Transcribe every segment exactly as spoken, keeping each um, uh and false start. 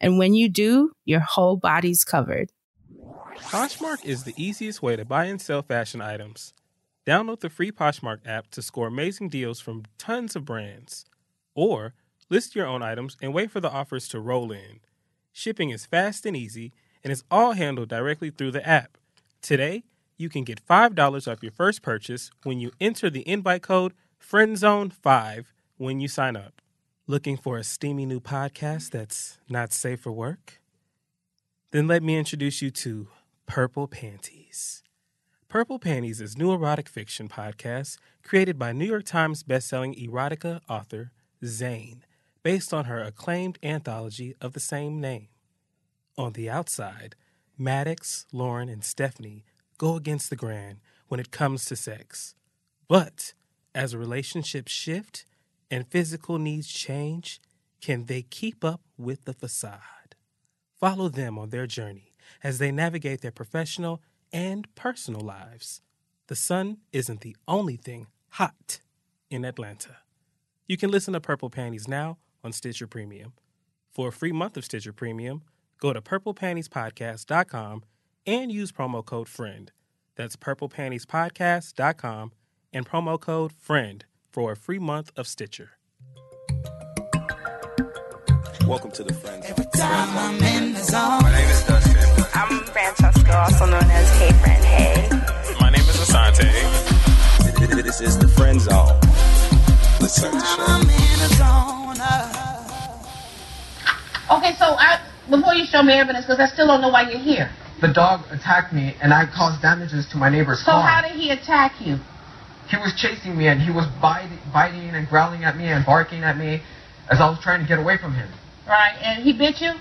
And when you do, your whole body's covered. Poshmark is the easiest way to buy and sell fashion items. Download the free Poshmark app to score amazing deals from tons of brands. Or list your own items and wait for the offers to roll in. Shipping is fast and easy, and it's all handled directly through the app. Today, you can get five dollars off your first purchase when you enter the invite code friend zone five when you sign up. Looking for a steamy new podcast that's not safe for work? Then let me introduce you to Purple Panties. Purple Panties is new erotic fiction podcast created by New York Times bestselling erotica author Zane, based on her acclaimed anthology of the same name. On the outside, Maddox, Lauren, and Stephanie go against the grain when it comes to sex. But as relationships shift and physical needs change, can they keep up with the facade? Follow them on their journey as they navigate their professional and personal lives. The sun isn't the only thing hot in Atlanta. You can listen to Purple Panties now on Stitcher Premium. For a free month of Stitcher Premium, go to purple panties podcast dot com and use promo code FRIEND. That's purple panties podcast dot com and promo code FRIEND for a free month of Stitcher. Welcome to the Friend Zone. Every time I'm in the zone. My name is Dustin. I'm Francesca, also known as Hey Friend Hey. My name is Assante. This is the Friend Zone. Let's start the show. Okay, so I, before you show me evidence, because I still don't know why you're here. The dog attacked me, and I caused damages to my neighbor's so car. So how did he attack you? He was chasing me, and he was biting, biting and growling at me and barking at me as I was trying to get away from him. Right, and he bit you?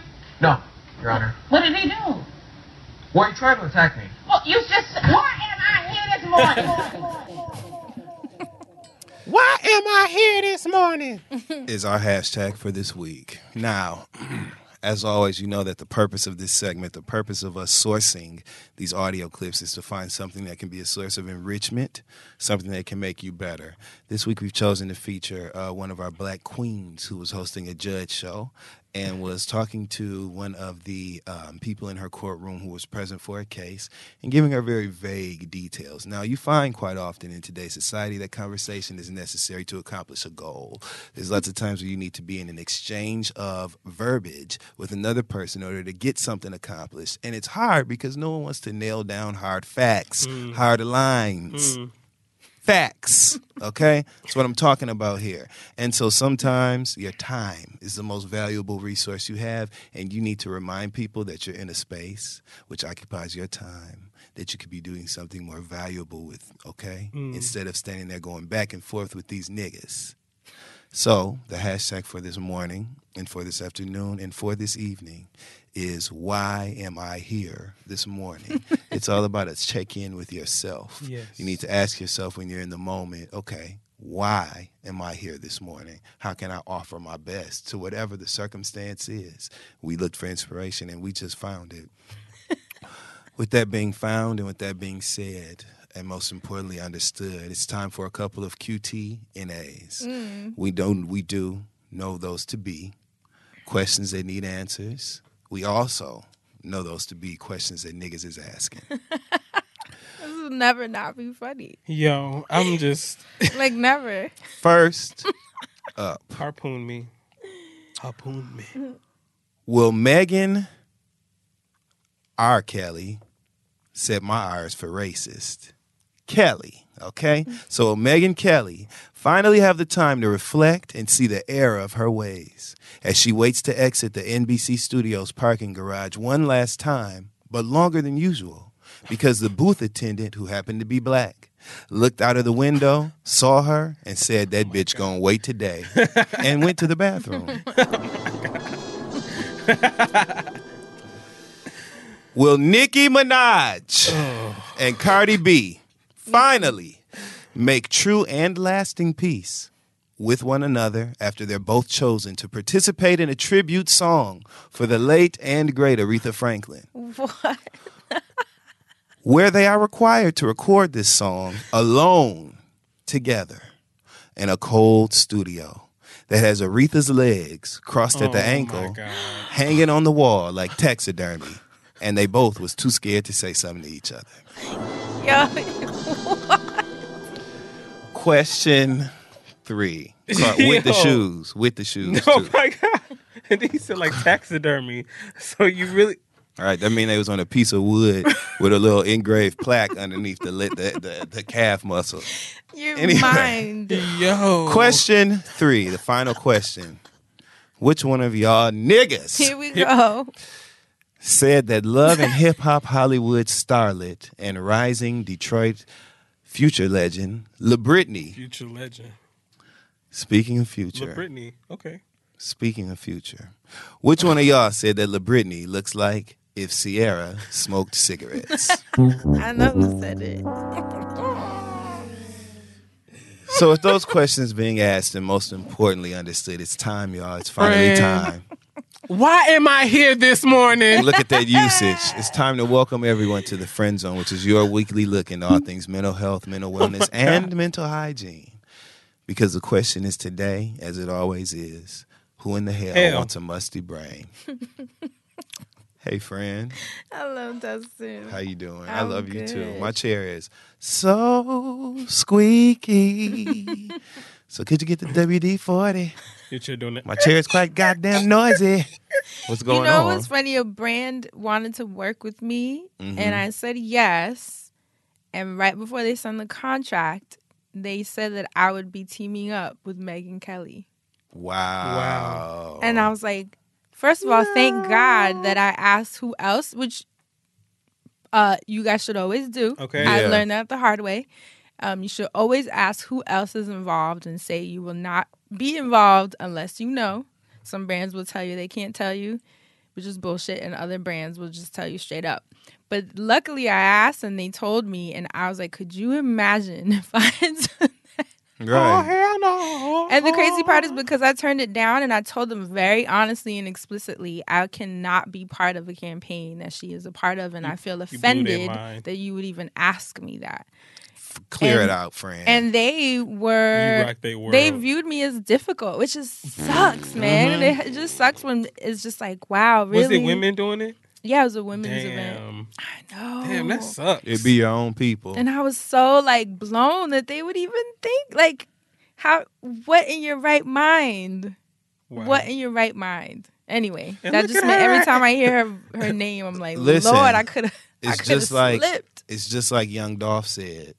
No, Your Honor. What did he do? Well, he tried to attack me. Well, you just... Why am I here this morning? Why am I here this morning? Is our hashtag for this week. Now, as always, you know that the purpose of this segment, the purpose of us sourcing these audio clips is to find something that can be a source of enrichment, something that can make you better. This week we've chosen to feature uh, one of our black queens who was hosting a judge show and was talking to one of the um, people in her courtroom who was present for a case and giving her very vague details. Now, you find quite often in today's society that conversation is necessary to accomplish a goal. There's lots of times where you need to be in an exchange of verbiage with another person in order to get something accomplished. And it's hard because no one wants to nail down hard facts, mm. hard lines, mm. facts. Okay? That's what I'm talking about here. And so sometimes your time is the most valuable resource you have, and you need to remind people that you're in a space which occupies your time that you could be doing something more valuable with, okay? Mm. Instead of standing there going back and forth with these niggas. So the hashtag for this morning and for this afternoon and for this evening is why am I here this morning? It's all about a check-in with yourself. Yes. You need to ask yourself when you're in the moment, okay, why am I here this morning? How can I offer my best to whatever the circumstance is? We looked for inspiration and we just found it. With that being found and with that being said, and most importantly understood, it's time for a couple of Q T N A's. Mm. We don't, we do know those to be questions that need answers. We also know those to be questions that niggas is asking. This will never not be funny. Yo, I'm just... like, never. First up. Harpoon me. Harpoon me. Will Megyn R. Kelly set my iris for racist? Kelly, okay? So will Megyn Kelly finally have the time to reflect and see the error of her ways as she waits to exit the N B C Studios parking garage one last time, but longer than usual, because the booth attendant, who happened to be black, looked out of the window, saw her, and said, that oh bitch God. gonna wait today, and went to the bathroom. Oh Will Nicki Minaj oh. and Cardi B finally make true and lasting peace with one another after they're both chosen to participate in a tribute song for the late and great Aretha Franklin? What? Where they are required to record this song alone, together, in a cold studio that has Aretha's legs crossed oh, at the ankle, hanging on the wall like taxidermy, and they both was too scared to say something to each other. Yo, what? Question three. With Yo. the shoes. With the shoes, Oh, no, my God. These are like taxidermy. So you really... All right, that mean they was on a piece of wood with a little engraved plaque underneath the, the the the calf muscle. Your anyway, mind. Yo. Question three, the final question. Which one of y'all niggas Here we go. said that love and hip-hop Hollywood starlet and rising Detroit future legend, La'Britney. Future legend. Speaking of future. La'Britney, okay. Speaking of future. Which one of y'all said that La'Britney looks like if Ciara smoked cigarettes? I know who said it. So with those questions being asked and most importantly understood, it's time, y'all. It's finally time. Why am I here this morning? Look at that usage. It's time to welcome everyone to the Friend Zone, which is your weekly look into all things mental health, mental wellness, oh and mental hygiene. Because the question is today, as it always is, who in the hell, hell. wants a musty brain? Hey, friend. I love Dustin. How you doing? I'm I love good. you, too. My chair is so squeaky. So could you get the W D forty? Your chair doing that. My chair is quite goddamn noisy. What's going on? You know on? what's funny? A brand wanted to work with me, mm-hmm. and I said yes. And right before they signed the contract, they said that I would be teaming up with Megyn Kelly. Wow. wow. And I was like, first of all, no. thank God that I asked who else, which uh, you guys should always do. Okay. I yeah. learned that the hard way. Um, you should always ask who else is involved and say you will not be involved unless you know. Some brands will tell you they can't tell you, which is bullshit, and other brands will just tell you straight up. But luckily, I asked, and they told me, and I was like, could you imagine if I had done that? Right. Oh, hell no. And the crazy part is because I turned it down, and I told them very honestly and explicitly, I cannot be part of a campaign that she is a part of, and you, I feel offended that you would even ask me that. Clear and, it out, friend. And they were, they viewed me as difficult, which just sucks, man. Mm-hmm. It just sucks when it's just like, wow, really? Was it women doing it? Yeah, it was a women's Damn. event. I know. Damn, that sucks. It'd be your own people. And I was so, like, blown that they would even think, like, how? What in your right mind? Wow. What in your right mind? Anyway, and that just meant every time I hear her, her name, I'm like, Listen, Lord, I could have slipped. Like, it's just like Young Dolph said.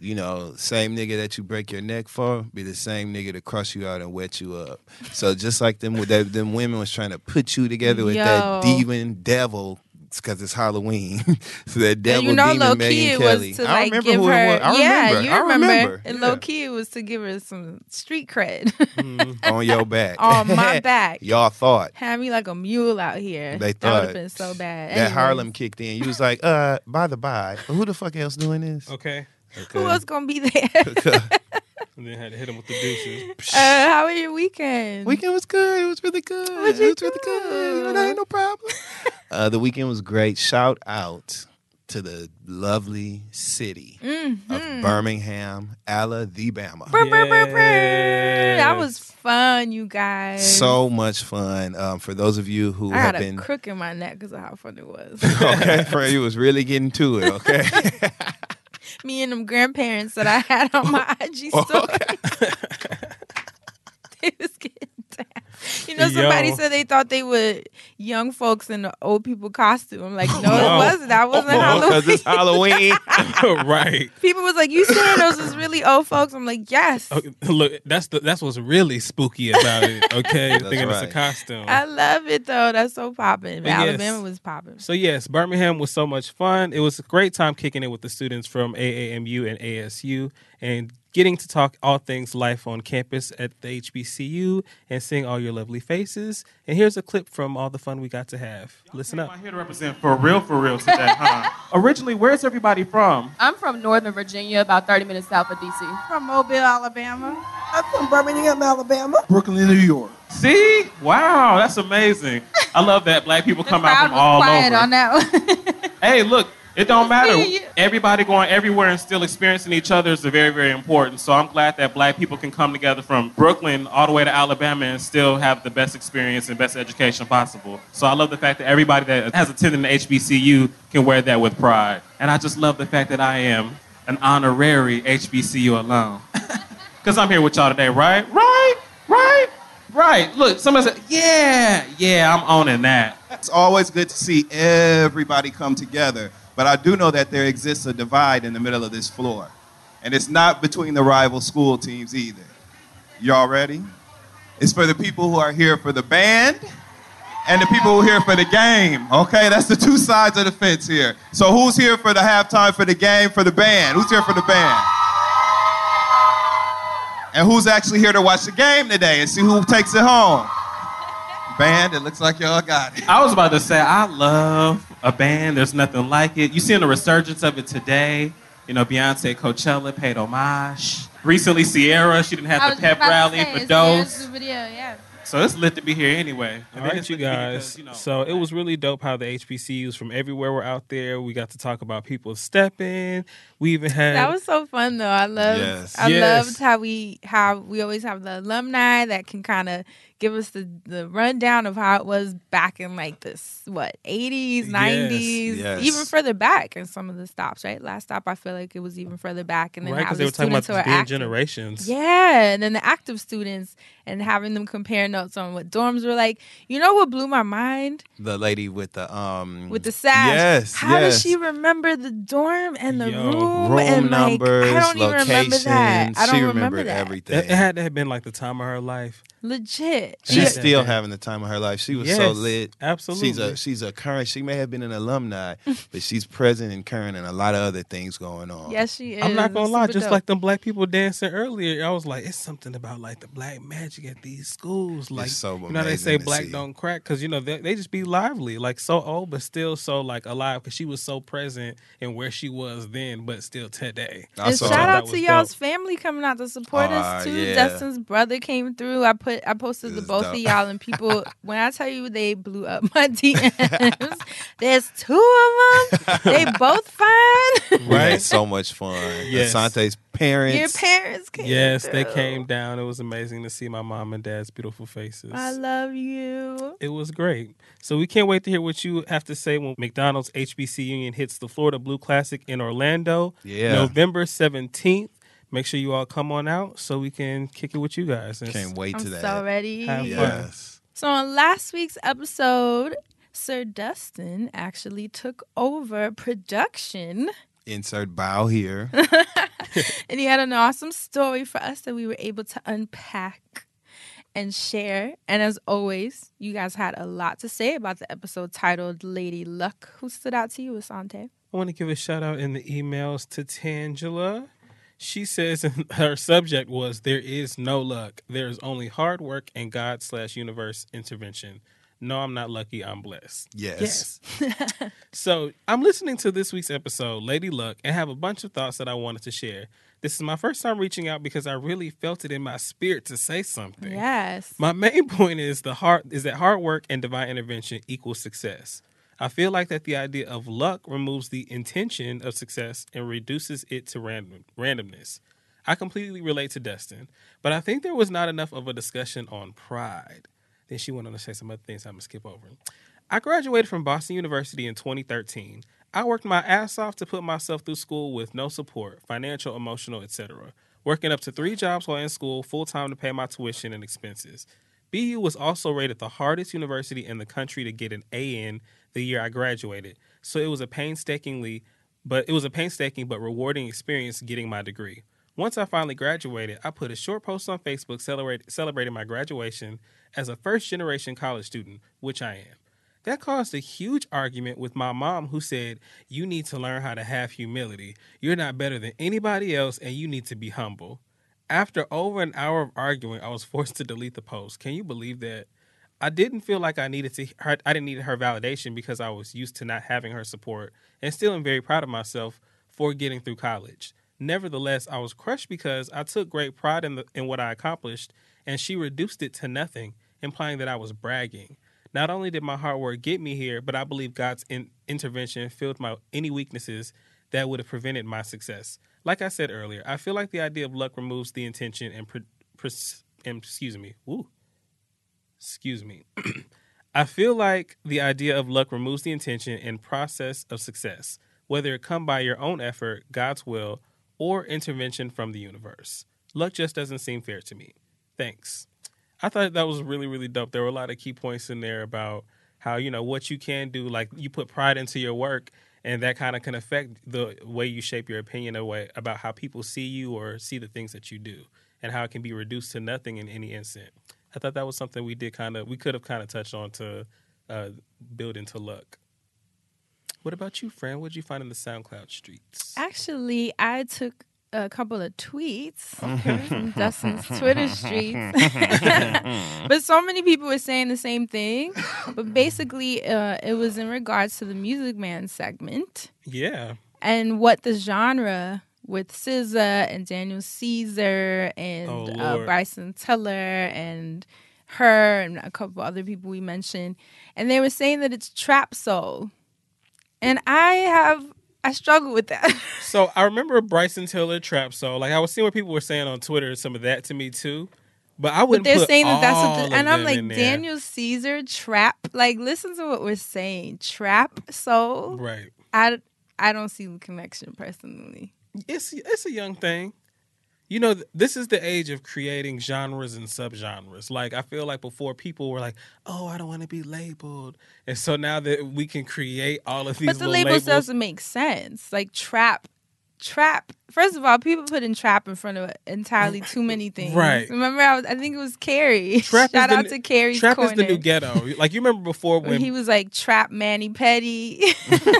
You know, same nigga that you break your neck for be the same nigga to cross you out and wet you up. So just like them with that, them women was trying to put you together with Yo. that demon devil because it's Halloween. So that devil, you know, demon Megyn Kelly. To, like, I remember give who her, it was. I yeah, remember. You I remember. remember. And yeah. low key it was to give her some street cred. Mm. On your back. On my back. Y'all thought. Had me like a mule out here. They thought. That would have been so bad. That Anyways. Harlem kicked in. You was like, uh, by the by, who the fuck else doing this? Okay. Okay. Who else gonna be there? And then had to hit him with the deuces. Uh, how was your weekend? Weekend was good. It was really good. It was really good. You know, that ain't no problem. uh, the weekend was great. Shout out to the lovely city mm-hmm. of Birmingham, Alabama. Yes. That was fun, you guys. So much fun. Um, for those of you who I have been... I had a crook in my neck because of how fun it was. Okay, friend, you was really getting to it, okay? Me and them grandparents that I had on my I G story. Oh, okay. They was getting down. You know somebody Yo. said they thought they were young folks in the old people costume. I'm like, no, no, it wasn't. That wasn't oh, Halloween. Because it's Halloween. Right. People was like, you saying those was really old folks? I'm like, yes. Okay, look, that's the, that's what's really spooky about it, okay? That's thinking right. It's a costume. I love it, though. That's so popping. Yes. Alabama was popping. So, yes, Birmingham was so much fun. It was a great time kicking it with the students from A A M U and A S U and getting to talk all things life on campus at the H B C U and seeing all your lovely faces. And here's a clip from all the fun we got to have. Listen up. I'm here to represent for real, for real today, huh? Originally, where's everybody from? I'm from Northern Virginia, about thirty minutes south of D C. From Mobile, Alabama. I'm from Birmingham, Alabama. Brooklyn, New York. See? Wow, that's amazing. I love that. Black people come out from all over. Quiet on that one. Hey, look. It don't matter. Everybody going everywhere and still experiencing each other is very, very important. So I'm glad that black people can come together from Brooklyn all the way to Alabama and still have the best experience and best education possible. So I love the fact that everybody that has attended the H B C U can wear that with pride. And I just love the fact that I am an honorary H B C U alum. Because I'm here with y'all today, right? Right? Right? Right. Look, somebody said, yeah, yeah, I'm owning that. It's always good to see everybody come together. But I do know that there exists a divide in the middle of this floor. And it's not between the rival school teams either. Y'all ready? It's for the people who are here for the band and the people who are here for the game, okay? That's the two sides of the fence here. So who's here for the halftime for the game, for the band? Who's here for the band? And who's actually here to watch the game today and see who takes it home? Band, it looks like y'all got it. I was about to say, I love a band. There's nothing like it. You're seeing a resurgence of it today. You know, Beyonce, Coachella paid homage. Recently, Ciara, she didn't have the pep rally for Dose. Yeah. So it's lit to be here anyway. All right, you guys. Because, you know, so it was really dope how the H B C Us from everywhere were out there. We got to talk about people stepping. We even had... That was so fun, though. I loved, yes. I yes. loved how we how we always have the alumni that can kind of give us the, the rundown of how it was back in, like, this, what, eighties, nineties, yes, yes. even further back in some of the stops, right? Last stop, I feel like it was even further back. And then right, because the they were talking about the dead generations. Yeah, and then the active students and having them compare notes on what dorms were like. You know what blew my mind? The lady with the um with the sash. Yes. How yes. does she remember the dorm and the Yo, room, room and numbers, like I don't even remember that. I don't she remember remembered that. everything. It had to have been like the time of her life. Legit. She's yeah. still having the time of her life. She was yes, so lit. Absolutely. She's a she's a current. She may have been an alumni, but she's present and current and a lot of other things going on. Yes, she is. I'm not gonna lie, Super just dope. Like them black people dancing earlier, I was like, it's something about like the black magic at these schools. Like, so you know, they say black see. don't crack because you know they, they just be lively, like so old but still so like alive because she was so present and where she was then, but still today. I and shout out to y'all's dope. family coming out to support uh, us too. Yeah. Dustin's brother came through. I put I posted the both dope. of y'all and people. When I tell you they blew up my D Ms, there's two of them. They both fine. Right, so much fun. Yes. Assante's parents. Your parents came. Yes, through. They came down. It was amazing to see my mom and dad's beautiful faces. I love you. It was great. So we can't wait to hear what you have to say when McDonald's H B C U Union hits the Florida Blue Classic in Orlando, yeah, November seventeenth. Make sure you all come on out so we can kick it with you guys. It's, Can't wait to I'm that. I'm so ready. Have yes. fun. So on last week's episode, Sir Dustin actually took over production. Insert bow here. And he had an awesome story for us that we were able to unpack and share. And as always, you guys had a lot to say about the episode titled Lady Luck. Who stood out to you, Assante? I want to give a shout out in the emails to Tangela. She says her subject was, there is no luck. There is only hard work and God slash universe intervention. No, I'm not lucky. I'm blessed. Yes. yes. So I'm listening to this week's episode, Lady Luck, and have a bunch of thoughts that I wanted to share. This is my first time reaching out because I really felt it in my spirit to say something. Yes. My main point is the hard, is that hard work and divine intervention equals success. I feel like that the idea of luck removes the intention of success and reduces it to random randomness. I completely relate to Dustin, but I think there was not enough of a discussion on pride. Then she went on to say some other things I'm going to skip over. I graduated from Boston University in twenty thirteen. I worked my ass off to put myself through school with no support, financial, emotional, et cetera, working up to three jobs while in school, full-time to pay my tuition and expenses. B U was also rated the hardest university in the country to get an A in the year I graduated. So it was a painstakingly, but it was a painstaking but rewarding experience getting my degree. Once I finally graduated, I put a short post on Facebook celebrate, celebrating my graduation as a first-generation college student, which I am. That caused a huge argument with my mom, who said, "You need to learn how to have humility. You're not better than anybody else, and you need to be humble." After over an hour of arguing, I was forced to delete the post. Can you believe that? I didn't feel like I needed to. Her, I didn't need her validation because I was used to not having her support, and still am very proud of myself for getting through college. Nevertheless, I was crushed because I took great pride in, the, in what I accomplished, and she reduced it to nothing, implying that I was bragging. Not only did my hard work get me here, but I believe God's in, intervention filled my any weaknesses that would have prevented my success. Like I said earlier, I feel like the idea of luck removes the intention and, pre, pre, and excuse me, woo, excuse me. I feel like the idea of luck removes the intention and process of success, whether it come by your own effort, God's will, or intervention from the universe. Luck just doesn't seem fair to me. Thanks. I thought that was really, really dope. There were a lot of key points in there about how, you know, what you can do, like you put pride into your work, and that kind of can affect the way you shape your opinion away about how people see you or see the things that you do, and how it can be reduced to nothing in any instant. I thought that was something we did kind of, we could have kind of touched on to uh, build into luck. What about you, Fran? What did you find in the SoundCloud streets? Actually, I took a couple of tweets from Dustin's Twitter streets. But so many people were saying the same thing. But basically, uh, it was in regards to the Music Man segment. Yeah. And what the genre with S Z A and Daniel Caesar and oh, uh, Bryson Tiller and her and a couple other people we mentioned. And they were saying that it's trap soul. And I have, I struggle with that. So I remember Bryson Tiller, trap soul. Like I was seeing what people were saying on Twitter, some of that to me too. But I wouldn't. But they're put saying that that's what. The, and I'm like, Daniel Caesar, trap. Like, listen to what we're saying, trap soul. Right. I, I don't see the connection personally. It's it's a young thing. You know, this is the age of creating genres and subgenres. Like, I feel like before people were like, oh, I don't want to be labeled. And so now that we can create all of these labels. But the label labels doesn't make sense. Like, trap. Trap. First of all, people put in trap in front of entirely too many things. Right. Remember, I, was, I think it was Carrie. Trap Shout out the, to Carrie's Trap Corner. Is the new ghetto. Like, you remember before when... when he was like, trap Manny Petty.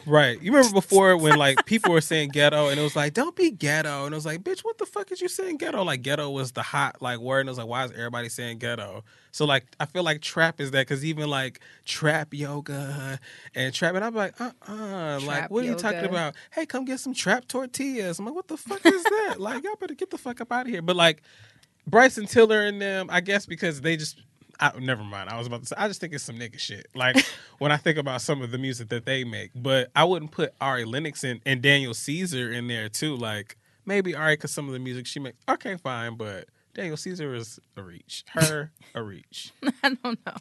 Right. You remember before when, like, people were saying ghetto, and it was like, don't be ghetto. And it was like, bitch, what the fuck is you saying ghetto? Like, ghetto was the hot, like, word. And it was like, why is everybody saying ghetto? So, like, I feel like trap is that, because even, like, trap yoga and trap. And I'm like, uh-uh. Trap like, what are you yoga. Talking about? Hey, come get some trap tortillas. I'm like, what the fuck is that? Like, y'all better get the fuck up out of here. But like, Bryson Tiller and them, I guess because they just, I, never mind. I was about to say, I just think it's some nigga shit. Like, when I think about some of the music that they make, but I wouldn't put Ari Lennox in, and Daniel Caesar in there too. Like, maybe Ari, because some of the music she makes, okay, fine, but Daniel Caesar is a reach. Her, a reach. I don't know.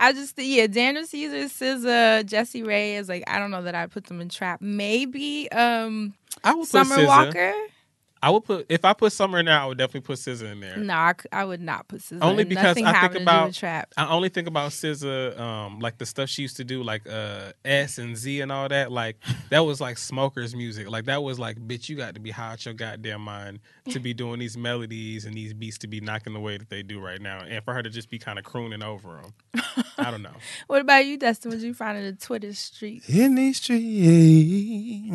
I just, yeah, Daniel Caesar, S Z A, Jessie Ray is like, I don't know that I put them in trap. Maybe um, I would put Summer S Z A. Walker. I would put, if I put Summer in there, I would definitely put S Z A in there. No, I, I would not put S Z A. Only because Nothing I think about, trap. I only think about S Z A, um, like the stuff she used to do, like uh, S and Z and all that. Like, that was like smokers music. Like, that was like, bitch, you got to be high out your goddamn mind to be doing these melodies and these beats to be knocking the way that they do right now. And for her to just be kind of crooning over them. I don't know. What about you, Dustin? What did you find in the Twitter streets? In these streets.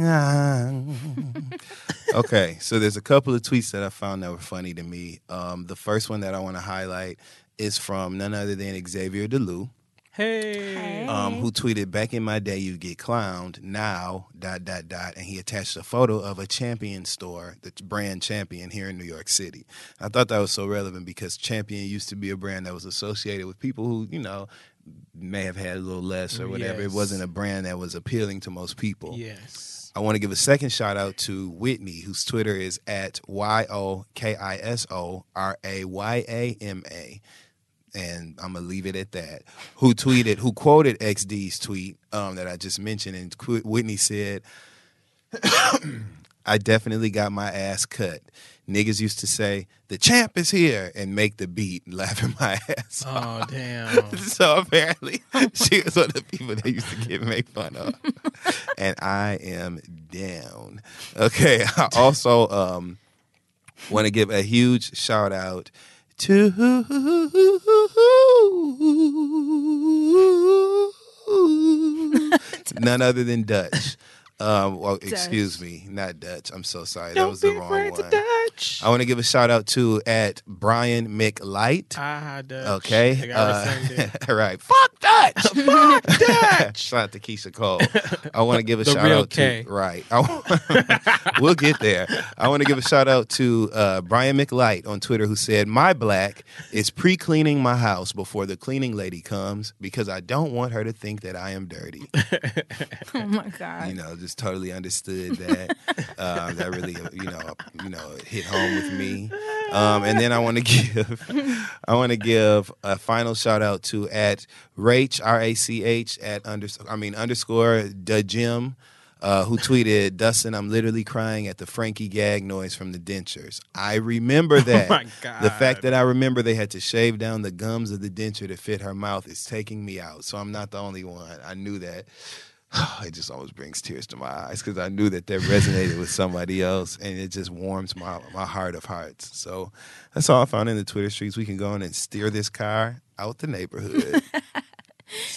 Okay, so there's a A couple of tweets that I found that were funny to me. Um, the first one that I want to highlight is from none other than Xavier Delu. Hey. hey. Um, who tweeted, back in my day, you get clowned. Now, dot, dot, dot. And he attached a photo of a Champion store, the brand Champion here in New York City. I thought that was so relevant because Champion used to be a brand that was associated with people who, you know, may have had a little less or whatever. Yes. It wasn't a brand that was appealing to most people. Yes. I want to give a second shout out to Whitney, whose Twitter is at Y O K I S O R A Y A M A. And I'm going to leave it at that. Who tweeted, who quoted X D's tweet um, that I just mentioned. And Whitney said, I definitely got my ass cut. Niggas used to say, the champ is here, and make the beat, laughing my ass oh, off. Oh, damn. So apparently, she was one of the people that used to get made fun of. And I am down. Okay, I also um, want to give a huge shout out to none other than Dutch. Um, well, Dutch. Excuse me, not Dutch. I'm so sorry. Don't that was the wrong one. To Dutch. I want to give a shout out to at Brian McLeight. Ah, uh, Dutch. Okay. Uh, all right. Fuck Dutch. Fuck Dutch. Shout out to Keisha Cole. I want to give a the shout out K. to right. I, we'll get there. I want to give a shout out to uh, Brian McLeight on Twitter, who said, "My black is pre-cleaning my house before the cleaning lady comes because I don't want her to think that I am dirty." Oh my God. You know, just. Totally understood that. Uh, that really, you know, you know, hit home with me. Um, and then I want to give, I want to give a final shout out to at Rach R A C H at underscore I mean underscore the gym, uh, who tweeted, "Dustin, I'm literally crying at the Frankie gag noise from the dentures. I remember that. Oh my God. The fact that I remember they had to shave down the gums of the denture to fit her mouth is taking me out. So I'm not the only one. I knew that." It just always brings tears to my eyes because I knew that that resonated with somebody else, and it just warms my, my heart of hearts. So that's all I found in the Twitter streets. We can go on and steer this car out the neighborhood.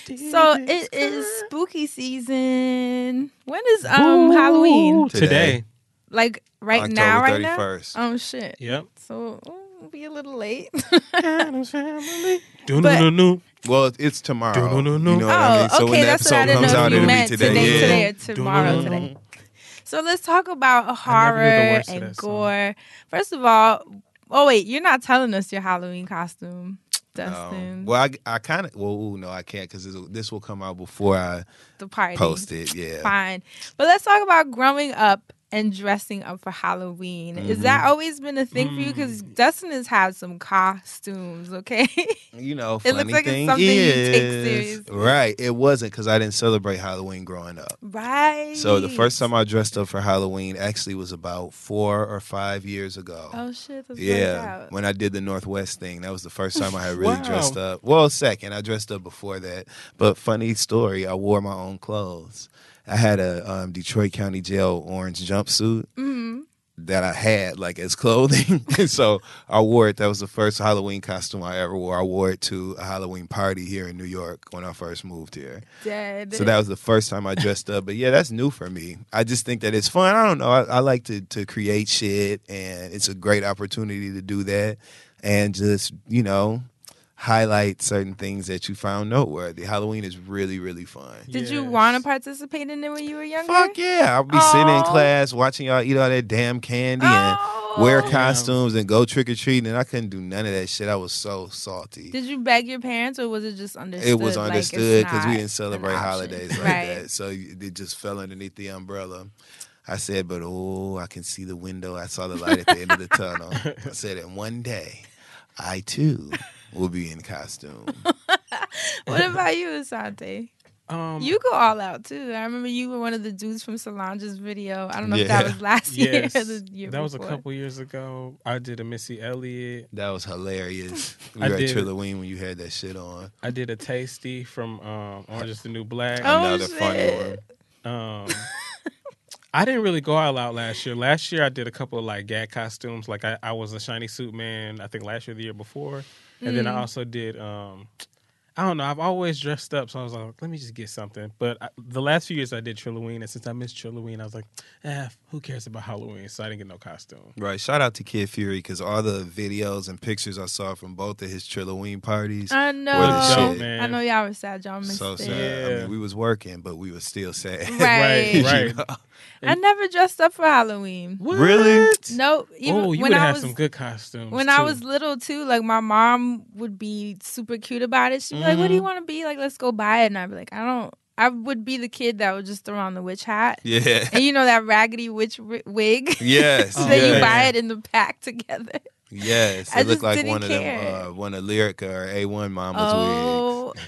So it car. is spooky season. When is um Ooh, Halloween? Today. today. Like right October now, right thirty-first. Now? Oh, shit. Yep. So we'll be a little late. But, well, it's tomorrow. You know what oh, I mean? So okay, when the episode comes out, it'll be today. Today, yeah. today or tomorrow, today. So let's talk about horror and gore. First of all, oh, wait, you're not telling us your Halloween costume, Dustin. Um, well, I, I kind of, well, ooh, no, I can't because this, this will come out before I the party. post it. Yeah. Fine. But let's talk about growing up and dressing up for Halloween. Mm-hmm. Is that always been a thing mm. for you? Because Dustin has had some costumes, okay? You know, funny it looks like thing it's something is, you take seriously. Right. It wasn't because I didn't celebrate Halloween growing up. Right. So the first time I dressed up for Halloween actually was about four or five years ago. Oh, shit. That's yeah. When I did the Northwest thing. That was the first time I had really wow. dressed up. Well, second. I dressed up before that. But funny story, I wore my own clothes. I had a um, Detroit County Jail orange jumpsuit mm-hmm. that I had like as clothing. And so I wore it. That was the first Halloween costume I ever wore. I wore it to a Halloween party here in New York when I first moved here. Dead. So that was the first time I dressed up. But yeah, that's new for me. I just think that it's fun. I don't know. I, I like to, to create shit, and it's a great opportunity to do that and just, you know, highlight certain things that you found noteworthy. Halloween is really, really fun. Did yes. you want to participate in it when you were younger? Fuck yeah. I'll be Aww. sitting in class watching y'all eat all that damn candy Aww. and wear costumes yeah. and go trick-or-treating, and I couldn't do none of that shit. I was so salty. Did you beg your parents, or was it just understood? It was understood because like, we didn't celebrate holidays like right. that. So it just fell underneath the umbrella. I said, but oh, I can see the window. I saw the light at the end of the tunnel. I said, and one day, I too... will be in costume. What about you, Assante? Um, you go all out, too. I remember you were one of the dudes from Solange's video. I don't know yeah. if that was last yes. year or the year That before. was a couple years ago. I did a Missy Elliott. That was hilarious. We I were did, at Trilloween when you had that shit on. I did a Tasty from um, Orange is the New Black. Oh, Another shit. funny one. Um, I didn't really go all out last year. Last year, I did a couple of, like, gag costumes. Like, I, I was a shiny suit man, I think, last year or the year before. And then I also did, um, I don't know, I've always dressed up, so I was like, let me just get something. But I, the last few years I did Trilloween, and since I missed Trilloween, I was like, eh, who cares about Halloween? So I didn't get no costume. Right, shout out to Kid Fury, because all the videos and pictures I saw from both of his Trilloween parties I know. were the shit. Man. I know y'all were sad, y'all missed so it. So sad. Yeah. I mean, we was working, but we were still sad. Right, right. You know? I never dressed up for Halloween. What? Really? No. Oh, you would have some good costumes. When too. I was little too, like my mom would be super cute about it. She'd be mm-hmm. like, "What do you want to be? Like, let's go buy it." And I'd be like, "I don't." I would be the kid that would just throw on the witch hat. Yeah. And you know that raggedy witch w- wig. Yes. So oh, yeah. you buy it in the pack together. Yes. It I looked like one care. of them, uh, one of Lyrica or A one Mama's oh. wigs.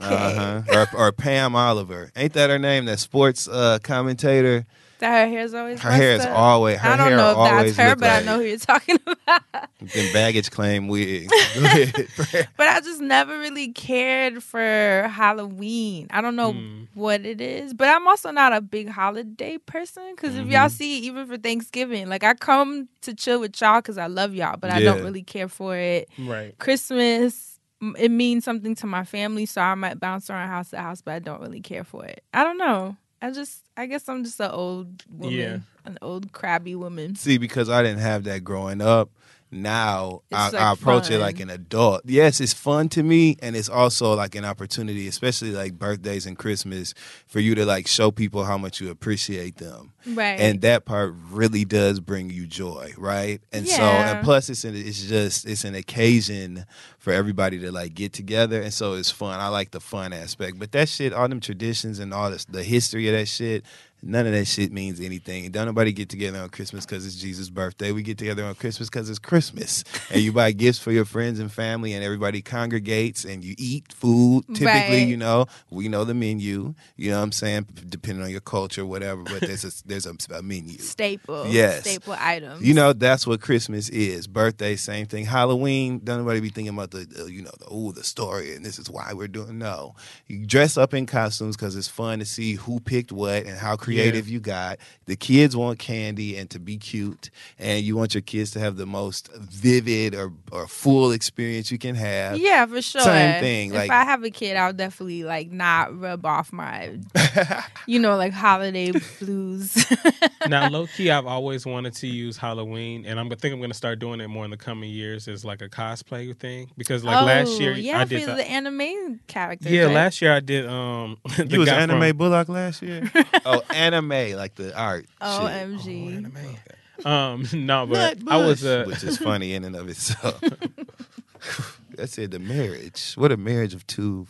Uh-huh. Or, or Pam Oliver. Ain't that her name? That sports uh, commentator That her hair's always her hair is up. always her I don't hair know if that's her, but like, I know who you're talking about. Then baggage claim wigs. But I just never really cared for Halloween. I don't know mm. what it is, but I'm also not a big holiday person. Because mm-hmm. if y'all see, even for Thanksgiving, like I come to chill with y'all because I love y'all, but yeah. I don't really care for it. Right, Christmas. It means something to my family, so I might bounce around house to house, but I don't really care for it. I don't know. I just, I guess I'm just an old woman, yeah. an old crabby woman. See, because I didn't have that growing up. Now I, like I approach fun. it like an adult. Yes, it's fun to me, and it's also like an opportunity, especially like birthdays and Christmas, for you to like show people how much you appreciate them. Right. And that part really does bring you joy, right? And yeah. so, and plus, it's an, it's just it's an occasion for everybody to like get together, and so it's fun. I like the fun aspect, but that shit, all them traditions and all this, the history of that shit. None of that shit means anything. Don't nobody get together on Christmas because it's Jesus' birthday. We get together on Christmas because it's Christmas. And you buy gifts for your friends and family, and everybody congregates, and you eat food. Typically, right. you know, we know the menu. You know what I'm saying? Depending on your culture, whatever. But there's a, there's a, a menu. Staple. Yes. Staple items. You know, that's what Christmas is. Birthday, same thing. Halloween, don't nobody be thinking about the, the you know, the, ooh, the story, and this is why we're doing. No. You dress up in costumes because it's fun to see who picked what and how creative yeah. you got. The kids want candy and to be cute, and you want your kids to have the most vivid or, or full experience you can have. Yeah, for sure. Same thing. If like, I have a kid, I'll definitely like not rub off my, you know, like holiday blues. Now, low key, I've always wanted to use Halloween, and I'm, I think I'm going to start doing it more in the coming years as like a cosplay thing, because like oh, last year yeah, I did the, the anime character. Yeah, right? Last year I did. Um, you was anime from, Bullock last year. Oh. Anime, like the art. O M G. Shit. Oh, anime. Okay. Um, no, but I was a... Which is funny in and of itself. I said the marriage. What a marriage of two.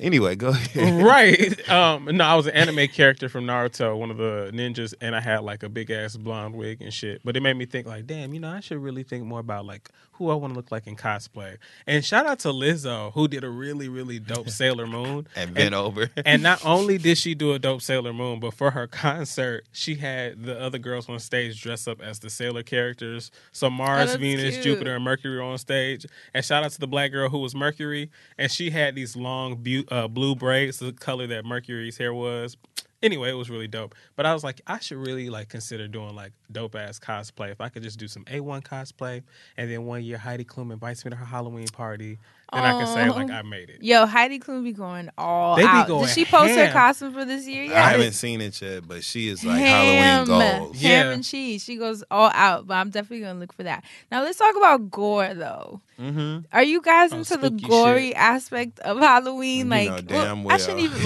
Anyway, go ahead. Right. Um, no, I was an anime character from Naruto, one of the ninjas, and I had like a big-ass blonde wig and shit. But it made me think like, damn, you know, I should really think more about like who I want to look like in cosplay. And shout out to Lizzo, who did a really, really dope Sailor Moon. and bent and, over. And not only did she do a dope Sailor Moon, but for her concert, she had the other girls on stage dress up as the Sailor characters. So Mars, oh, Venus, cute. Jupiter, and Mercury were on stage. And shout out to the black girl who was Mercury, and she had these long bu- uh, blue braids, the color that Mercury's hair was. Anyway, it was really dope. But I was like, I should really like consider doing like dope ass cosplay. If I could just do some A one cosplay, and then one year Heidi Klum invites me to her Halloween party, then oh. I can say like I made it. Yo, Heidi Klum be going all they be out. Going Did she post ham. her costume for this year yet? I haven't seen it yet, but she is like ham. Halloween gold. Ham yeah. and cheese. She goes all out. But I'm definitely gonna look for that. Now let's talk about gore though. Mm-hmm. Are you guys oh, into the gory shit. aspect of Halloween? You like, know, damn well, well. I shouldn't even.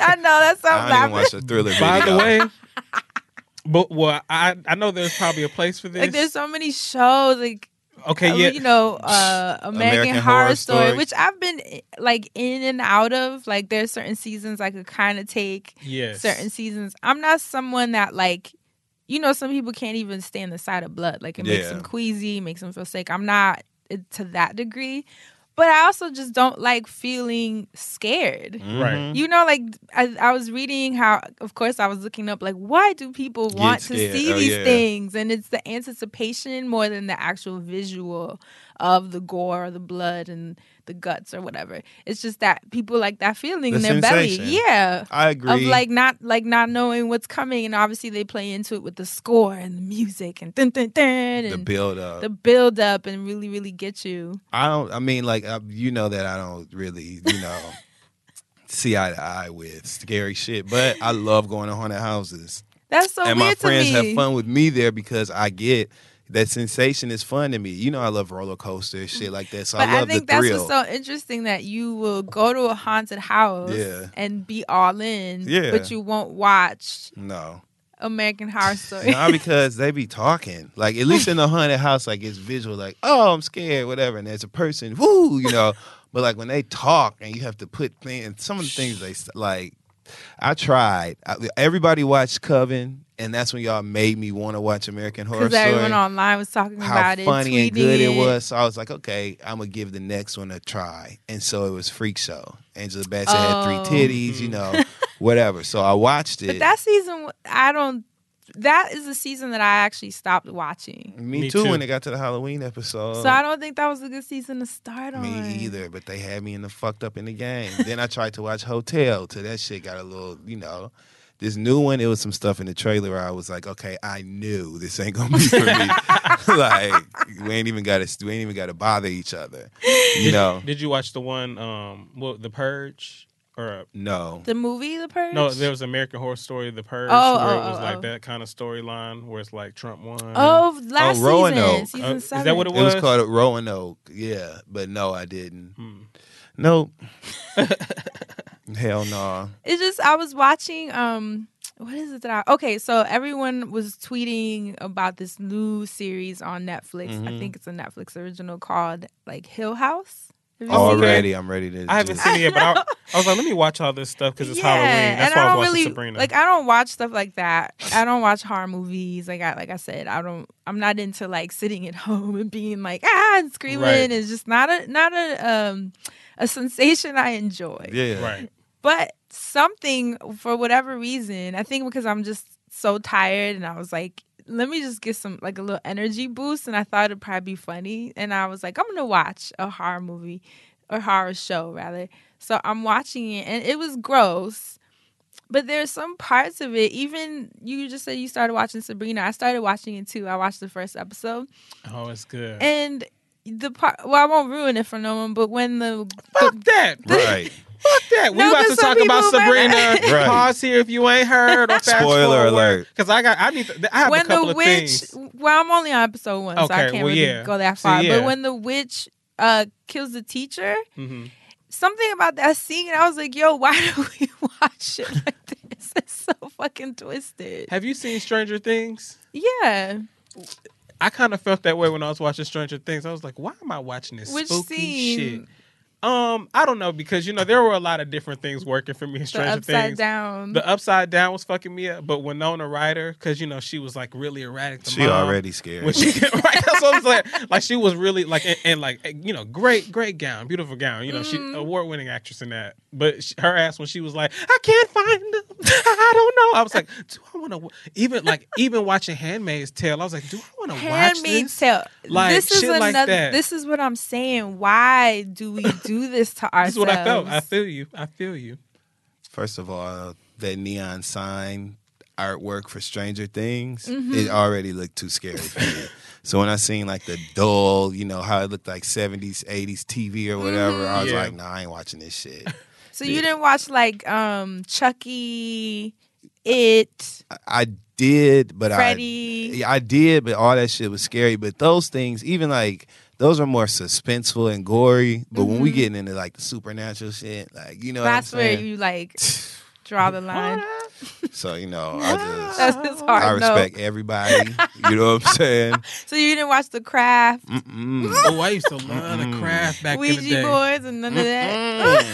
I know that's so bad. I watch a thriller video. By the way, but well, I I know there's probably a place for this. Like, there's so many shows, like okay, uh, yeah, you know, uh, American, American Horror, Horror Story, Story, which I've been like in and out of. Like, there's certain seasons I could kind of take. Yes, certain seasons. I'm not someone that like, you know, some people can't even stand the sight of blood. Like, it yeah. makes them queasy, makes them feel sick. I'm not to that degree. But I also just don't like feeling scared. Right. You know, like, I, I was reading how, of course, I was looking up, like, why do people Get want scared. to see oh, these yeah. things? And it's the anticipation more than the actual visual of the gore or the blood and the guts or whatever. It's just that people like that feeling the in their sensation. belly. Yeah. I agree. Of like not like not knowing what's coming, and obviously they play into it with the score and the music and dun, dun, dun, and the build up. The build up and really really get you. I don't I mean like I, you know that I don't really, you know, see eye to eye with scary shit, but I love going to haunted houses. That's so and weird to me. And my friends have fun with me there because I get that sensation is fun to me. You know, I love roller coasters, shit like that. So but I love the thrill. I think that's what's so interesting, that you will go to a haunted house yeah. and be all in, yeah. but you won't watch no American Horror Story. No, because they be talking. Like, at least in the haunted house, like, it's visual. Like, oh, I'm scared, whatever. And there's a person, woo, you know. But, like, when they talk and you have to put things, some of the things they, like, I tried. I, everybody watched Coven. And that's when y'all made me want to watch American Horror Story. Because everyone online was talking about it, how funny and good it was. So I was like, okay, I'm going to give the next one a try. And so it was Freak Show. Angela Bassett oh. had three titties, you know. whatever. So I watched it. But that season, I don't. That is the season that I actually stopped watching. Me, me too, too, when it got to the Halloween episode. So I don't think that was a good season to start on. Me either, but they had me in the fucked up in the game. Then I tried to watch Hotel till that shit got a little, you know. This new one, it was some stuff in the trailer where I was like, okay, I knew this ain't gonna be for me. Like, we ain't even gotta we ain't even gotta bother each other. You did know. You, did you watch the one um well, The Purge? Or no. The movie The Purge? No, there was American Horror Story, The Purge, oh, where oh, it was oh, like oh. that kind of storyline where it's like Trump won. Oh, last oh, Roanoke. season. Season uh, seven. Is that what it was? It was called Roanoke, yeah. But no, I didn't. Hmm. Nope. Hell no. Nah. It's just, I was watching, um, what is it that I, okay, so everyone was tweeting about this new series on Netflix. Mm-hmm. I think it's a Netflix original called, like, Hill House. Already, I'm ready to. I haven't seen it yet, but I, I was like, let me watch all this stuff because it's yeah, Halloween. That's why I, I was watching really, Sabrina. Like, I don't watch stuff like that. I don't watch horror movies. Like I, like I said, I don't. I'm not into like sitting at home and being like ah and screaming. Right. It's just not a not a um a sensation I enjoy. Yeah, right. But something for whatever reason, I think because I'm just so tired, and I was like, let me just get some, like, a little energy boost. And I thought it'd probably be funny. And I was like, I'm going to watch a horror movie or horror show, rather. So I'm watching it. And it was gross. But there's some parts of it. Even you just said you started watching Sabrina. I started watching it, too. I watched the first episode. Oh, it's good. And the part, well, I won't ruin it for no one, but when the. Fuck the, that. The, right. Fuck that. No, we about to talk about Sabrina. Right. Pause here if you ain't heard. Or fast Spoiler forward. alert. Because I got, I need to, I have when a couple the witch, of things. Well, I'm only on episode one, okay, so I can't well, really yeah. go that far. So, yeah. But when the witch uh, kills the teacher, mm-hmm. something about that scene, I was like, yo, why do we watch it like this? It's so fucking twisted. Have you seen Stranger Things? Yeah. I kind of felt that way when I was watching Stranger Things. I was like, why am I watching this Which spooky scene? shit? Um, I don't know, because, you know, there were a lot of different things working for me in Stranger Things. The upside down. The upside down was fucking me up, but Winona Ryder, because, you know, she was, like, really erratic. To she mom, already scared. When she, right? That's what I was like. Like, she was really, like, and, and, like, you know, great, great gown, beautiful gown. You know, mm-hmm. she award-winning actress in that. But she, her ass, when she was like, I can't find them. I don't know. I was like, do I want to, even, like, even watching Handmaid's Tale, I was like, do I want to watch this? Handmaid's Tale. Like, this is shit another, like that. This is what I'm saying. Why do we do Do this to ourselves. This is what I felt. I feel you. I feel you. First of all, that neon sign artwork for Stranger Things, mm-hmm. it already looked too scary for me. So when I seen like the dull, you know, how it looked like seventies, eighties T V or whatever, mm-hmm. I was yeah. like, nah, I ain't watching this shit. So yeah. you didn't watch like um, Chucky, It? I, I did, but Freddy. I, I did, but all that shit was scary. But those things, even like, those are more suspenseful and gory, but mm-hmm. when we getting into like the supernatural shit, like you know, that's what I'm where you like draw the line. So you know, I just that's just hard, I respect no. everybody. You know what I'm saying? So you didn't watch The Craft? Mm-mm. Oh, I used to love The Craft back Ouija in the day. Ouija boards and none of that.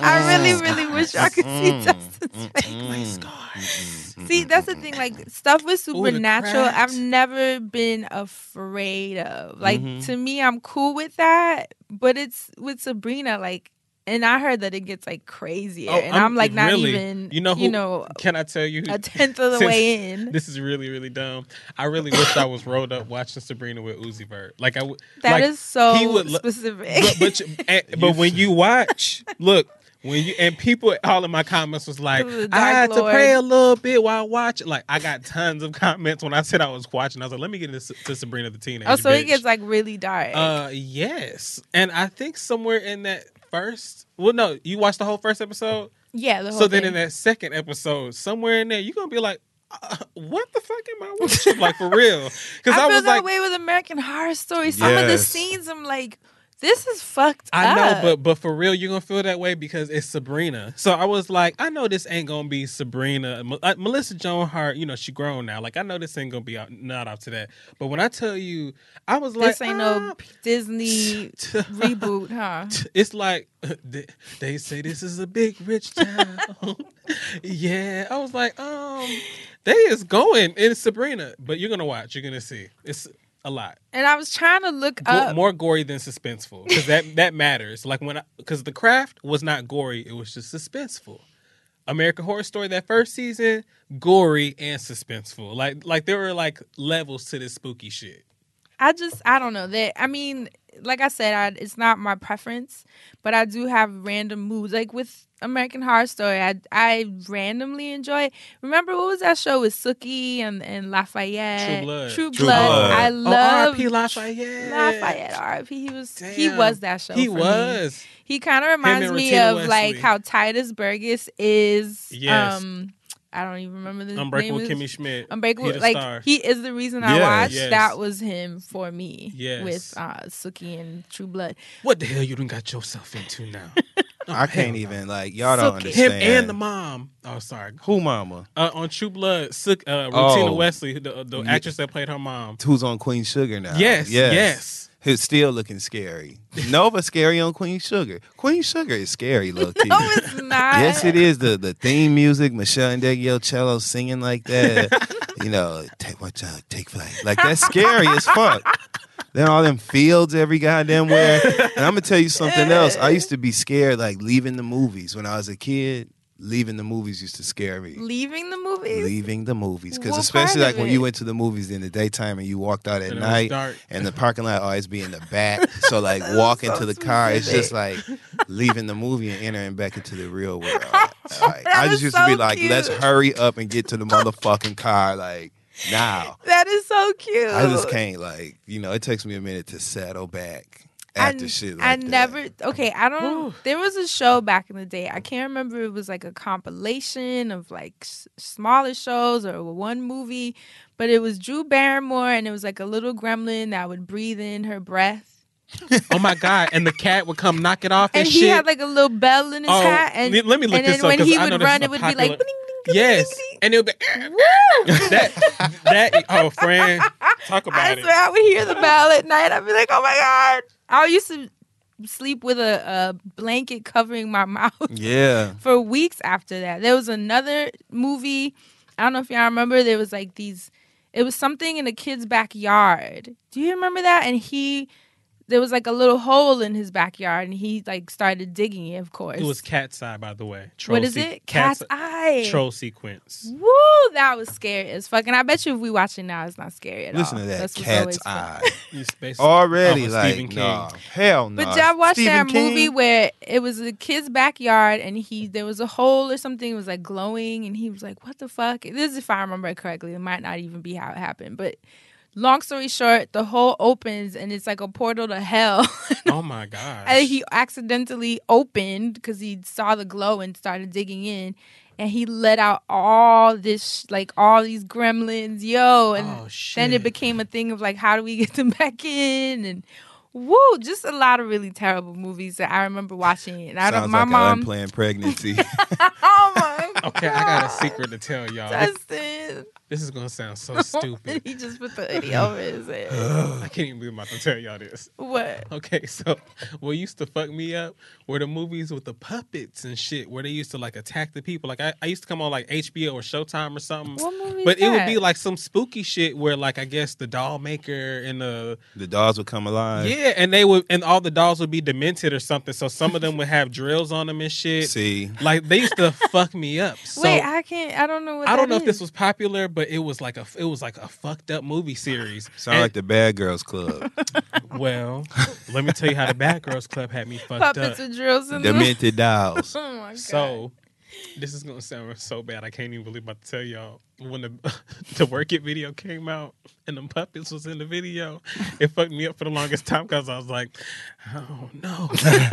I really, really wish I could see Dustin's face. See, that's the thing. Like stuff with supernatural, Ooh, I've never been afraid of. Like mm-hmm. to me, I'm cool with that. But it's with Sabrina, like. And I heard that it gets, like, crazier. Oh, and I'm, I'm like, not really, even, you know, who, you know, can I tell you? A tenth of the way in. This is really, really dumb. I really wish I was rolled up watching Sabrina with Uzi Vert. Like, I w- That like, is so he would lo- specific. But, but, you, and, but when you watch, look, when you and people, all in my comments was like, I had Lord. to pray a little bit while watching. Like, I got tons of comments when I said I was watching. I was like, let me get into to Sabrina the Teenager. Oh, so bitch. It gets, like, really dark. Uh, yes. And I think somewhere in that, First, well, no, you watched the whole first episode? Yeah, the whole So then thing. in that second episode, somewhere in there, you're going to be like, uh, what the fuck am I watching? Like, for real. I, I feel was that like, way with American Horror Story. Some yes. of the scenes, I'm like, this is fucked I up. I know, but but for real, you're going to feel that way because it's Sabrina. So I was like, I know this ain't going to be Sabrina. M- uh, Melissa Joan Hart, you know, she grown now. Like, I know this ain't going to be out, not out to that. But when I tell you, I was like, this ain't ah, no Disney reboot, huh? It's like, they say this is a big rich town. Yeah. I was like, um, they is going. It's Sabrina. But you're going to watch. You're going to see. It's a lot. And I was trying to look Go- up. More gory than suspenseful. Because that, that matters. Like when, because The Craft was not gory. It was just suspenseful. American Horror Story, that first season, gory and suspenseful. Like, like there were like levels to this spooky shit. I just, I don't know that. I mean, like I said, I, it's not my preference, but I do have random moods. Like with American Horror Story, I, I randomly enjoy it. Remember, what was that show with Sookie and, and Lafayette? True Blood. True, True Blood. Blood. I love. Oh, R I P Lafayette. Lafayette, R I P He was, Damn. he was that show. He for was. Me. He kind of reminds me of Wesley. Like how Titus Burgess is. Yes. Um, I don't even remember the Unbreakable name. Kimmy Schmidt. Unbreakable, he like star. He is the reason I yeah, watched. Yes. That was him for me. Yes. With uh, Sookie and True Blood. What the hell you done got yourself into now? Oh, I can't even, like, y'all don't Sookie. Understand. Him and the mom. Oh, sorry. Who mama? Uh, on True Blood, Sook, uh, Rutina oh. Wesley, the, the actress that played her mom. Who's on Queen Sugar now. Yes, yes. yes. Who's still looking scary. Nova's scary on Queen Sugar. Queen Sugar is scary, look. No, it's not. Yes, it is. The the theme music, Michelle and Deggio Cello singing like that. You know, take watch out, take flight. Like, that's scary as fuck. Then all them fields every goddamn where. And I'm going to tell you something else. I used to be scared, like, leaving the movies. When I was a kid, leaving the movies used to scare me. Leaving the movies? Leaving the movies. Because especially, like, when you went to the movies in the daytime and you walked out at and night, and the parking lot always be in the back. So, like, walking so to the car, it's just, like, leaving the movie and entering back into the real world. Like, I just used so to be like, cute. Let's hurry up and get to the motherfucking car, like. Now that is so cute. I just can't, like, you know, it takes me a minute to settle back after I, shit like I that. Never okay I don't Ooh. There was a show back in the day, I can't remember, it was like a compilation of like s- smaller shows or one movie, but it was Drew Barrymore and it was like a little gremlin that would breathe in her breath. Oh my God! And the cat would come knock it off, and, and he shit. had like a little bell in his oh, hat. And let me look and this up. And when he I would run, it would popular... be like, bling, bling, yes, bling, bling, bling. And it would be that that. Oh, friend, talk about I it. Swear I would hear the bell at night. I'd be like, oh my God! I used to sleep with a, a blanket covering my mouth. Yeah. For weeks after that, there was another movie. I don't know if y'all remember. There was like these. It was something in a kid's backyard. Do you remember that? And he. There was like a little hole in his backyard, and he like started digging it. Of course, it was Cat's Eye, by the way. Troll what is se- it? Cat's, Cat's Eye. Troll sequence. Woo, that was scary as fuck. And I bet you if we watch it now, it's not scary at Listen all. Listen to that, Cat's Eye. Already like, nah, hell no. Nah. But y'all watched Stephen that King? Movie where it was a kid's backyard, and he there was a hole or something. It was like glowing, and he was like, "What the fuck?" This is if I remember it correctly. It might not even be how it happened, but. Long story short, the hole opens and it's like a portal to hell. Oh my God! And he accidentally opened because he saw the glow and started digging in, and he let out all this, like all these gremlins, yo! And oh, shit. Then it became a thing of like, how do we get them back in? And woo, just a lot of really terrible movies that I remember watching. And I don't, my like mom an unplanned pregnancy. Oh my God! Okay, I got a secret to tell y'all. Dustin. This is going to sound so stupid. He just put the hoodie over his head. I can't even believe I'm about to tell y'all this. What? Okay, so what used to fuck me up were the movies with the puppets and shit where they used to, like, attack the people. Like, I, I used to come on, like, H B O or Showtime or something. What movie But that? It would be, like, some spooky shit where, like, I guess the doll maker and the... The dolls would come alive. Yeah, and they would, and all the dolls would be demented or something. So some of them would have drills on them and shit. See? Like, they used to fuck me up. So, wait, I can't... I don't know what I don't know is. If this was popular, but it was like a it was like a fucked up movie series. Sound and, like the Bad Girls Club. Well, let me tell you how the Bad Girls Club had me fucked Puppets up. Puppets and drills and demented dolls. Oh my God. So this is gonna sound so bad. I can't even believe I'm about to tell y'all. When the the Work It video came out and the puppets was in the video, it fucked me up for the longest time because I was like, oh no.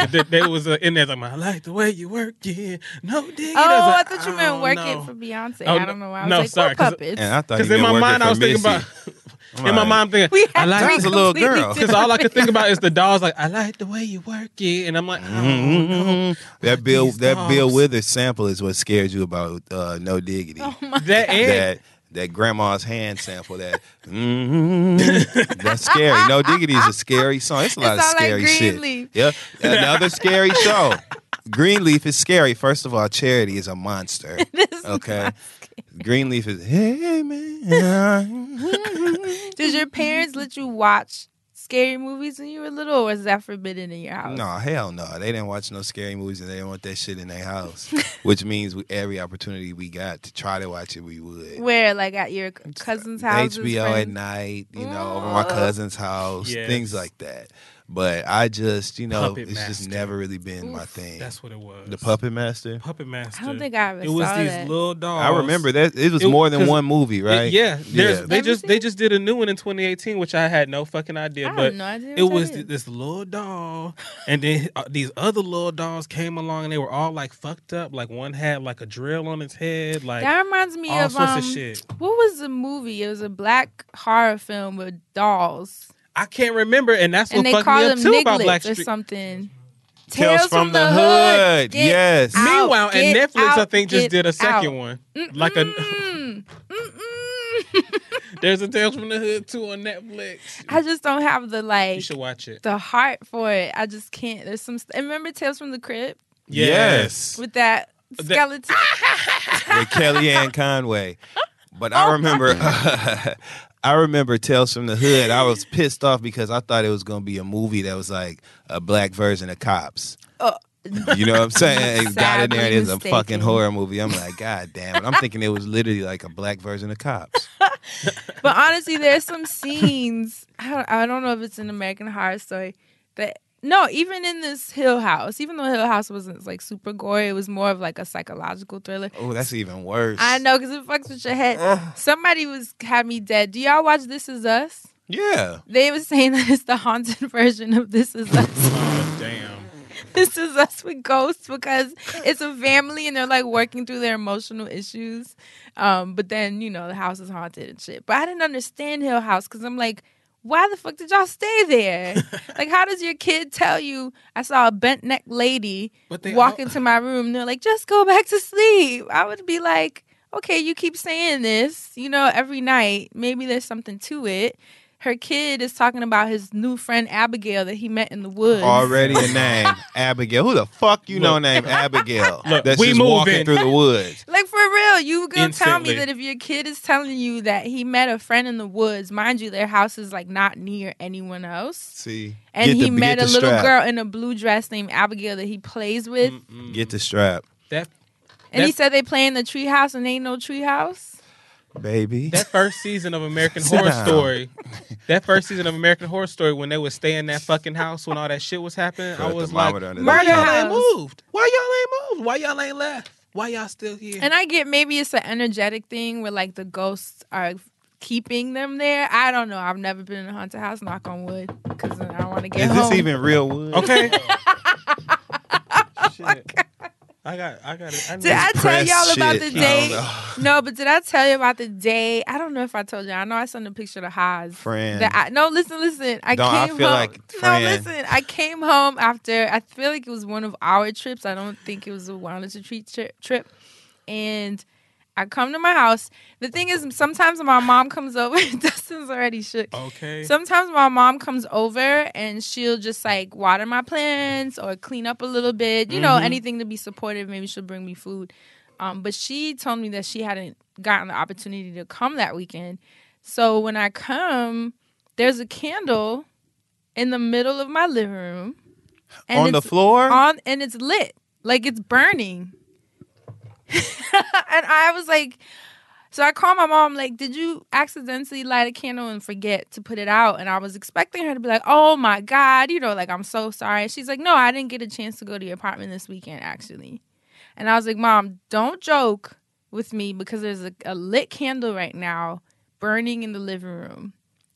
There, there was a, in there like, I like the way you work it. No, dig. Oh, I, like, I thought you meant Work no. It for Beyonce. Oh, I don't know why. I was no, like, sorry, what puppets? And I thought in my mind I was Missy. Thinking about. In right. my mind, I'm thinking, I like this little girl. Because all I could think about is the dolls, like, I like the way you work it. And I'm like, oh, mm-hmm. no. That Bill that Bill Withers sample is what scared you about uh, No Diggity. Oh my that, God. that that grandma's hand sample, that, mm-hmm. That's scary. No Diggity is a scary song. It's a lot it's of scary like shit. Yeah. Another scary show. Greenleaf is scary. First of all, Charity is a monster. Is okay. Greenleaf is, hey, man. Did your parents let you watch scary movies when you were little, or was that forbidden in your house? No, hell no. They didn't watch no scary movies, and they didn't want that shit in their house, which means we, every opportunity we got to try to watch it, we would. Where? Like at your cousin's house? H B O friends? At night, you know, over my cousin's house, yes. Things like that. But I just, you know, Puppet it's Master. Just never really been Oof, my thing. That's what it was. The Puppet Master? Puppet Master. I don't think I ever it saw that. It was these little dogs. I remember that. It was it, more than one movie, right? It, yeah. yeah. They just they just did a new one in twenty eighteen, which I had no fucking idea. I have but no idea it was th- this little doll, and then uh, these other little dolls came along, and they were all, like, fucked up. Like, one had, like, a drill on its head. Like, that reminds me all of sorts um, of shit. What was the movie? It was a black horror film with dolls. I can't remember, and that's and what fucked me up too Niglets about Black Street. Or something. Tales, Tales from, from the, the Hood. Hood. Yes. Out, Meanwhile, and Netflix, out, I think, just did a second out. one. Mm-mm. Like a. There's a Tales from the Hood too on Netflix. I just don't have the like. You should watch it. The heart for it. I just can't. There's some. St- remember Tales from the Crypt? Yes. With that skeleton. That... With Kellyanne Conway. But I remember. Uh, I remember Tales from the Hood. I was pissed off because I thought it was going to be a movie that was like a black version of Cops. Uh, you know what I'm saying? It got in there and it was a fucking horror movie. I'm like, God damn it. I'm thinking it was literally like a black version of Cops. But honestly, there's some scenes. I don't, I don't know if it's an American Horror Story. That, no, even in this Hill House, even though Hill House wasn't like super gory, it was more of like a psychological thriller. Oh, that's even worse. I know, because it fucks with your head. Ugh. Somebody was had me dead. Do y'all watch This Is Us? Yeah. They were saying that it's the haunted version of This Is Us. Oh, damn. This Is Us with ghosts, because it's a family and they're like working through their emotional issues. Um, but then, you know, the house is haunted and shit. But I didn't understand Hill House because I'm like, why the fuck did y'all stay there? Like, how does your kid tell you, I saw a bent-neck lady walk all... into my room, and they're like, just go back to sleep. I would be like, okay, you keep saying this, you know, every night. Maybe there's something to it. Her kid is talking about his new friend, Abigail, that he met in the woods. Already a name, Abigail. Who the fuck you Look. know named Abigail? Look, that's we just moving. walking through the woods. Like, for real, you gonna Instantly. tell me that if your kid is telling you that he met a friend in the woods, mind you, their house is, like, not near anyone else. See. And get he the, met a little strap. girl in a blue dress named Abigail that he plays with. Mm-mm. Get the strap. That, and he said they play in the treehouse and ain't no treehouse. Baby, that first season of American Horror Story, that first season of American Horror Story, when they would stay in that fucking house when all that shit was happening, I was like, why y'all ain't moved? Why y'all ain't moved? Why y'all ain't left? Why y'all still here? And I get maybe it's an energetic thing where like the ghosts are keeping them there. I don't know. I've never been in a haunted house. Knock on wood, because I don't want to get home. Is this even real wood? Okay. Shit. I got, I got it. I did I tell y'all shit. about the day? No, but did I tell you about the day? I don't know if I told you. I know I sent a picture to Haas. Friend. I, no, listen, listen. I don't, came I feel home. Like no, listen. I came home after, I feel like it was one of our trips. I don't think it was a wellness retreat tri- trip. And I come to my house. The thing is, sometimes my mom comes over. Dustin's already shook. Okay. Sometimes my mom comes over and she'll just like water my plants or clean up a little bit. You mm-hmm. know, anything to be supportive. Maybe she'll bring me food. Um, but she told me that she hadn't gotten the opportunity to come that weekend. So when I come, there's a candle in the middle of my living room. And on the floor? On, and it's lit. Like it's burning. And I was like, so I called my mom, like, did you accidentally light a candle and forget to put it out? And I was expecting her to be like, oh, my God, you know, like, I'm so sorry. And she's like, no, I didn't get a chance to go to your apartment this weekend, actually. And I was like, Mom, don't joke with me because there's a, a lit candle right now burning in the living room.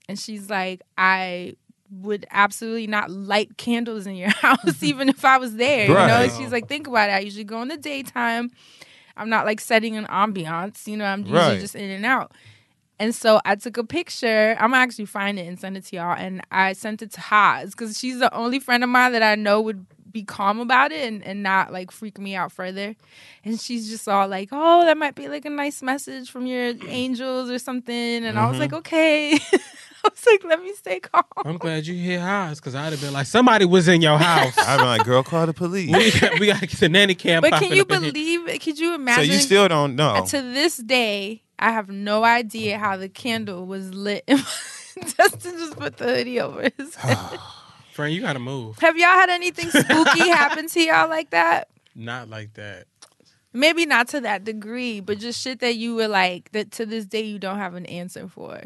And she's like, I would absolutely not light candles in your house even if I was there. Right. You know, and she's like, think about it. I usually go in the daytime. I'm not, like, setting an ambiance. You know, I'm usually right. just in and out. And so I took a picture. I'm going to actually find it and send it to y'all. And I sent it to Haas because she's the only friend of mine that I know would be calm about it and, and not, like, freak me out further. And she's just all like, oh, that might be, like, a nice message from your angels or something. And mm-hmm. I was like, okay. I was like, let me stay calm. I'm glad you hit Haas because I'd have been like, somebody was in your house. I'd be like, girl, call the police. We got, we got to get the nanny cam. But can you believe it? Could you imagine? So you still don't know. To this day, I have no idea how the candle was lit in my, Dustin just put the hoodie over his head. Friend, you gotta move. Have y'all had anything spooky happen to y'all like that? Not like that. Maybe not to that degree, but just shit that you were like, that to this day you don't have an answer for.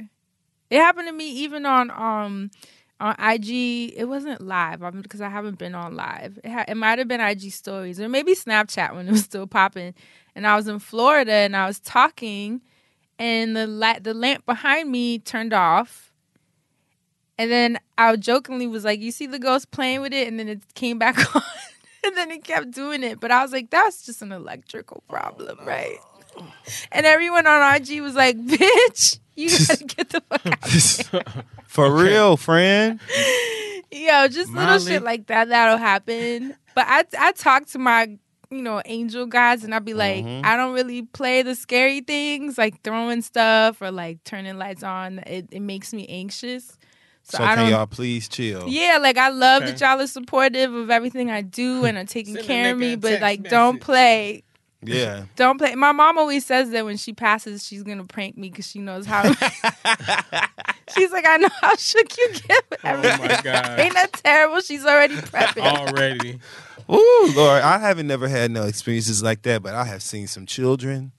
It happened to me even on um on I G. It wasn't live because I haven't been on live. It, ha- it might have been I G stories or maybe Snapchat when it was still popping. And I was in Florida and I was talking and the la- the lamp behind me turned off. And then I jokingly was like, you see the ghost playing with it? And then it came back on. And then it kept doing it. But I was like, that's just an electrical problem, right? And everyone on I G was like, bitch, you gotta get the fuck out of here. For okay. real, friend. Yo, just Molly. Little shit like that, that'll happen. But I I talk to my, you know, angel guys and I'll be like, mm-hmm. I don't really play the scary things, like throwing stuff or like turning lights on. It, it makes me anxious. So, so I can don't, y'all please chill? Yeah, like I love okay. that y'all are supportive of everything I do and are taking care of me, but like message. Don't play. Yeah. Don't play. My mom always says that when she passes, she's going to prank me because she knows how. She's like, I know how shook you get with everything. Oh my God. Ain't that terrible? She's already prepping. Already. Ooh, Lord. I haven't never had no experiences like that, but I have seen some children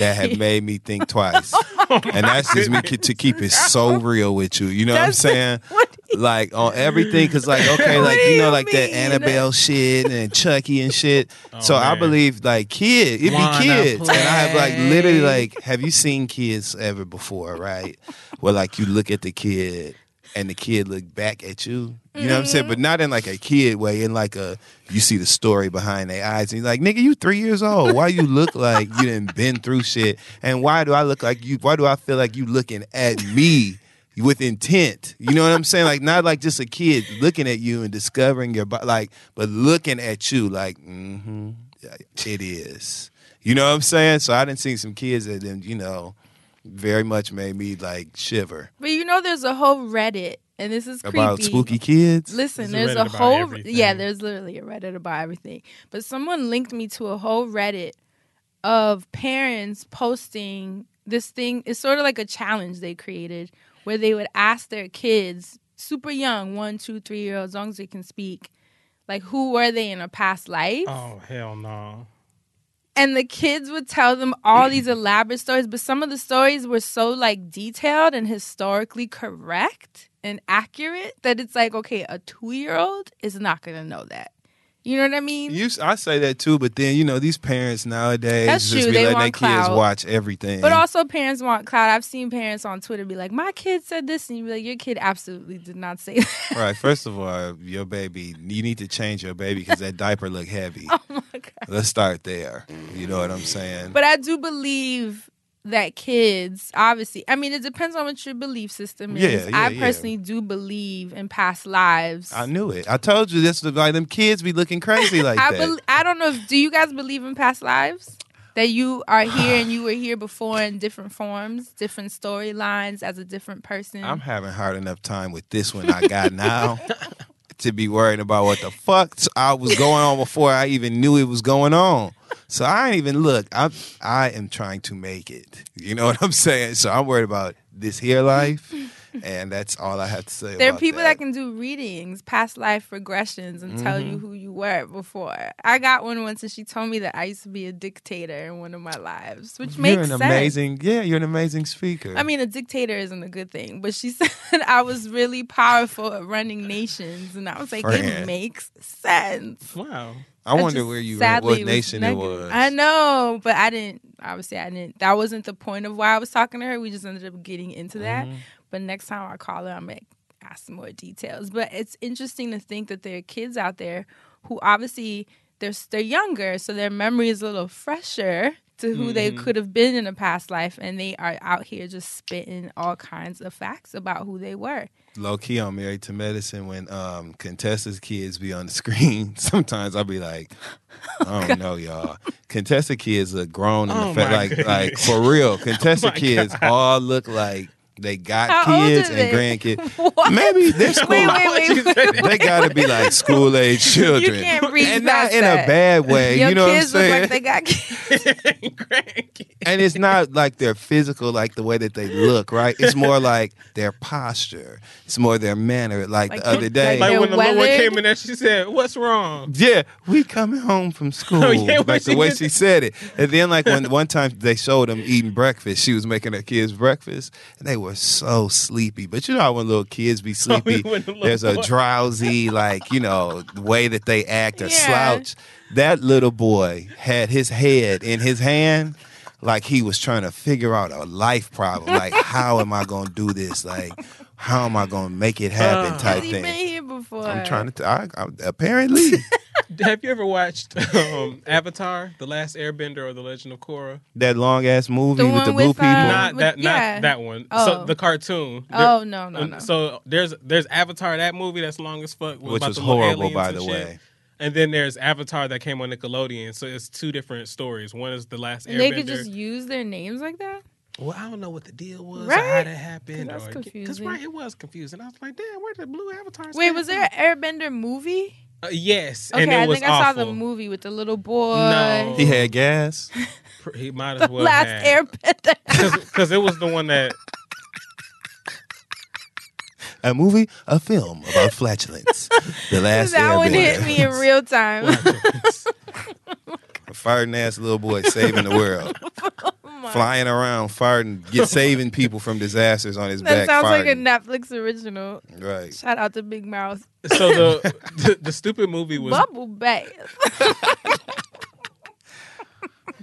that have made me think twice. Oh and that's just me to keep it so real with you. You know that's what I'm saying? What you, like on everything. Because like, okay, like, you, you know, like mean? That Annabelle shit and Chucky and shit. Oh, so man. I believe like kids, it Wanna be kids. Play. And I have like literally like, have you seen kids ever before, right? Where like you look at the kid and the kid look back at you. You know what I'm saying? But not in like a kid way, in like a, you see the story behind their eyes. And you're like, nigga, you three years old. Why you look like you done been through shit? And why do I look like you, why do I feel like you looking at me with intent? You know what I'm saying? Like not like just a kid looking at you and discovering your body, like, but looking at you like, mm-hmm, it is. You know what I'm saying? So I done seen some kids that then, you know, very much made me like shiver. But you know, there's a whole Reddit. And this is creepy. About spooky kids? Listen, there's, there's a, a whole... Everything. Yeah, there's literally a Reddit about everything. But someone linked me to a whole Reddit of parents posting this thing. It's sort of like a challenge they created where they would ask their kids, super young, one, two, three-year-olds, as long as they can speak, like, who were they in a past life? Oh, hell no. And the kids would tell them all these elaborate stories, but some of the stories were so, like, detailed and historically correct and accurate that it's like, okay, a two-year-old is not going to know that. You know what I mean? You, I say that too, but then, you know, these parents nowadays That's just true. Be they letting their clout. Kids watch everything. But also parents want clout. I've seen parents on Twitter be like, my kid said this, and you be like, your kid absolutely did not say that. Right. First of all, your baby, you need to change your baby because that diaper look heavy. Oh, my God. Let's start there. You know what I'm saying? But I do believe... that kids, obviously, I mean, it depends on what your belief system is. Yeah, yeah, I personally yeah. do believe in past lives. I knew it. I told you this was like them kids be looking crazy like I that. Be- I don't know. If, do you guys believe in past lives? That you are here and you were here before in different forms, different storylines as a different person? I'm having hard enough time with this one I got now to be worried about what the fuck I was going on before I even knew it was going on. So I ain't even look. I I am trying to make it. You know what I'm saying? So I'm worried about this here life, and that's all I have to say. There about are people that. that can do readings, past life regressions, and mm-hmm. tell you who you were before. I got one once, and she told me that I used to be a dictator in one of my lives, which you're makes an sense. Amazing, yeah, you're an amazing speaker. I mean, a dictator isn't a good thing, but she said I was really powerful at running nations, and I was like, Friend. It makes sense. Wow. I, I wonder where you were, what nation it was. I know, but I didn't, obviously I didn't, that wasn't the point of why I was talking to her. We just ended up getting into that. Mm-hmm. But next time I call her, I'm going to ask some more details. But it's interesting to think that there are kids out there who obviously, they're, they're younger, so their memory is a little fresher to who mm-hmm. they could have been in a past life, and they are out here just spitting all kinds of facts about who they were. Low key on Married to Medicine, when um, Contessa's kids be on the screen, sometimes I'll be like, I don't God. Know, y'all. Contessa kids look grown in oh the fact, like, goodness. Like for real. Contessa oh kids God. All look like they got How kids and grandkids. What? Maybe they're school. Wait, wait, wait, wait, they gotta be like school age children, you can't read and not that. In a bad way. Your you know kids what I'm saying? Look like they got kids and grandkids. And it's not like they're physical, like the way that they look, right? It's more like their posture. It's more their manner. Like, like the other day. Like, like when the weathered. Lord came in there, she said, "What's wrong?" Yeah, we coming home from school. Oh, yeah, like the way she said it. And then like when one time they showed them eating breakfast. She was making her kids breakfast. And they were so sleepy. But you know how when little kids be sleepy, oh, the there's a boy. drowsy, like, you know, the way that they act, a yeah. slouch. That little boy had his head in his hand like he was trying to figure out a life problem. Like, how am I going to do this? Like, how am I going to make it happen uh, type thing. Has he been here before? I'm trying to... I, I, apparently. Have you ever watched um, Avatar: The Last Airbender or The Legend of Korra? That long-ass movie with the blue with, people? Um, not that, with, yeah. not that one. Oh. So, the cartoon. Oh, there, no, no, no. So there's there's Avatar, that movie that's long as fuck. Which about was the horrible, by the shit. way. And then there's Avatar that came on Nickelodeon. So it's two different stories. One is The Last Airbender. And they could just use their names like that? Well, I don't know what the deal was right? or how that happened. That's confusing. Because right, it was confusing. I was like, damn, where did the blue Avatar Wait, was from? There an Airbender movie? Uh, yes. Okay, and it I was think awful. I saw the movie with the little boy. No. He had gas. He might as well Last have. Last Airbender. Because it was the one that... A movie, a film about flatulence. The Last Airbender. That one hit me in real time. A farting ass little boy saving the world. Oh, flying around, farting, get saving people from disasters on his that back. That sounds farting. like a Netflix original. Right. Shout out to Big Mouth. So the the, the stupid movie was Bubble Bath.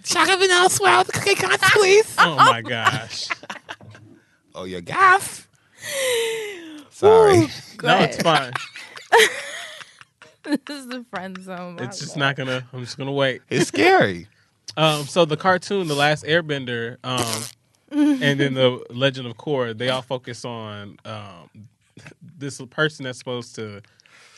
Chocolate vanilla swirl, cookie cuts, please. Oh my gosh. Oh, your gaff. Sorry. Ooh, no, it's fine. This is the friend zone. It's just not gonna. I'm just gonna wait. It's scary. Um, so the cartoon, The Last Airbender, um, and then The Legend of Korra, they all focus on um, this person that's supposed to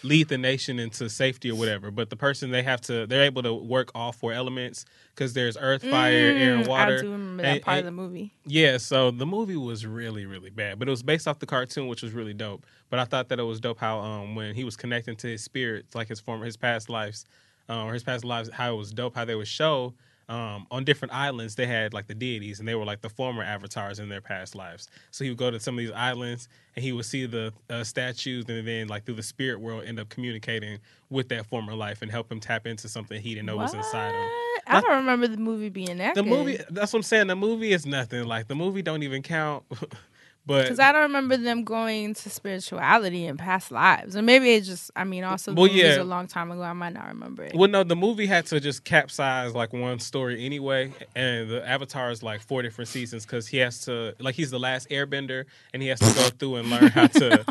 lead the nation into safety or whatever. But the person they have to, they're able to work all four elements because there's earth, fire, mm, air, and water. I do remember that and, part and, of the movie. Yeah, so the movie was really, really bad. But it was based off the cartoon, which was really dope. But I thought that it was dope how um, when he was connecting to his spirit, like his former, his past lives, um, or his past lives, how it was dope, how they would show Um, on different islands, they had like the deities, and they were like the former avatars in their past lives. So he would go to some of these islands, and he would see the uh, statues, and then like through the spirit world, end up communicating with that former life and help him tap into something he didn't know what? was inside him. I don't remember the movie being that. The good. movie, that's what I'm saying. The movie is nothing. Like the movie don't even count. But because I don't remember them going to spirituality in past lives. Or maybe it's just, I mean, also the well, movie was yeah. a long time ago. I might not remember it. Well, no, the movie had to just capsize like one story anyway. And the Avatar is like four different seasons because he has to, like he's the last airbender and he has to go through and learn how to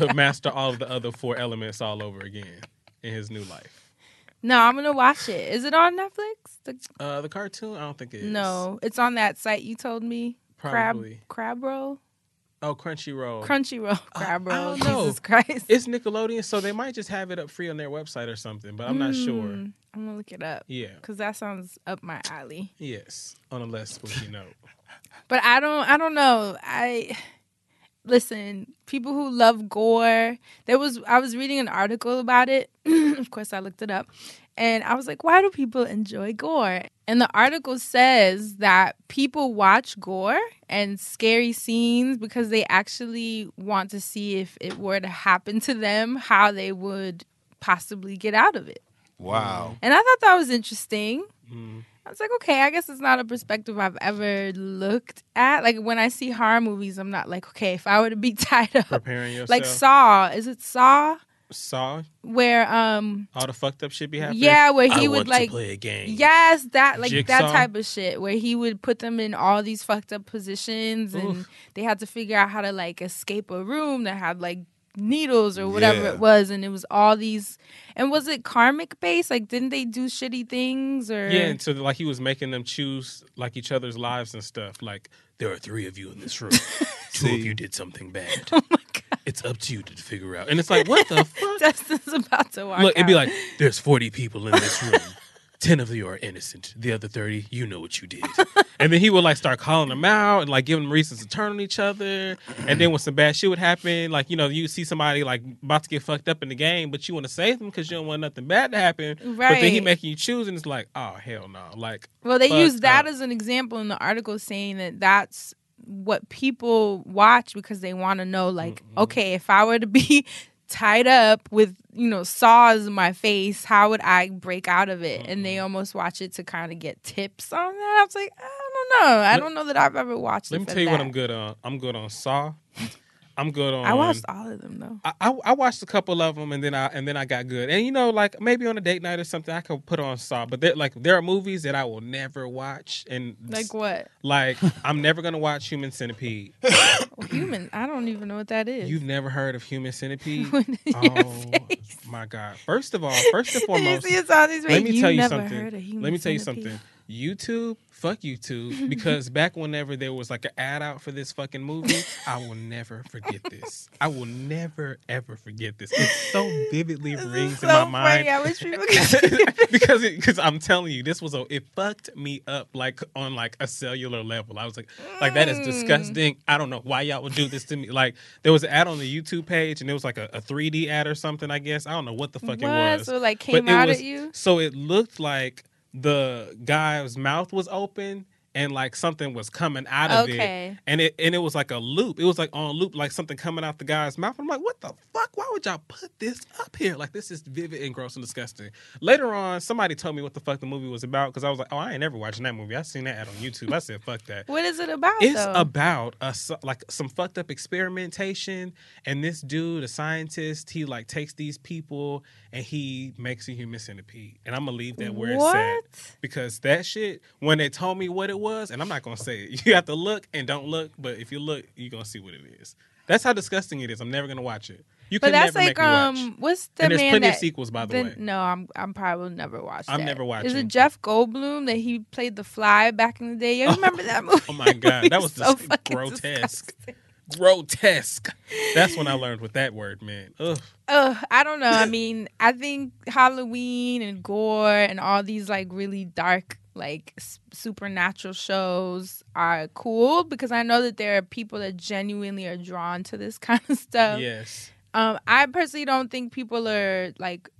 oh master all of the other four elements all over again in his new life. No, I'm going to watch it. Is it on Netflix? The, uh, the cartoon? I don't think it is. No, it's on that site you told me. Probably. Crab, Crab Roll? Oh, Crunchyroll. Crunchyroll. Crab Roll. Jesus Christ. It's Nickelodeon, so they might just have it up free on their website or something, but I'm mm, not sure. I'm going to look it up. Yeah. Because that sounds up my alley. Yes. On a less spooky note. But I don't, I don't know. I... Listen, people who love gore, there was I was reading an article about it. Of course, I looked it up. And I was like, why do people enjoy gore? And the article says that people watch gore and scary scenes because they actually want to see if it were to happen to them, how they would possibly get out of it. Wow. And I thought that was interesting. Mm. I was like, okay, I guess it's not a perspective I've ever looked at. Like, when I see horror movies, I'm not like, okay, if I were to be tied up. Preparing yourself. Like Saw. Is it Saw? Saw? Where, um... all the fucked up shit be happening? Yeah, where he I would, want like... to play a game. Yes, that, like, Jigsaw? That type of shit. Where he would put them in all these fucked up positions. Oof. And they had to figure out how to, like, escape a room that had, like, needles or whatever yeah. it was, and it was all these, and was it karmic based? Like, didn't they do shitty things or yeah? And so like he was making them choose like each other's lives and stuff. Like, there are three of you in this room. Two of you did something bad. Oh my god! It's up to you to figure out. And it's like, what the fuck? Dustin's about to walk. Look, out. It'd be like, there's forty people in this room. ten of you are innocent. The other thirty, you know what you did. And then he would like start calling them out and like giving them reasons to turn on each other. And then when some bad shit would happen, like, you know, you see somebody like about to get fucked up in the game, but you want to save them because you don't want nothing bad to happen. Right. But then he making you choose, and it's like, oh, hell no. Like, well, they use that up. as an example in the article, saying that that's what people watch because they want to know, like, mm-hmm. okay, if I were to be tied up with, you know, saws in my face, how would I break out of it? Mm-hmm. And they almost watch it to kind of get tips on that. I was like, I don't know. I don't know that I've ever watched. Let me tell you that. What I'm good on. I'm good on Saw. I'm good on. I watched all of them though. I, I I watched a couple of them and then I and then I got good. And you know, like maybe on a date night or something, I could put on Saw. But like there are movies that I will never watch. And like what? Like I'm never gonna watch Human Centipede. Well, human? I don't even know what that is. You've never heard of Human Centipede? Oh face. My God! First of all, first and foremost, you see all these let me you tell you something. Heard of human let me tell centipede. you something. YouTube, fuck YouTube, because back whenever there was like an ad out for this fucking movie, I will never forget this. I will never, ever forget this. It so vividly this rings so in my funny. mind. I wish people could see it. Because it, 'cause I'm telling you, this was a, it fucked me up like on like a cellular level. I was like, mm. like that is disgusting. I don't know why y'all would do this to me. Like there was an ad on the YouTube page and it was like a, a three D ad or something, I guess. I don't know what the fuck what? it was. So like came but out was, at you? So it looked like the guy's mouth was open and like something was coming out of okay. it, and it and it was like a loop. It was like on loop, like something coming out the guy's mouth. I'm like, what the fuck? Why would y'all put this up here? Like this is vivid and gross and disgusting. Later on, somebody told me what the fuck the movie was about because I was like, oh, I ain't never watching that movie. I seen that ad on YouTube. I said, fuck that. What is it about? It's though? about a like some fucked up experimentation, and this dude, a scientist, he like takes these people. And he makes a human centipede. And I'm going to leave that where what? it's at. Because that shit, when they told me what it was, and I'm not going to say it. You have to look and don't look. But if you look, you're going to see what it is. That's how disgusting it is. I'm never going to watch it. You but can that's never like, make um, me watch. What's the and there's man plenty that, of sequels, by the, the way. No, I'm I'm probably never watched. I'm that. never watching. Is it Jeff Goldblum that he played The Fly back in the day? You remember oh, that movie? Oh, my God. That was so dis- grotesque. Disgusting. Grotesque. That's when I learned what that word meant. Ugh. Ugh. I don't know. I mean, I think Halloween and gore and all these like really dark, like s- supernatural shows are cool because I know that there are people that genuinely are drawn to this kind of stuff. Yes. Um, I personally don't think people are like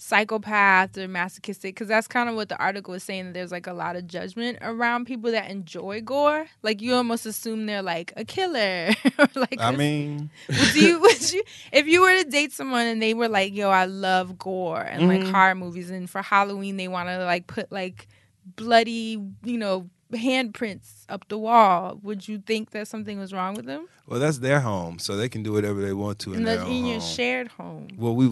psychopaths or masochistic because that's kind of what the article is saying, that there's like a lot of judgment around people that enjoy gore. Like you almost assume they're like a killer. or like I a, mean, would you, would you, if you were to date someone and they were like, "Yo, I love gore and mm-hmm. like horror movies," and for Halloween they want to like put like bloody, you know, handprints up the wall, would you think that something was wrong with them? Well, that's their home, so they can do whatever they want to in, in their own home. In your shared home. Well, we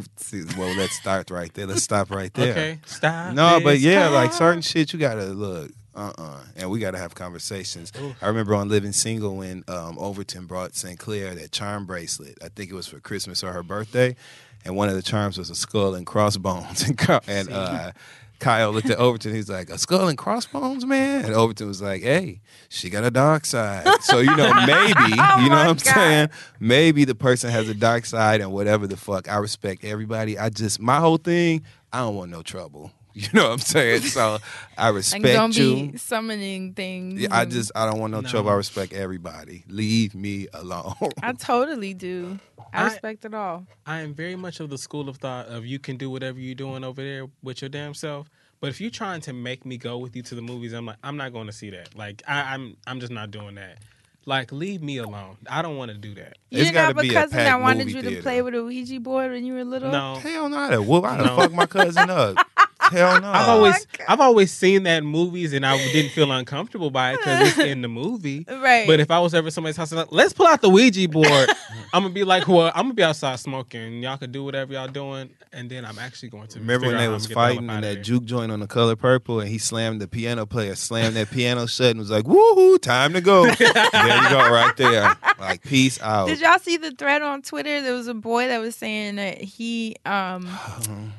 well let's start right there. Let's stop right there. Okay, stop. No, but yeah, stop. Like certain shit you gotta look. Uh uh-uh. uh, and we gotta have conversations. Ooh. I remember on Living Single when um, Overton brought Sinclair that charm bracelet. I think it was for Christmas or her birthday, and one of the charms was a skull and crossbones, and and. Uh, Kyle looked at Overton. He's like, a skull and crossbones, man? And Overton was like, hey, she got a dark side. So, you know, maybe, oh you know what I'm God. saying? Maybe the person has a dark side and whatever the fuck. I respect everybody. I just, my whole thing, I don't want no trouble. You know what I'm saying? So I respect like don't you. Be summoning things. Yeah, I just, I don't want no, no trouble. I respect everybody. Leave me alone. I totally do. I, I respect it all. I am very much of the school of thought of you can do whatever you're doing over there with your damn self. But if you're trying to make me go with you to the movies, I'm like, I'm not going to see that. Like, I, I'm, I'm just not doing that. Like, leave me alone. I don't want to do that. You're not a cousin that wanted you theater. to play with a Ouija board when you were little? No. Hell no. I would no. fuck my cousin up. Hell no. I've always oh I've always seen that in movies and I didn't feel uncomfortable by it because it's in the movie. Right. But if I was ever somebody's house, like, let's pull out the Ouija board. I'm gonna be like, well, I'm gonna be outside smoking. Y'all can do whatever y'all doing, and then I'm actually going to. Remember when they was fighting in that juke joint on The Color Purple, and he slammed the piano player, slammed that piano shut, and was like, "Woohoo, time to go." There you go, right there. Like, peace out. Did y'all see the thread on Twitter? There was a boy that was saying that he, um,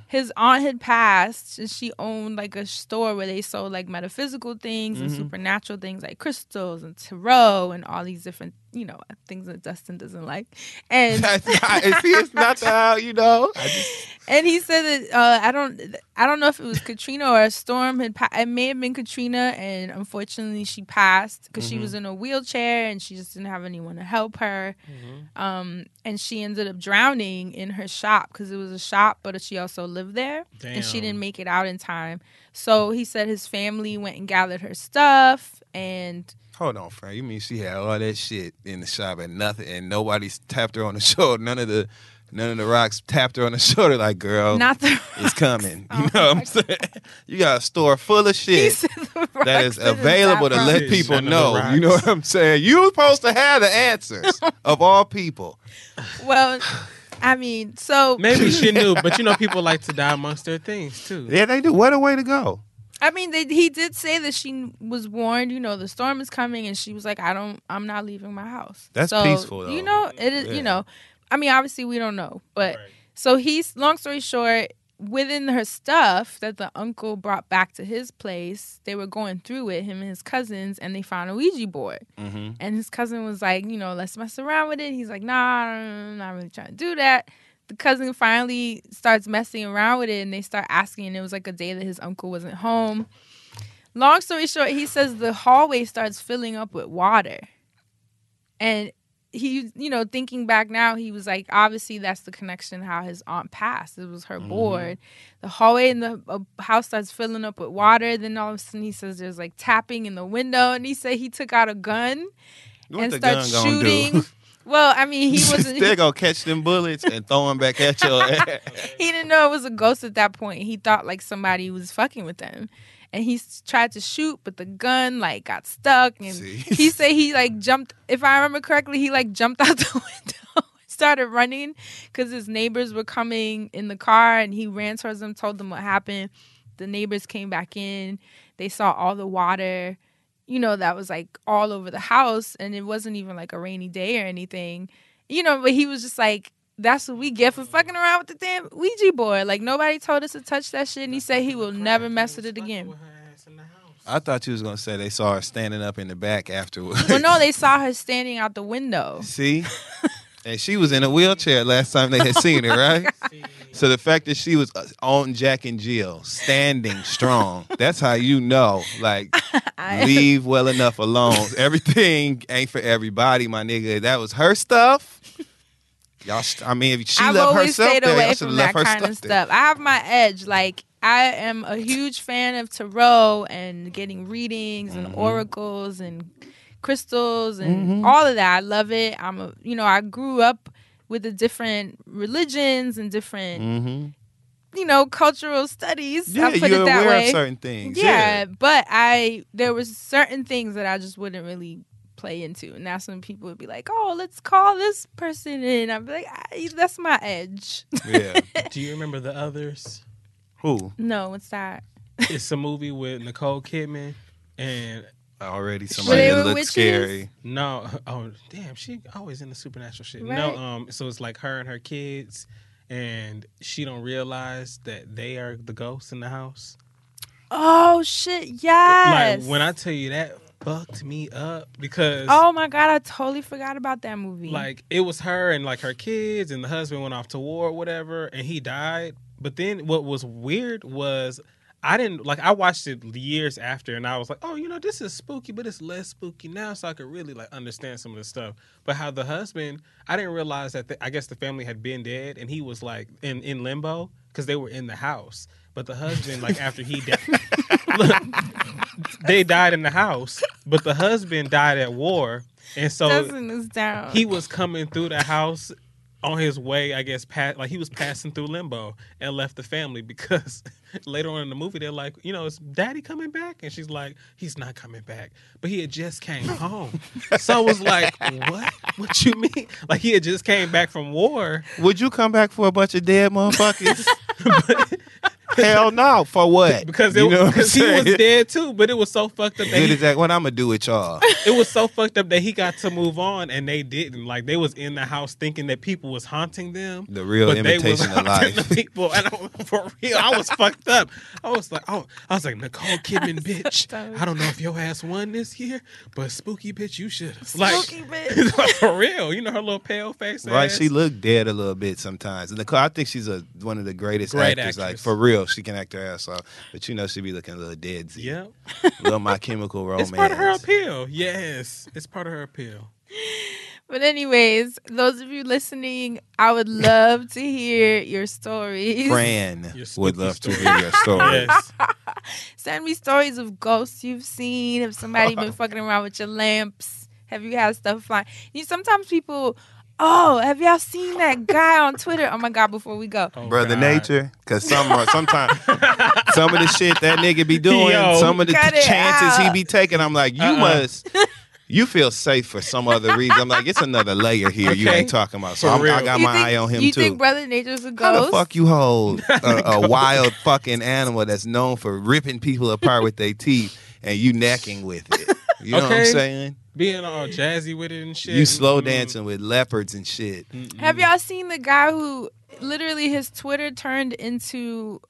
his aunt had passed. She owned like a store where they sold like metaphysical things mm-hmm. and supernatural things like crystals and tarot and all these different you know, things that Dustin doesn't like. And that's not, see, it's not that, you know. I just... And he said that uh, I don't, I don't know if it was Katrina or a storm had. Pa- it may have been Katrina, and unfortunately, she passed because mm-hmm. she was in a wheelchair and she just didn't have anyone to help her. Mm-hmm. Um, and she ended up drowning in her shop because it was a shop, but she also lived there, Damn. and she didn't make it out in time. So he said his family went and gathered her stuff and. Hold on, Frank. You mean she had all that shit in the shop and nothing, and nobody tapped her on the shoulder. None of the, none of the rocks tapped her on the shoulder. Like, girl, not the rocks. It's coming. You know what I'm saying? You got a store full of shit that is available to let people know. You know what I'm saying? You're supposed to have the answers of all people. Well. I mean, so maybe she knew, but you know, people like to die amongst their things too. Yeah, they do. What a way to go! I mean, they, he did say that she was warned. You know, the storm is coming, and she was like, "I don't, I'm not leaving my house." That's so peaceful, though. You know, it is. Yeah. You know, I mean, obviously we don't know, but right. So he's. Long story short, within her stuff that the uncle brought back to his place, they were going through it, him and his cousins, and they found a Ouija board. Mm-hmm. And his cousin was like, you know, let's mess around with it. He's like, nah, I'm not really trying to do that. The cousin finally starts messing around with it, and they start asking, and it was like a day that his uncle wasn't home. Long story short, he says the hallway starts filling up with water. And he, you know, thinking back now, he was like, obviously that's the connection how his aunt passed. It was her mm-hmm. board. The hallway in the uh, house starts filling up with water. Then all of a sudden he says there's like tapping in the window. And he said he took out a gun what and starts shooting. Well, I mean, he wasn't... They're going to catch them bullets and throw them back at your ass. He didn't know it was a ghost at that point. He thought like somebody was fucking with them. And he tried to shoot, but the gun, like, got stuck. And See? he said he, like, jumped... If I remember correctly, he, like, jumped out the window and started running because his neighbors were coming in the car, and he ran towards them, told them what happened. The neighbors came back in. They saw all the water, you know, that was, like, all over the house. And it wasn't even, like, a rainy day or anything. You know, but he was just, like... That's what we get for fucking around with the damn Ouija board. Like, nobody told us to touch that shit, and he said he will never mess with it again. I thought you was going to say they saw her standing up in the back afterwards. Well, no, they saw her standing out the window. See? And she was in a wheelchair last time they had seen her, right? So the fact that she was on Jack and Jill, standing strong, that's how you know, like, leave well enough alone. Everything ain't for everybody, my nigga. That was her stuff. Y'all, I mean, if she I've left herself stayed away there, from that kind of stuff. There. I have my edge. Like, I am a huge fan of tarot and getting readings mm-hmm. and oracles and crystals and mm-hmm. all of that. I love it. I'm a, you know, I grew up with the different religions and different, mm-hmm. you know, cultural studies. Yeah, I put you're it that aware way. Of certain things. Yeah, yeah, but I there was certain things that I just wouldn't really. Play into, and that's when people would be like, "Oh, let's call this person in." I'd be like, I, "That's my edge." Yeah. Do you remember The Others? Who? No, what's that? It's a movie with Nicole Kidman and already somebody that looks scary. No, oh damn, she always in the supernatural shit. Right? No, um, so it's like her and her kids, and she don't realize that they are the ghosts in the house. Oh shit! Yes. Like when I tell you that. Fucked me up because oh my god, I totally forgot about that movie. Like it was her and like her kids, and the husband went off to war or whatever, and he died. But then what was weird was I didn't like I watched it years after, and I was like, oh, you know, this is spooky, but it's less spooky now, so I could really like understand some of the stuff. But how the husband, I didn't realize that the, I guess the family had been dead, and he was like in in limbo because they were in the house. But the husband, like after he died, look, they died in the house. But the husband died at war, and so down. He was coming through the house on his way. I guess past, like he was passing through limbo and left the family because later on in the movie they're like, you know, is Daddy coming back? And she's like, he's not coming back, but he had just came home. So I was like, what? What you mean? Like he had just came back from war? Would you come back for a bunch of dead motherfuckers? But, Hell no. For what? Because it, you know because he was dead too, but it was so fucked up. That he, exactly what I'm gonna do with y'all. It was so fucked up that he got to move on and they didn't. Like they was in the house thinking that people was haunting them. The real but imitation they was of life. The people. And I, for real, I was fucked up. I was like, oh, I was like Nicole Kidman, bitch. So I don't know if your ass won this year, but spooky bitch, you should have. Like, spooky bitch. Like, for real, you know her little pale face. Right, ass. She looked dead a little bit sometimes. And Nicole, I think she's a one of the greatest Great actors. Actress. Like for real, she can act her ass off. But you know she be looking a little dead. Yeah, little My Chemical Romance. It's part of her appeal. Yes, it's part of her appeal. But anyways, those of you listening, I would love to hear your stories. Fran your would love story. to hear your stories. Yes. Send me stories of ghosts you've seen. Have somebody been fucking around with your lamps? Have you had stuff flying? You sometimes people. Oh, have y'all seen that guy on Twitter? Oh my God! Before we go, oh brother God. Nature, because some sometimes some of the shit that nigga be doing, Yo, some of the chances out. he be taking, I'm like, you uh-uh. must. You feel safe for some other reason. I'm like, it's another layer here okay. you ain't talking about. So I'm, I got you my think, eye on him you too. You think Brother Nature's a ghost? How the fuck you hold a, a wild fucking animal that's known for ripping people apart with their teeth and you necking with it? You know okay. what I'm saying? Being all jazzy with it and shit. You slow dancing mm-hmm. with leopards and shit. Mm-hmm. Have y'all seen the guy who literally his Twitter turned into...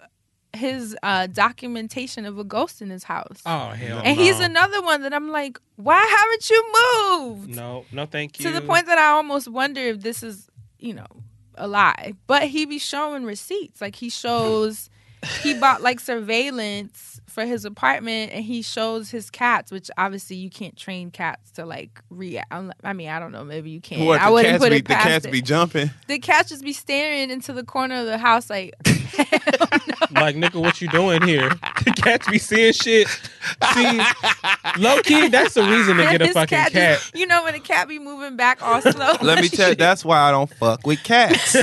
his uh, documentation of a ghost in his house. Oh, hell And no. he's another one that I'm like, why haven't you moved? No, no, thank you. To the point that I almost wonder if this is, you know, a lie. But he be showing receipts. Like, he shows, he bought, like, surveillance for his apartment, and he shows his cats, which obviously you can't train cats to, like, react. I mean, I don't know. Maybe you can. What, I wouldn't put be, it past The cats it. be jumping. The cats just be staring into the corner of the house like... Hell no. Like, nigga, what you doing here? The cats be seeing shit. See, low key, that's the reason to get a fucking cat. cat. Just, you know, when a cat be moving back all slow. Let me tell you, that's why I don't fuck with cats.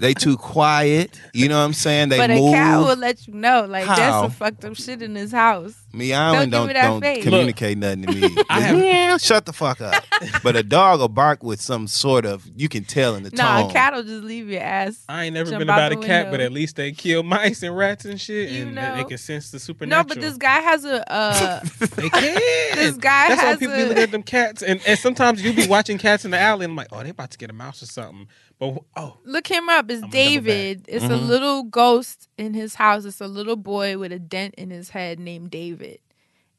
They too quiet. You know what I'm saying? They but move. But a cat will let you know. Like, How? that's some fucked up shit in his house. Me, I don't, don't, don't, don't communicate Look, nothing to me. I have, yeah, shut the fuck up. But a dog will bark with some sort of, you can tell in the nah, tone. No, a cat will just leave your ass. I ain't never been about a cat, window. but at least they kill mice and rats and shit, you and know. they can sense the supernatural. No, but this guy has a... Uh, they can. This guy That's has why people a... be looking at them cats, and, and sometimes you be watching cats in the alley, and I'm like, oh, they about to get a mouse or something. But oh, Look him up. It's I'm David. It's mm-hmm. a little ghost in his house. It's a little boy with a dent in his head named David.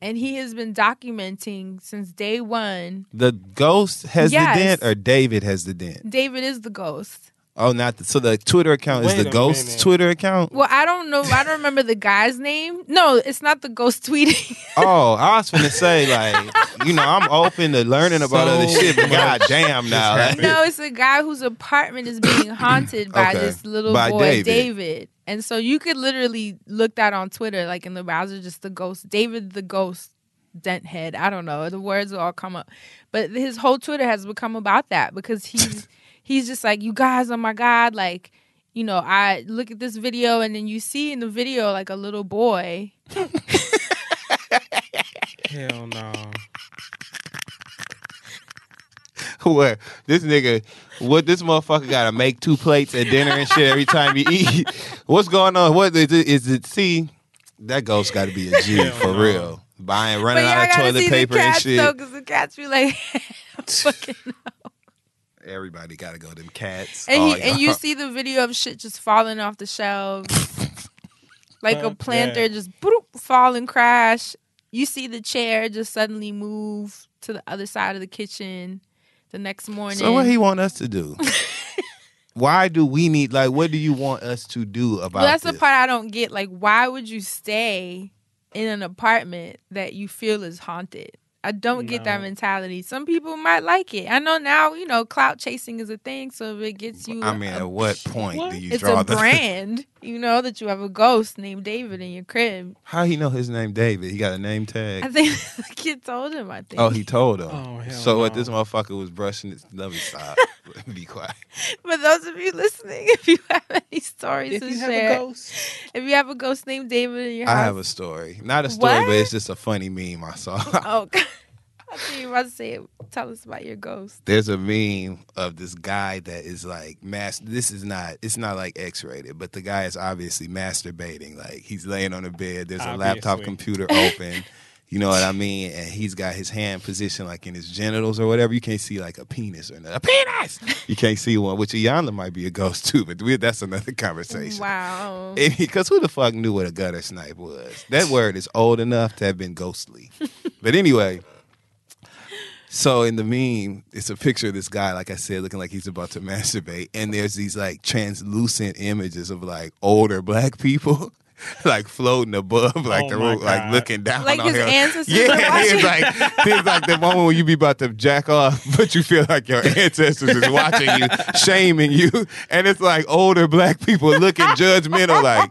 And he has been documenting since day one. The ghost has yes. the dent or David has the dent? David is the ghost. Oh, not the, so the Twitter account Wait is the ghost minute. Twitter account? Well, I don't know. I don't remember the guy's name. No, it's not the ghost tweeting. Oh, I was going to say, like, you know, I'm open to learning so about other shit, but goddamn now. Like. No, it's a guy whose apartment is being haunted by okay. this little by boy, David. David. And so you could literally look that on Twitter, like in the browser, just the ghost, David the ghost. Dent head. I don't know. The words will all come up. But his whole Twitter has become about that because he's he's just like, you guys, oh my God, like, you know, I look at this video and then you see in the video like a little boy. Hell no. Where this nigga, what this motherfucker gotta make two plates at dinner and shit every time you eat. What's going on? What is it? Is it see, that ghost gotta be a G Hell for no. real. Buying, running but out of toilet paper the cats, and shit. Though, cause the cats be like, fucking no. Everybody gotta go. Them cats. And, he, and you see the video of shit just falling off the shelves, like oh, a planter yeah. just boop, fall and crash. You see the chair just suddenly move to the other side of the kitchen the next morning. So what he want us to do? Why do we need? Like, what do you want us to do about? Well, that's this? the part I don't get. Like, why would you stay in an apartment that you feel is haunted? I don't no. get that mentality. Some people might like it. I know now, you know, clout chasing is a thing, so if it gets you... I mean, a, at what point what? do you it's draw the... It's a brand, you know, that you have a ghost named David in your crib. How he know his name David? He got a name tag? I think the kid told him, I think. Oh, he told him. Oh, hell So no. what, this motherfucker was brushing his... Let me stop. Be quiet. But those of you listening, if you have any stories if to share... If you have a ghost. If you have a ghost named David in your I house... I have a story. Not a story, what? but it's just a funny meme I saw. Oh, God. I think you about to say it. Tell us about your ghost. There's a meme of this guy that is like mas- This is not. It's not like X-rated, but the guy is obviously masturbating. Like he's laying on a bed. There's obviously. a laptop computer open. You know what I mean? And he's got his hand positioned like in his genitals or whatever. You can't see like a penis or another. A penis! You can't see one, which Iyanla might be a ghost too, but we, that's another conversation. Wow. Because who the fuck knew what a gutter snipe was? That word is old enough to have been ghostly. But anyway, so in the meme, it's a picture of this guy, like I said, looking like he's about to masturbate. And there's these like translucent images of like older black people. Like floating above, like oh the roof, like looking down. Like on his him. ancestors. Yeah, it's like it's like the moment when you be about to jack off, but you feel like your ancestors is watching you, shaming you, and it's like older black people looking judgmental, like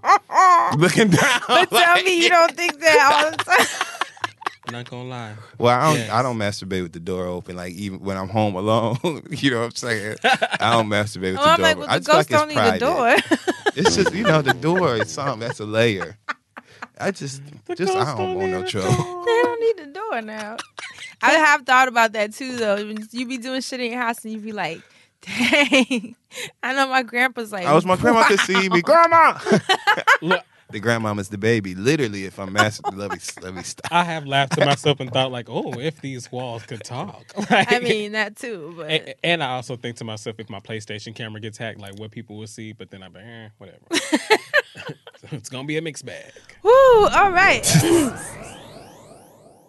looking down. But like, tell me you don't think that all the time. I'm not gonna lie. Well, I don't. Yes. I don't masturbate with the door open. Like even when I'm home alone, you know what I'm saying. I don't masturbate with oh, the I'm door. Like, well, the I just ghost like don't need the door. It's just you know the door is something that's a layer. I just the just I don't, don't want no trouble. Door. They don't need the door now. I have thought about that too though. You be doing shit in your house and you be like, dang. I know my grandpa's like. I was my grandma wow. could see me, grandma. Look. The grandmama's the baby. Literally, if I'm master, let me let me stop. I have laughed to myself and thought like, oh, if these walls could talk. Like, I mean, that too. But and, and I also think to myself, if my PlayStation camera gets hacked, like what people will see. But then I'm like, eh, whatever. So it's gonna be a mixed bag. Woo! All right.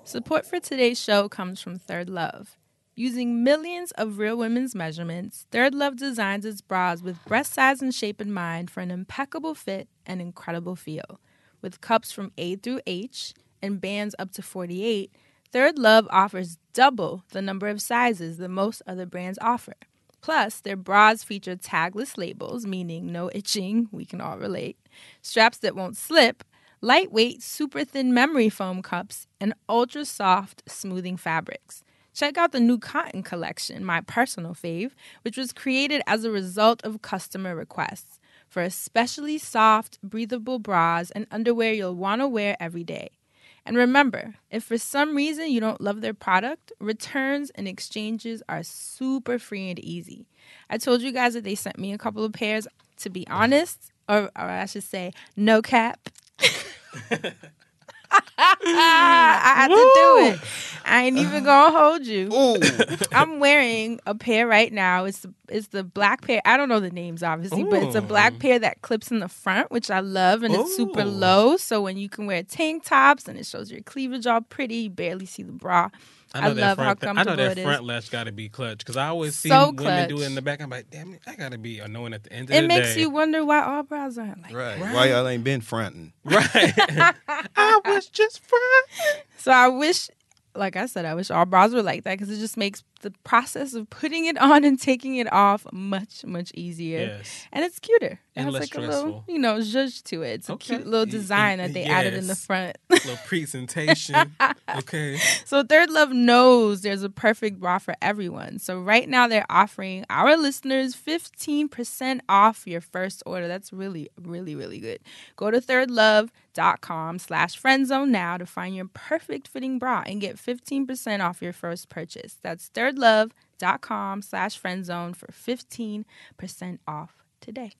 Support for today's show comes from Third Love. Using millions of real women's measurements, Third Love designs its bras with breast size and shape in mind for an impeccable fit and incredible feel. With cups from A through H and bands up to forty-eight, Third Love offers double the number of sizes than most other brands offer. Plus, their bras feature tagless labels, meaning no itching, we can all relate, straps that won't slip, lightweight, super thin memory foam cups, and ultra soft smoothing fabrics. Check out the new cotton collection, my personal fave, which was created as a result of customer requests for especially soft, breathable bras and underwear you'll want to wear every day. And remember, if for some reason you don't love their product, returns and exchanges are super free and easy. I told you guys that they sent me a couple of pairs, to be honest, or, or I should say, no cap. I had Woo! to do it. I ain't even gonna hold you. I'm wearing a pair right now. It's the, it's the black pair. I don't know the names, obviously, Ooh. but it's a black pair that clips in the front, which I love, and Ooh. it's super low. So when you can wear tank tops and it shows your cleavage all pretty, you barely see the bra. I, know I love how comfortable it is. I know that front lash got to be clutch because I always see so women do it in the back. I'm like, damn it, I got to be annoying at the end of it the day. It makes you wonder why all bras aren't like right. right. Why y'all ain't been fronting. Right. I was just fronting. So I wish, like I said, I wish all bras were like that because it just makes the process of putting it on and taking it off much, much easier. Yes. And it's cuter. And it has less like stressful. a little, you know, zhuzh to it. It's okay. a cute little design that they yes. added in the front. A little presentation. Okay. So Third Love knows there's a perfect bra for everyone. So right now they're offering our listeners fifteen percent off your first order. That's really, really, really good. Go to thirdlove.com slash friendzone now to find your perfect fitting bra and get fifteen percent off your first purchase. That's Third thirdlove.com slash friendzone for fifteen percent off today.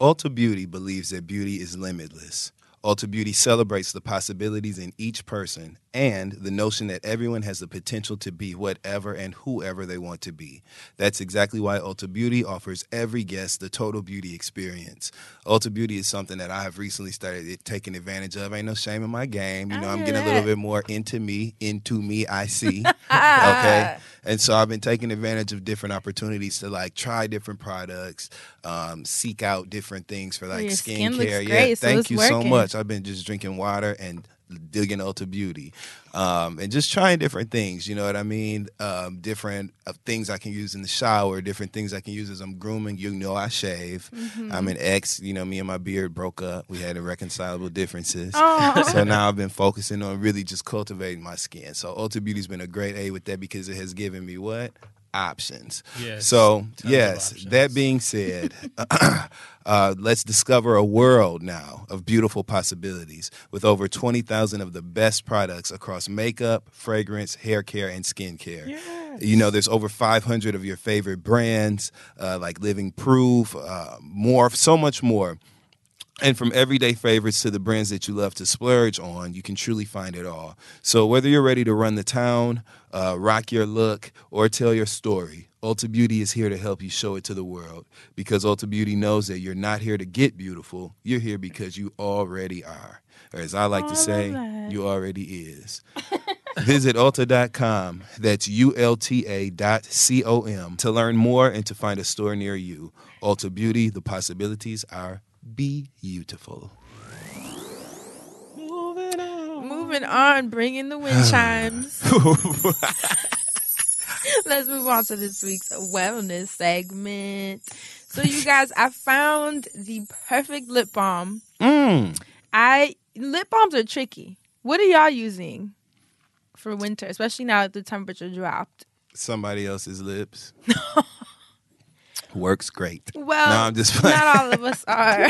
Ulta Beauty believes that beauty is limitless. Ulta Beauty celebrates the possibilities in each person and the notion that everyone has the potential to be whatever and whoever they want to be. That's exactly why Ulta Beauty offers every guest the total beauty experience. Ulta Beauty is something that I have recently started taking advantage of. Ain't no shame in my game. You know, I'm getting a little bit more into me, into me, I see. Okay. And so I've been taking advantage of different opportunities to like try different products, um, seek out different things for like skin skincare. Looks great, yeah, so thank you working. so much. I've been just drinking water and digging Ulta Beauty, um, and just trying different things. You know what I mean? Um, different uh, things I can use in the shower, different things I can use as I'm grooming. You know, I shave. Mm-hmm. I'm an ex. You know, me and my beard broke up. We had irreconcilable differences. Oh. So now I've been focusing on really just cultivating my skin. So Ulta Beauty's been a great aid with that because it has given me what? options. Yes, so, yes, options. That being said, uh, let's discover a world now of beautiful possibilities with over twenty thousand of the best products across makeup, fragrance, hair care, and skincare. Yeah. You know, there's over five hundred of your favorite brands, uh, like Living Proof, uh, more, so much more. And from everyday favorites to the brands that you love to splurge on, you can truly find it all. So whether you're ready to run the town, uh, rock your look, or tell your story, Ulta Beauty is here to help you show it to the world. Because Ulta Beauty knows that you're not here to get beautiful. You're here because you already are. Or as I like to say, you already is. Visit Ulta dot com, that's U L T A dot C O M, to learn more and to find a store near you. Ulta Beauty, the possibilities are beautiful. Moving on. Moving on, bringing the wind chimes. Let's move on to this week's wellness segment. So you guys, I found the perfect lip balm. Mm. I lip balms are tricky. What are y'all using for winter, especially now that the temperature dropped? Somebody else's lips. Works great. Well, no, I'm just playing. Not all of us are.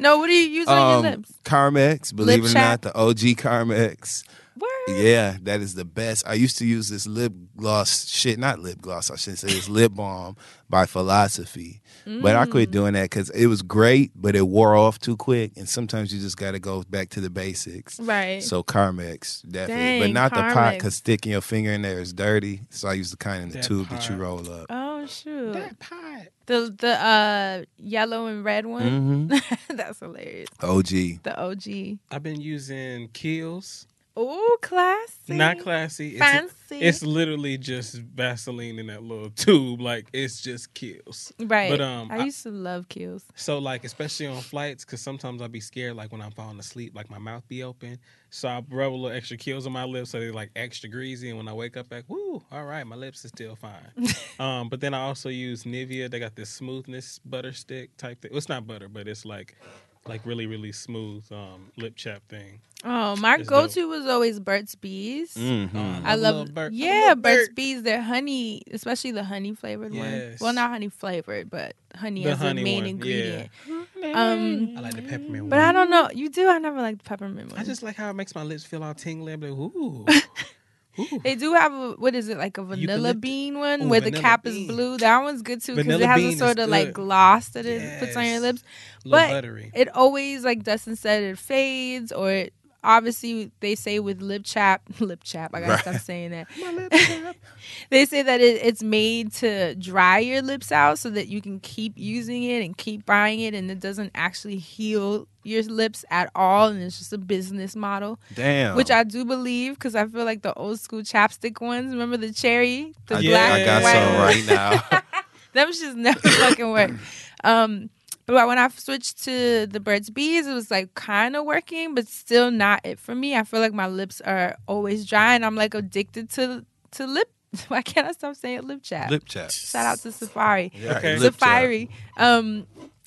No, what do you use um, on your lips? Carmex, believe lip it or not, the O G Carmex. Word. Yeah, that is the best. I used to use this lip gloss shit, not lip gloss, I shouldn't say, it's lip balm by Philosophy. Mm. But I quit doing that because it was great, but it wore off too quick. And sometimes you just got to go back to the basics. Right. So Carmex, definitely. Dang, but not Carmex. The pot, because sticking your finger in there is dirty. So I use the kind in the that tube pot. That you roll up. Oh, shoot. That pot. The, the uh, yellow and red one? Mm-hmm. That's hilarious. O G. The O G. I've been using Kiehl's. Oh, classy. Not classy. Fancy. It's, it's literally just Vaseline in that little tube. Like, it's just Kiehl's. Right. But um, I used I, to love Kiehl's. So, like, especially on flights, because sometimes I'll be scared, like, when I'm falling asleep, like, my mouth be open. So I rub a little extra Kiehl's on my lips so they're, like, extra greasy. And when I wake up, like, woo, all right, my lips are still fine. um, But then I also use Nivea. They got this smoothness butter stick type thing. Well, it's not butter, but it's, like... like really, really smooth um, lip chap thing. Oh, my it's go-to dope. Was always Burt's Bees. Mm-hmm. Um, I, I love, Burt. yeah, love Burt's Burt. Bees. They're honey, especially the honey flavored yes. one. Well, not honey flavored, but honey the as honey the main one. ingredient. Yeah. Um, I like the peppermint one. But I don't know, you do. I never liked the peppermint one. I just like how it makes my lips feel all tingly. I'm like, ooh. Ooh. They do have, a, what is it, like a vanilla bean one Ooh, where the cap bean. is blue. That one's good, too, because it has a sort of, like, gloss that it yes. puts on your lips. But buttery. It always, like Dustin said, it fades, or it, obviously they say with lip chap, lip chap, I got to right. stop saying that. My lip chap. They say that it, it's made to dry your lips out so that you can keep using it and keep buying it, and it doesn't actually heal your lips at all, and it's just a business model. Damn. Which I do believe, because I feel like the old school chapstick ones, remember the cherry? The I, black yeah, I got white some right now. Them just never fucking work. Um, but when I switched to the Burt's Bees, it was like kind of working, but still not it for me. I feel like my lips are always dry, and I'm like addicted to to lip. Why can't I stop saying lip chap? Lip chap. Shout out to Safari. Yeah, okay. Safari. Um,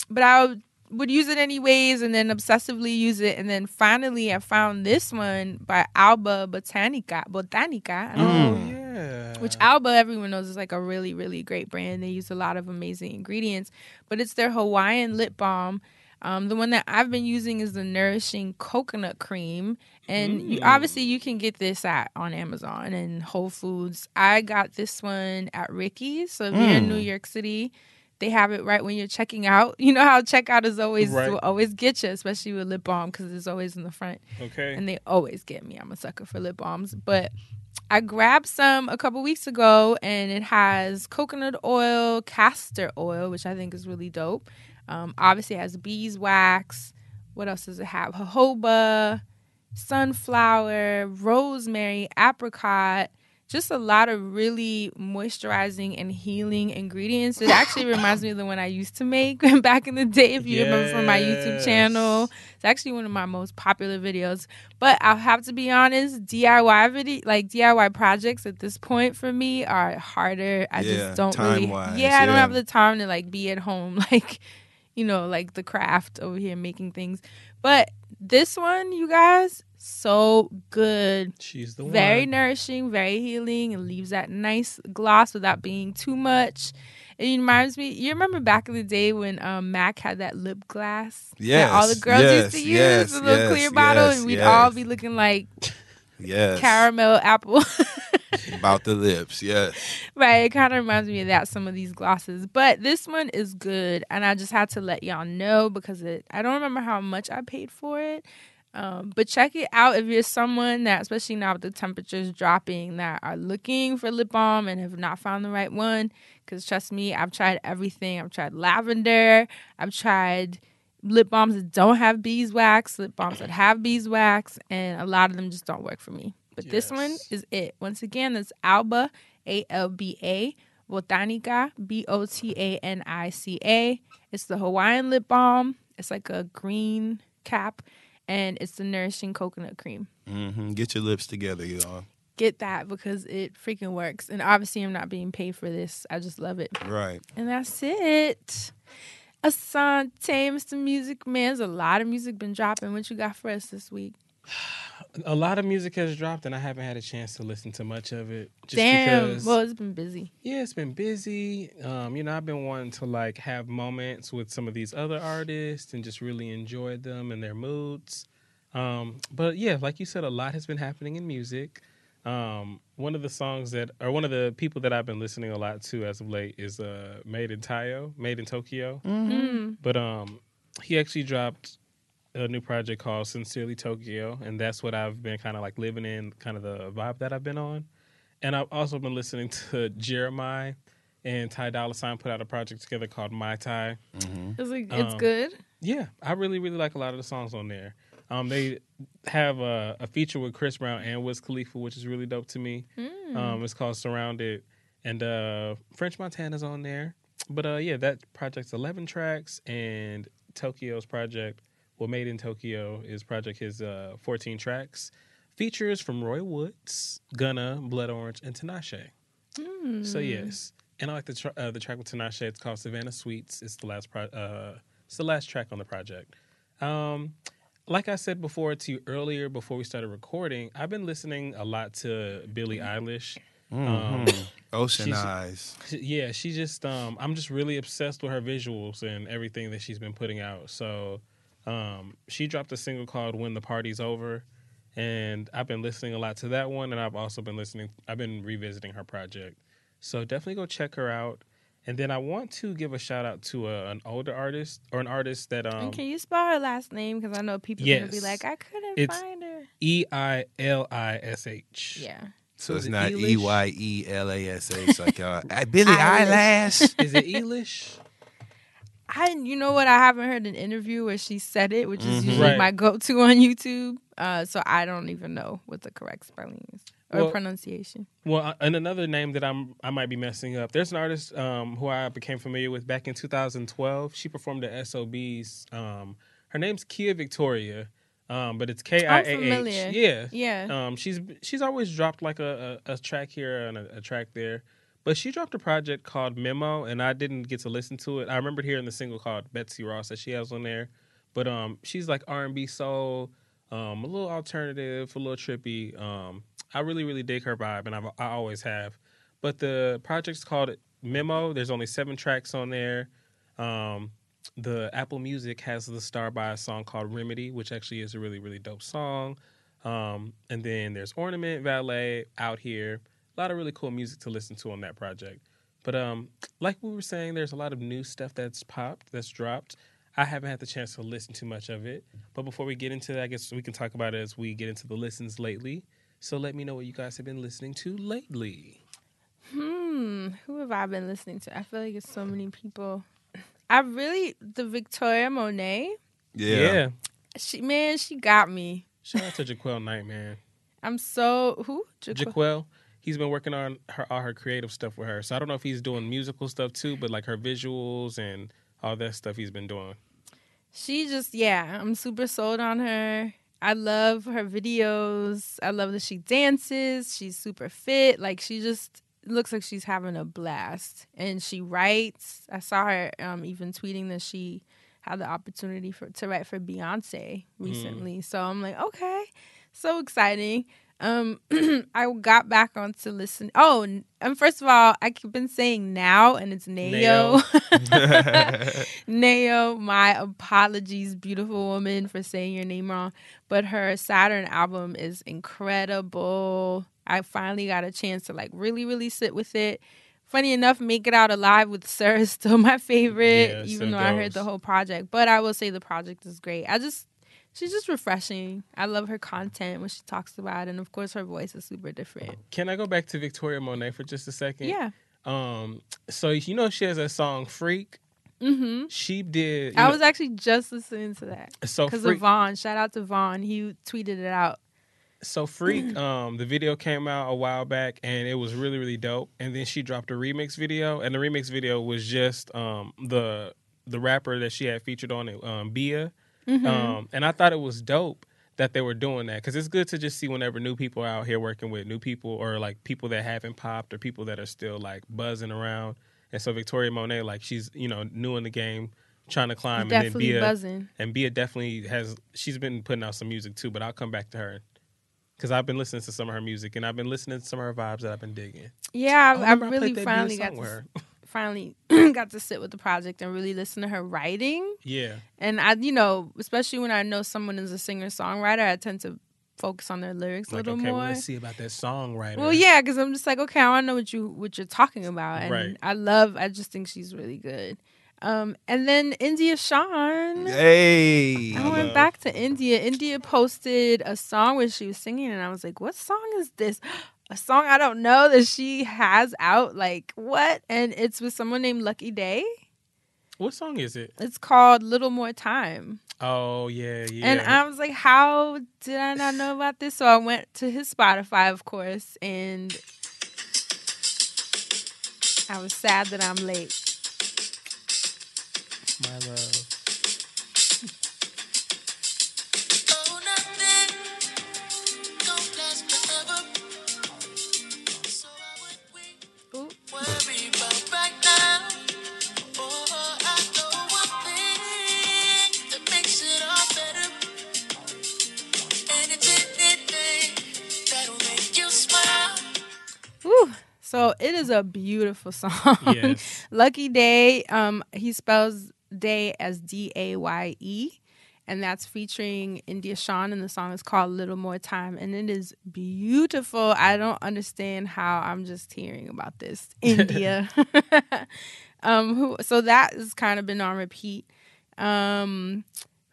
but I would Would use it anyways, and then obsessively use it, and then finally I found this one by Alba Botanica, Botanica, I don't mm. know. Yeah. Which Alba, everyone knows, is like a really, really great brand. They use a lot of amazing ingredients, but it's their Hawaiian lip balm. Um, the one that I've been using is the Nourishing Coconut Cream, and mm. you, obviously you can get this at on Amazon and Whole Foods. I got this one at Ricky's, so if mm. you're in New York City, they have it right when you're checking out. You know how checkout is always right. will always get you, especially with lip balm, because it's always in the front. Okay. And they always get me. I'm a sucker for lip balms. But I grabbed some a couple weeks ago, and it has coconut oil, castor oil, which I think is really dope. Um, obviously, it has beeswax. What else does it have? Jojoba, sunflower, rosemary, apricot. Just a lot of really moisturizing and healing ingredients. It actually reminds me of the one I used to make back in the day, if you yes. remember from my YouTube channel. It's actually one of my most popular videos. But I'll have to be honest, D I Y video, like D I Y projects at this point for me are harder. I yeah, just don't really. Yeah, yeah, I don't have the time to like be at home like you know, like The Craft over here making things. But this one, you guys, so good. She's the one. Very nourishing, very healing. It leaves that nice gloss without being too much. It reminds me, you remember back in the day when um, Mac had that lip glass? Yes. That all the girls yes, used to use yes, a little yes, clear bottle, yes, and we'd yes. all be looking like yes. caramel apple. About the lips, yes. Right, it kind of reminds me of that, some of these glosses. But this one is good, and I just had to let y'all know because it. I don't remember how much I paid for it. Um, but check it out if you're someone that, especially now with the temperatures dropping, that are looking for lip balm and have not found the right one. Because trust me, I've tried everything. I've tried lavender. I've tried lip balms that don't have beeswax, lip balms that have beeswax, and a lot of them just don't work for me. But yes. this one is it. Once again, it's Alba, A L B A, Botanica, B O T A N I C A. It's the Hawaiian lip balm. It's like a green cap. And it's the nourishing coconut cream. Mm-hmm. Get your lips together, y'all. Get that because it freaking works. And obviously, I'm not being paid for this. I just love it. Right. And that's it. Assante, Mister Music Man. There's a lot of music been dropping. What you got for us this week? A lot of music has dropped, and I haven't had a chance to listen to much of it. Just Damn. Because, well, it's been busy. Yeah, it's been busy. Um, you know, I've been wanting to like have moments with some of these other artists and just really enjoy them and their moods. Um, but yeah, like you said, a lot has been happening in music. Um, one of the songs that, or one of the people that I've been listening a lot to as of late is uh, Made in Tayo, Made in Tokyo. Mm-hmm. But um, he actually dropped a new project called Sincerely Tokyo, and that's what I've been kind of like living in, kind of the vibe that I've been on. And I've also been listening to Jeremiah and Ty Dolla $ign put out a project together called My Ty. Mm-hmm. It's like, it's um, good? Yeah. I really, really like a lot of the songs on there. Um, they have a, a feature with Chris Brown and Wiz Khalifa, which is really dope to me. Mm. Um, it's called Surrounded. And uh, French Montana's on there. But uh, yeah, that project's eleven tracks, and Tokyo's project, well, Made in Tokyo is project his uh, fourteen tracks. Features from Roy Woods, Gunna, Blood Orange, and Tinashe. Mm. So yes, and I like the tra- uh, the track with Tinashe. It's called Savannah Sweets. It's the last pro- uh, it's the last track on the project. Um, like I said before to you earlier, before we started recording, I've been listening a lot to Billie Eilish. Mm-hmm. Um, Ocean Eyes. Yeah, she just. Um, I'm just really obsessed with her visuals and everything that she's been putting out. So. Um, she dropped a single called When the Party's Over, and I've been listening a lot to that one, and I've also been listening, I've been revisiting her project. So definitely go check her out. And then I want to give a shout out to a, an older artist, or an artist that... Um, and can you spell her last name? Because I know people yes. are going to be like, I couldn't it's find her. E I L I S H. Yeah. So, so it's not E Y E L A S H like uh, Billie Eilish. Is it Eilish? I, you know what? I haven't heard an interview where she said it, which is usually right. my go-to on YouTube. Uh, so I don't even know what the correct spelling is or well, pronunciation. Well, and another name that I'm I might be messing up. There's an artist um, who I became familiar with back in two thousand twelve. She performed at S O B's. Um, her name's Kia Victoria, um, but it's K I A H. I'm familiar. Yeah, yeah. Um, she's she's always dropped like a, a, a track here and a, a track there. But she dropped a project called Memo, and I didn't get to listen to it. I remembered hearing the single called Betsy Ross that she has on there. But um, she's like R and B soul, um, a little alternative, a little trippy. Um, I really, really dig her vibe, and I've, I always have. But the project's called Memo. There's only seven tracks on there. Um, the Apple Music has the star by a song called Remedy, which actually is a really, really dope song. Um, and then there's Ornament, Valet, Out Here. A lot of really cool music to listen to on that project. But um, like we were saying, there's a lot of new stuff that's popped, that's dropped. I haven't had the chance to listen to much of it. But before we get into that, I guess we can talk about it as we get into the listens lately. So let me know what you guys have been listening to lately. Hmm. Who have I been listening to? I feel like it's so many people. I really, the Victoria Monet. Yeah. yeah. She Man, she got me. Shout out to Jaquel Knight, man. I'm so, who? Jaquel. Jaquel. He's been working on her all her creative stuff with her. So I don't know if he's doing musical stuff too, but like her visuals and all that stuff he's been doing. She just, yeah, I'm super sold on her. I love her videos. I love that she dances. She's super fit. Like she just looks like she's having a blast. And she writes. I saw her um, even tweeting that she had the opportunity for to write for Beyoncé recently. Mm. So I'm like, okay, so exciting. Um, I got back on to listen. Oh, and first of all, I've been saying now, and it's Nayo. Nayo. Nayo, my apologies, beautiful woman, for saying your name wrong. But her Saturn album is incredible. I finally got a chance to, like, really, really sit with it. Funny enough, Make It Out Alive with Sir is still my favorite, yeah, even though does. I heard the whole project. But I will say the project is great. I just, she's just refreshing. I love her content, what she talks about. And, of course, her voice is super different. Can I go back to Victoria Monet for just a second? Yeah. Um. So, you know, she has a song, Freak. Mm-hmm. She did. I know, was actually just listening to that. So Because of Vaughn. Shout out to Vaughn. He tweeted it out. So Freak, um, the video came out a while back, and it was really, really dope. And then she dropped a remix video, and the remix video was just um, the the rapper that she had featured on it, um, Bia. Mm-hmm. Um, and I thought it was dope that they were doing that, because it's good to just see whenever new people are out here working with new people, or like people that haven't popped, or people that are still like buzzing around. And so Victoria Monet, like, she's, you know, new in the game, trying to climb. Definitely and then Bia, buzzing. And Bia definitely has. She's been putting out some music too, but I'll come back to her. Because I've been listening to some of her music, and I've been listening to some of her vibes that I've been digging. Yeah, I, I, I really finally got to, finally got to sit with the project and really listen to her writing. Yeah. And, I, you know, especially when I know someone is a singer-songwriter, I tend to focus on their lyrics like, a little okay, more. Well, let's see about that songwriter. Well, yeah, because I'm just like, okay, I want to know what, you, what you're talking about. And right. I love, I just think she's really good. Um, and then India Sean. Hey. I went back to India. India posted a song where she was singing, and I was like, what song is this? A song I don't know that she has out. Like, what? And it's with someone named Lucky Day. What song is it? It's called Little More Time. Oh, yeah, yeah. And I was like, how did I not know about this? So I went to his Spotify, of course, and I was sad that I'm late. My love. So it is a beautiful song. Yes. Lucky Day, um, he spells Day as D A Y E, and that's featuring India Sean, and the song is called Little More Time, and it is beautiful. I don't understand how I'm just hearing about this, India. um who so that has kind of been on repeat. Um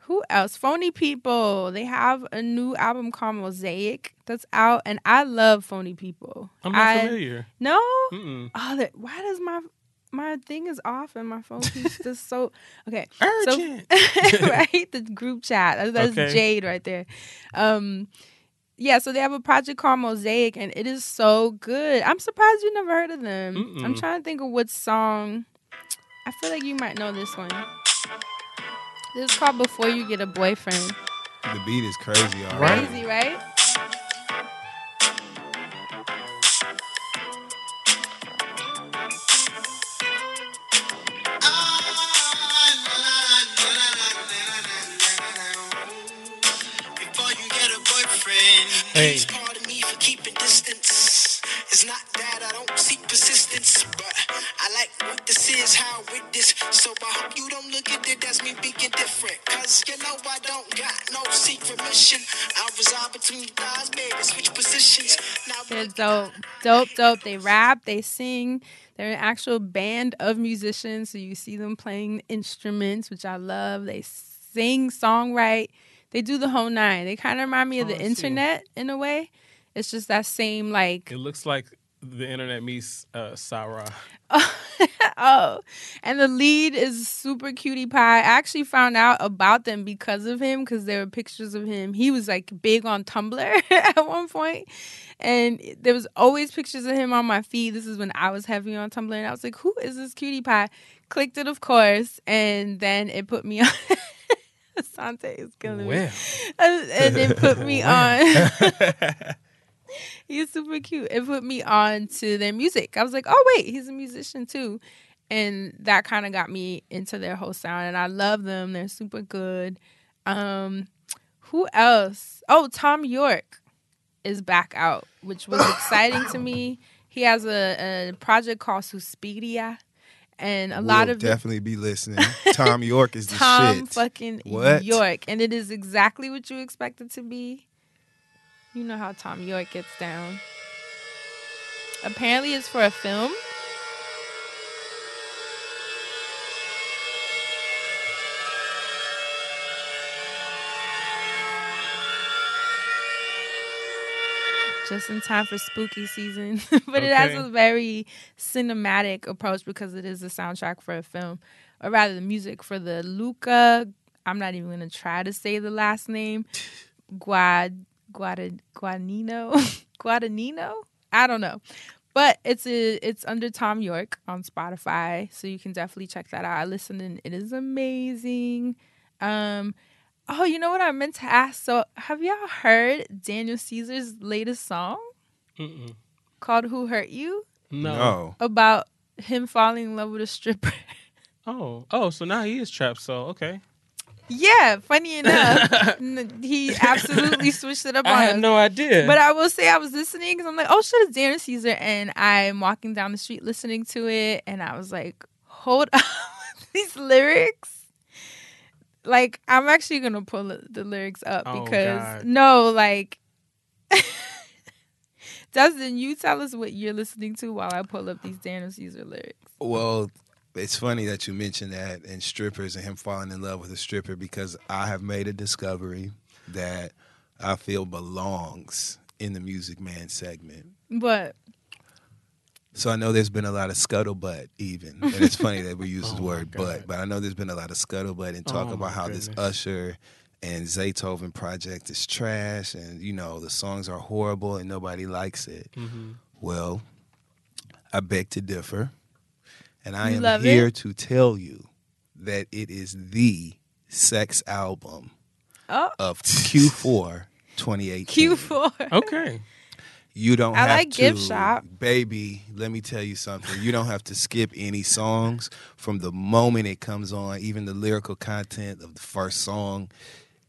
who else? Phony People, they have a new album called Mosaic that's out, and I love Phony People. I'm not I, familiar no Mm-mm. Oh, that, why does my My thing is off and my phone keeps just so... Okay. Urgent. So, right? The group chat. That's okay. Jade right there. Um, yeah, so they have a project called Mosaic, and it is so good. I'm surprised you never heard of them. Mm-mm. I'm trying to think of what song. I feel like you might know this one. This is called Before You Get a Boyfriend. The beat is crazy, all right? Crazy, right? Hey. Pardon me for keeping distance. It's not that I don't seek persistence, but I like what this is, how with this. So I hope you don't look at it as me being different, cause you know I don't got no secret mission. I was all between thighs, baby, switch positions. They're dope, dope, dope. They rap, they sing. They're an actual band of musicians, so you see them playing instruments, which I love. They sing, songwrite. They do the whole nine. They kind of remind me of oh, the internet in a way. It's just that same, like... It looks like the internet meets uh, Sarah. Oh. Oh, and the lead is super cutie pie. I actually found out about them because of him, because there were pictures of him. He was, like, big on Tumblr at one point. And there was always pictures of him on my feed. This is when I was heavy on Tumblr. And I was like, who is this cutie pie? Clicked it, of course. And then it put me on... Assante is killing wow. me. And it put me wow. on. He's super cute. It put me on to their music. I was like, oh, wait, he's a musician too. And that kind of got me into their whole sound. And I love them. They're super good. Um, who else? Oh, Thom Yorke is back out, which was exciting to me. He has a, a project called Suspiria. And a we'll lot of definitely it, be listening. Thom Yorke is the Thom shit. Thom fucking what? Yorke. And it is exactly what you expect it to be. You know how Thom Yorke gets down. Apparently it's for a film. Just in time for spooky season. But okay. It has a very cinematic approach because it is the soundtrack for a film. Or rather, the music for the Luca. I'm not even going to try to say the last name. Guad, Guada, Guadagnino? Guadagnino? I don't know. But it's a, it's under Thom Yorke on Spotify. So you can definitely check that out. I listened and it is amazing. Um... Oh, you know what I meant to ask? So, have y'all heard Daniel Caesar's latest song? Mm-mm. Called Who Hurt You? No. no. About him falling in love with a stripper. Oh, oh, so now he is trapped, so okay. Yeah, funny enough, he absolutely switched it up on us. I had no idea. But I will say I was listening because I'm like, oh shit, it's Daniel Caesar. And I'm walking down the street listening to it. And I was like, hold up, these lyrics. Like, I'm actually going to pull the lyrics up because, oh, no, like, Dustin, you tell us what you're listening to while I pull up these Daniel Caesar lyrics. Well, it's funny that you mentioned that and strippers and him falling in love with a stripper because I have made a discovery that I feel belongs in the Music Man segment. What? So I know there's been a lot of scuttlebutt even. And it's funny that we use the oh word butt. But I know there's been a lot of scuttlebutt and talk oh about how goodness. This Usher and Zaytoven project is trash. And, you know, the songs are horrible and nobody likes it. Mm-hmm. Well, I beg to differ. And I you am here it? to tell you that it is the sex album oh. of Q four twenty eighteen. Q four. Okay. You don't I have like to, gift shop. Baby, let me tell you something. You don't have to skip any songs from the moment it comes on, even the lyrical content of the first song.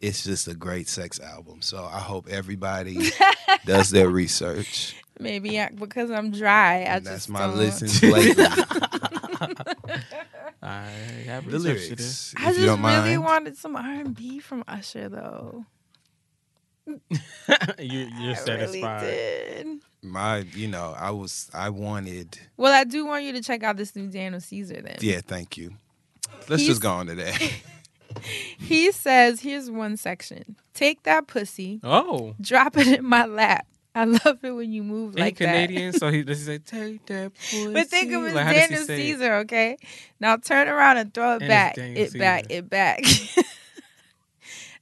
It's just a great sex album. So I hope everybody does their research. Maybe I, because I'm dry. I and just that's my listens lately. I have the lyrics. I just really mind. wanted some R and B from Usher, though. you, you're I satisfied. Really did. My, you know, I was, I wanted. Well, I do want you to check out this new Daniel Caesar then. Yeah, thank you. Let's He's, just go on to that. He says, here's one section. Take that pussy. Oh. Drop it in my lap. I love it when you move and like Canadian, that. Canadian, so he does like, take that pussy. But think of it as like, Daniel Caesar, it? okay? Now turn around and throw it and back. It Caesar. back, it back.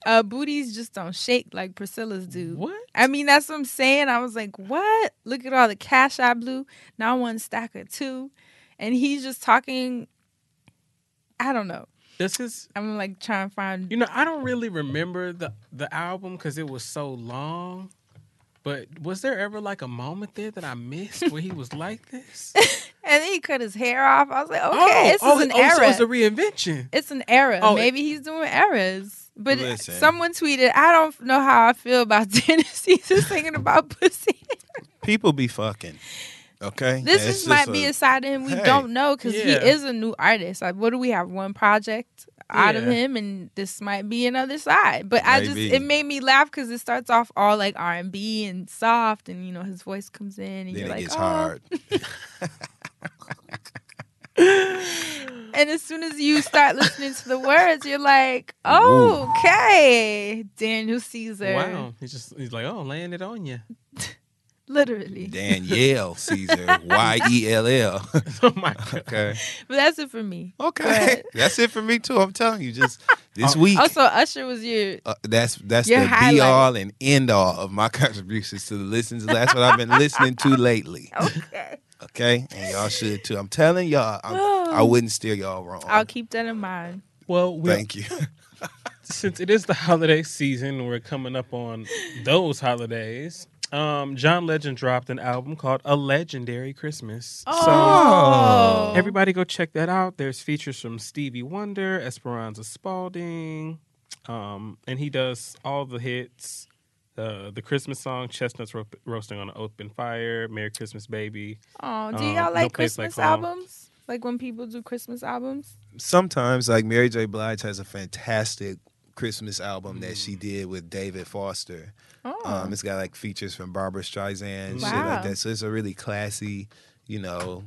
Uh, booties just don't shake like Priscilla's do. What? I mean, that's what I'm saying. I was like, what? Look at all the cash I blew. Now one stack of two. And he's just talking. I don't know. This is. I'm like trying to find. You know, I don't really remember the, the album because it was so long. But was there ever like a moment there that I missed where he was like this? And then he cut his hair off. I was like, okay, oh, this oh, is an oh, era. So it's a reinvention. It's an era. Oh, Maybe it... he's doing eras. But Listen. someone tweeted, I don't know how I feel about Daniel Caesar singing about pussy. People be fucking, okay? This is, just might a, be a side of him we hey, don't know because yeah. he is a new artist. Like, what do we have? One project out yeah. of him, and this might be another side. But Maybe. I just, it made me laugh because it starts off all like R and B and soft, and you know, his voice comes in, and then you're it like, gets oh. hard. And as soon as you start listening to the words, you're like, oh, okay, Daniel Caesar. Wow. He's just he's like, oh, laying it on you. Literally. Daniel Caesar. Y E L L. Oh, my God. Okay. But that's it for me. Okay. But... that's it for me, too. I'm telling you, just this oh. week. Also, Usher was your uh, That's That's your the highlight. Be-all and end-all of my contributions to the listens. That's what I've been listening to lately. Okay. Okay, and y'all should too. I'm telling y'all, I'm, oh. I wouldn't steer y'all wrong. I'll keep that in mind. Well, we'll thank you. Since it is the holiday season, we're coming up on those holidays. Um, John Legend dropped an album called A Legendary Christmas. Oh. So everybody go check that out. There's features from Stevie Wonder, Esperanza Spalding, um, and he does all the hits. Uh, the Christmas song, Chestnuts Ro- Roasting on an Open Fire, Merry Christmas Baby. Oh, do y'all um, like no Christmas like albums? Like when people do Christmas albums? Sometimes, like Mary J. Blige has a fantastic Christmas album that she did with David Foster. Oh. Um, it's got like features from Barbra Streisand, wow. shit like that. So it's a really classy, you know,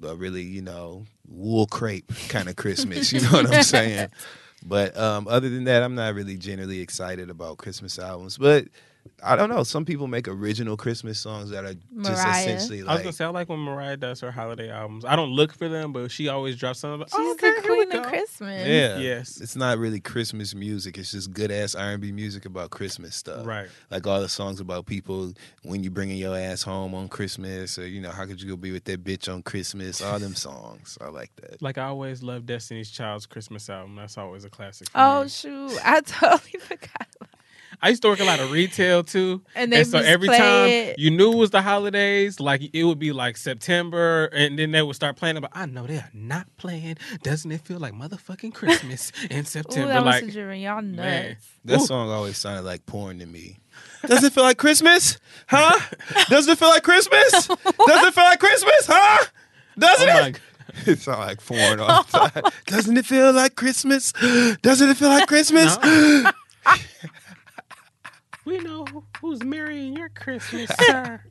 a really, you know, wool crepe kind of Christmas. You know what I'm saying? But um, other than that, I'm not really generally excited about Christmas albums. But I don't know. Some people make original Christmas songs that are Mariah. just essentially like... I was going to say, I like when Mariah does her holiday albums. I don't look for them, but she always drops some of them. She's oh, okay, the queen of Christmas. Yeah. Yes. It's not really Christmas music. It's just good-ass R and B music about Christmas stuff. Right. Like all the songs about people, when you bringing your ass home on Christmas, or, you know, how could you go be with that bitch on Christmas? All them songs. I like that. Like, I always love Destiny's Child's Christmas album. That's always a classic for Oh, me. shoot. I totally forgot about I used to work a lot of retail too, and, they and so every time it. you knew it was the holidays, like it would be like September, and then they would start playing. But I know they are not playing. Doesn't it feel like motherfucking Christmas in September? Ooh, that like was a y'all nuts. Man. That Ooh. song always sounded like porn to me. Does it feel like Christmas? Huh? Does it feel like Christmas? Does it feel like Christmas? Huh? Doesn't oh it? It sounds like porn all the time. Oh Doesn't it feel like Christmas? Doesn't it feel like Christmas? No. We know who's marrying your Christmas, sir.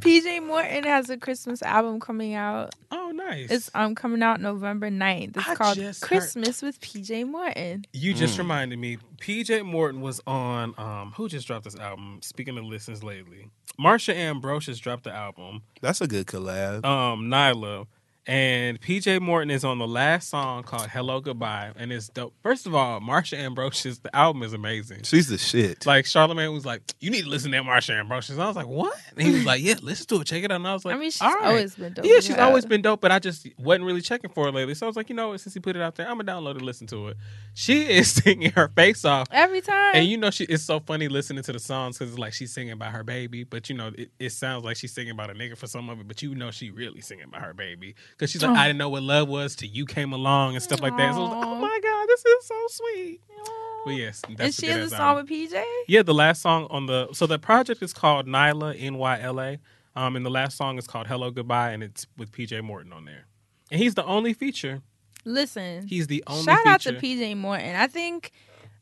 P J Morton has a Christmas album coming out. Oh, nice. It's um coming out November ninth. It's I called Christmas heard... with P J Morton. You just mm. reminded me. P J Morton was on, um who just dropped this album? Speaking of listens lately. Marsha Ambrosius dropped the album. That's a good collab. Um, Nyla. And P J Morton is on the last song called Hello Goodbye. And it's dope. First of all, Marsha Ambrosius, the album is amazing. She's the shit. Like, Charlamagne was like, you need to listen to Marsha Ambrosius. And I was like, what? And he was like, yeah, listen to it. Check it out. And I was like, I mean, she's all right. always been dope. Yeah, she's yeah. always been dope, but I just wasn't really checking for her lately. So I was like, you know, since he put it out there, I'm going to download and listen to it. She is singing her face off. Every time. And you know, she it's so funny listening to the songs because it's like she's singing about her baby. But, you know, it, it sounds like she's singing about a nigga for some of it. But you know she really singing about her baby. Because she's like, oh. I didn't know what love was till you came along and stuff like that. So I was like, oh my God, this is so sweet. Aww. But yes, that's and she has a song with P J? Yeah, the last song on the. So the project is called Nyla, N Y L A. Um, and the last song is called Hello Goodbye, and it's with P J Morton on there. And he's the only feature. Listen, he's the only shout feature. Out to P J Morton. I think,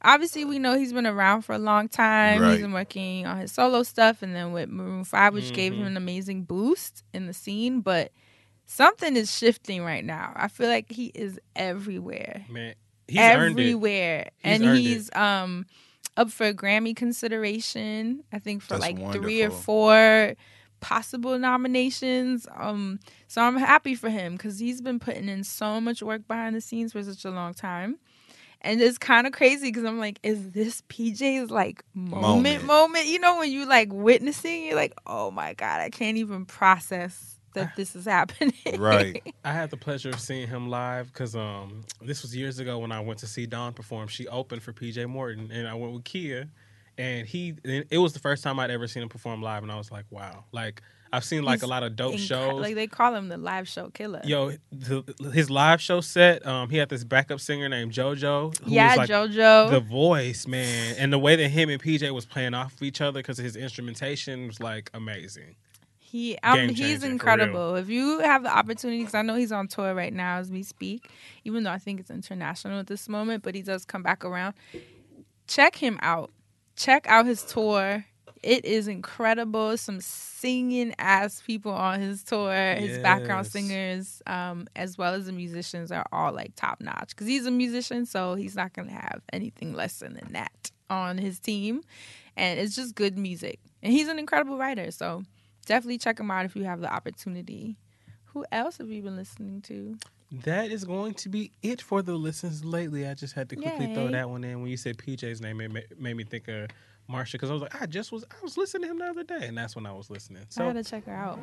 obviously, we know he's been around for a long time. Right. He's been working on his solo stuff and then with Maroon five, which mm-hmm. gave him an amazing boost in the scene. But something is shifting right now. I feel like he is everywhere. Man, he's everywhere. Earned it. He's and earned he's it. um up for a Grammy consideration, I think for That's like wonderful. three or four possible nominations. Um, so I'm happy for him because he's been putting in so much work behind the scenes for such a long time. And it's kind of crazy because I'm like, is this P J's like moment, moment, moment? You know, when you like witnessing, you're like, oh my God, I can't even process that this is happening. Right. I had the pleasure of seeing him live because um, this was years ago when I went to see Dawn perform. She opened for P J Morton, and I went with Kia, and he. And it was the first time I'd ever seen him perform live, and I was like, wow. Like, I've seen like He's a lot of dope inc- shows. Like they call him the live show killer. Yo, the, his live show set. Um, he had this backup singer named JoJo. Who yeah, was, like, JoJo. The voice, man, and the way that him and P J was playing off of each other because his instrumentation was like amazing. He, um, he's incredible. If you have the opportunity, because I know he's on tour right now as we speak, even though I think it's international at this moment, but he does come back around. Check him out. Check out his tour. It is incredible. Some singing-ass people on his tour. His yes. background singers, um, as well as the musicians, are all, like, top-notch. Because he's a musician, so he's not going to have anything less than that on his team. And it's just good music. And he's an incredible writer, so definitely check them out if you have the opportunity. Who else have you been listening to? That is going to be it for the listens lately. I just had to quickly Yay. throw that one in. When you said P J's name, it made me think of Marsha because I was like, I just was I was listening to him the other day, and that's when I was listening. So I gotta check her out.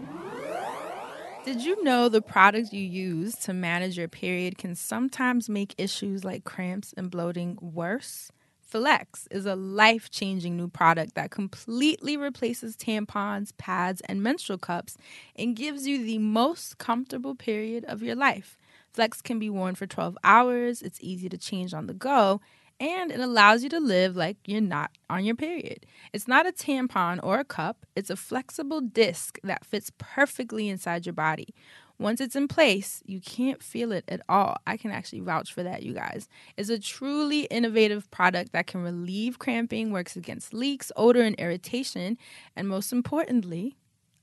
Did you know the products you use to manage your period can sometimes make issues like cramps and bloating worse? Flex is a life-changing new product that completely replaces tampons, pads, and menstrual cups and gives you the most comfortable period of your life. Flex can be worn for twelve hours, it's easy to change on the go, and it allows you to live like you're not on your period. It's not a tampon or a cup. It's a flexible disc that fits perfectly inside your body. Once it's in place, you can't feel it at all. I can actually vouch for that, you guys. It's a truly innovative product that can relieve cramping, works against leaks, odor, and irritation, and most importantly,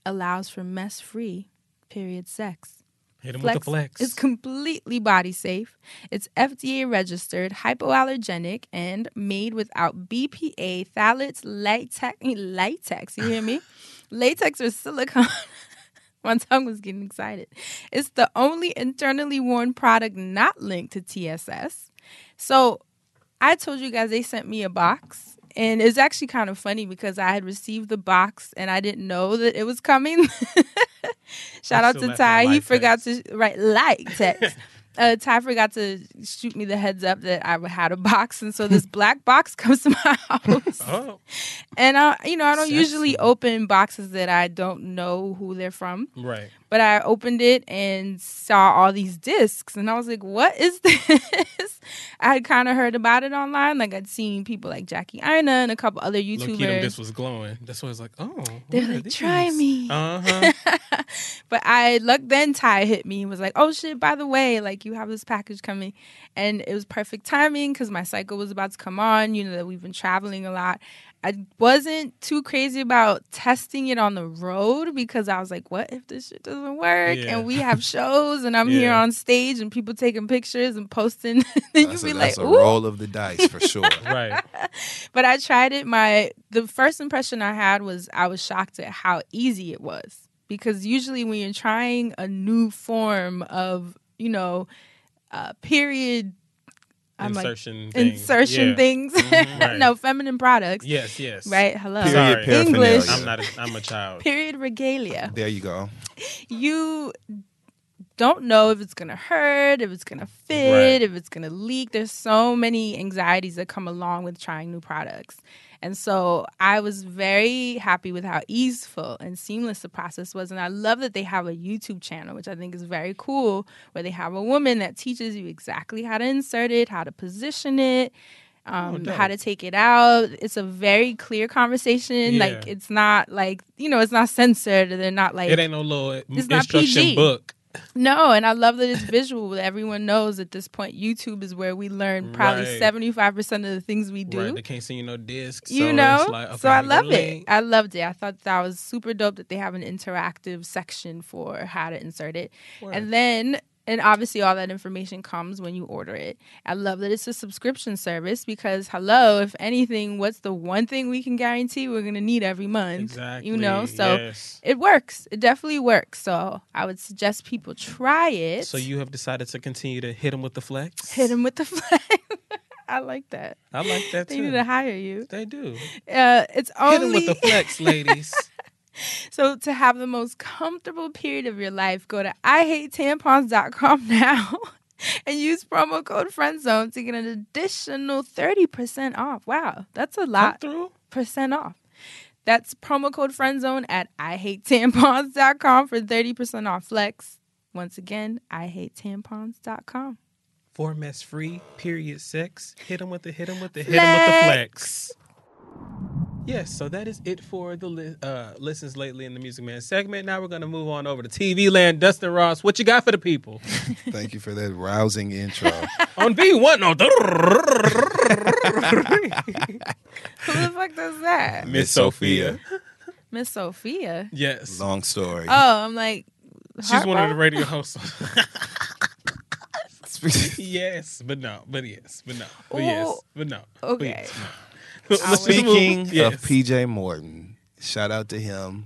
allows for mess-free period sex. Hit him Flex with the Flex. It's completely body safe. It's F D A registered, hypoallergenic, and made without B P A, phthalates, latex, latex, you hear me? latex or silicone. My tongue was getting excited. It's the only internally worn product not linked to T S S. So I told you guys they sent me a box. And it's actually kind of funny because I had received the box and I didn't know that it was coming. Shout out to Ty. He forgot to write light text. uh, Ty forgot to shoot me the heads up that I had a box. And so this black box comes to my house. Oh. And, I, you know, I don't Sexy. usually open boxes that I don't know who they're from. Right. But I opened it and saw all these discs. And I was like, what is this? I had kind of heard about it online. Like, I'd seen people like Jackie Ina and a couple other YouTubers. Look, them, this was glowing. That's why I was like, oh. They're like, these? try me. Uh-huh. But I, luck then Ty hit me and was like, oh, shit, by the way, like, you have this package coming. And it was perfect timing because my cycle was about to come on. You know, that we've been traveling a lot. I wasn't too crazy about testing it on the road because I was like, what if this shit doesn't work? Yeah. And we have shows and I'm yeah. here on stage and people taking pictures and posting. Then that's you be a, like, that's a Ooh. roll of the dice for sure. Right. But I tried it. My The first impression I had was I was shocked at how easy it was because usually when you're trying a new form of, you know, uh, period I'm insertion like, things. Insertion yeah. things. Mm-hmm, right. No, feminine products. Yes, yes. Right? Hello. Period Sorry. English. I'm not a, I'm a child. Period regalia. There you go. You don't know if it's going to hurt, if it's going to fit, right. if it's going to leak. There's so many anxieties that come along with trying new products. And so I was very happy with how easeful and seamless the process was. And I love that they have a YouTube channel, which I think is very cool, where they have a woman that teaches you exactly how to insert it, how to position it, um, oh, how to take it out. It's a very clear conversation. Yeah. Like, it's not like, you know, it's not censored. They're not like. It ain't no little it's instruction not book. No, and I love that it's visual. Everyone knows at this point YouTube is where we learn probably right. seventy-five percent of the things we do. Right. They can't send you no discs. You so know? Like, okay, so I love it. I loved it. I thought that was super dope that they have an interactive section for how to insert it. Right. And then, and obviously all that information comes when you order it. I love that it's a subscription service because, hello, if anything, what's the one thing we can guarantee we're going to need every month? Exactly. You know, so yes. it works. It definitely works. So I would suggest people try it. So you have decided to continue to hit them with the Flex? Hit them with the Flex. I like that. I like that, too. They need to hire you. They do. Uh, it's only... Hit them with the Flex, ladies. So to have the most comfortable period of your life, go to I hate tampons dot com now and use promo code FriendZone to get an additional thirty percent off. Wow, that's a lot. Percent off. That's promo code FriendZone at I hate tampons dot com for thirty percent off Flex. Once again, I hate tampons dot com. For mess-free period sex, hit 'em with the hit 'em with the hit 'em with the Flex. Yes, so that is it for the li- uh, listens lately in the Music Man segment. Now we're going to move on over to T V land. Dustin Ross, what you got for the people? Thank you for that rousing intro. On V one. No. Who the fuck does that? Miss Sophia. Miss Sophia? Yes. Long story. Oh, I'm like... She's one of the radio hosts. yes, but no. But yes, but no. But Ooh. yes, but no. Okay. But yes, no. Speaking yes. of P J Morton, shout out to him.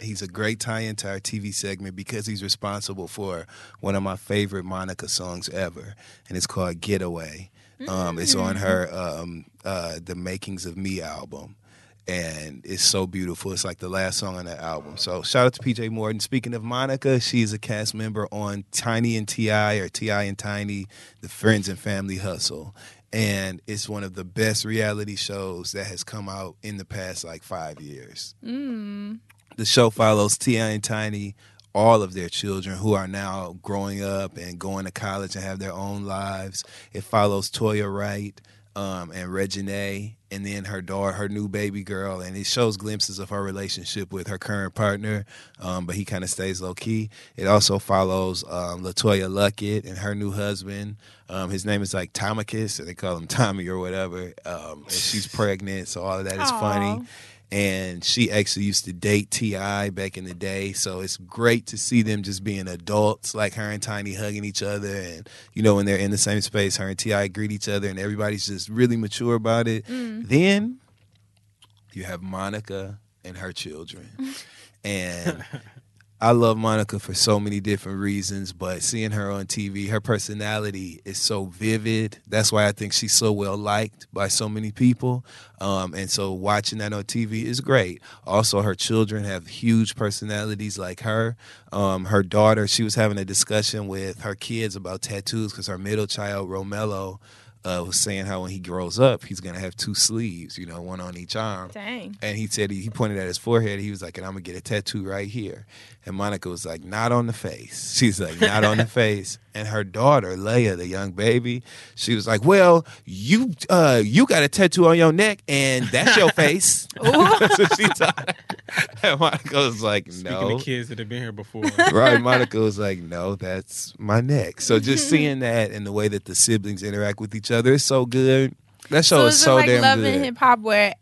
He's a great tie-in to our T V segment because he's responsible for one of my favorite Monica songs ever, and it's called Getaway. Um, it's on her um, uh, The Makings of Me album, and it's so beautiful. It's like the last song on that album. So shout out to P J Morton. Speaking of Monica, she is a cast member on Tiny and T I or T I and Tiny, The Friends and Family Hustle. And it's one of the best reality shows that has come out in the past, like, five years. Mm. The show follows Tia and Tiny, all of their children who are now growing up and going to college and have their own lives. It follows Toya Wright um, and Reginae, and then her daughter, her new baby girl. And it shows glimpses of her relationship with her current partner, um, but he kind of stays low-key. It also follows um, LaToya Luckett and her new husband. Um, his name is like Tomicus, and they call him Tommy or whatever. Um, and she's pregnant, so all of that is Aww. funny. And she actually used to date T I back in the day, so it's great to see them just being adults, like her and Tiny hugging each other. And, you know, when they're in the same space, her and T I greet each other, and everybody's just really mature about it. Mm. Then you have Monica and her children. And I love Monica for so many different reasons, but seeing her on T V, her personality is so vivid. That's why I think she's so well liked by so many people. Um, and so watching that on T V is great. Also, her children have huge personalities like her. Um, her daughter, she was having a discussion with her kids about tattoos because her middle child, Romello, Uh, was saying how when he grows up, he's going to have two sleeves, you know, one on each arm. Dang. And he said, he, he pointed at his forehead. He was like, and I'm going to get a tattoo right here. And Monica was like, not on the face. She's like, not on the face. And her daughter, Leia, the young baby, she was like, well, you uh, you got a tattoo on your neck, and that's your face. That's what she taught her. And Monica was like, no. Speaking to kids that have been here before. Right, Monica was like, no, that's my neck. So just seeing that and the way that the siblings interact with each other is so good. That show so is, is so like damn Love good. Love and Hip Hop, where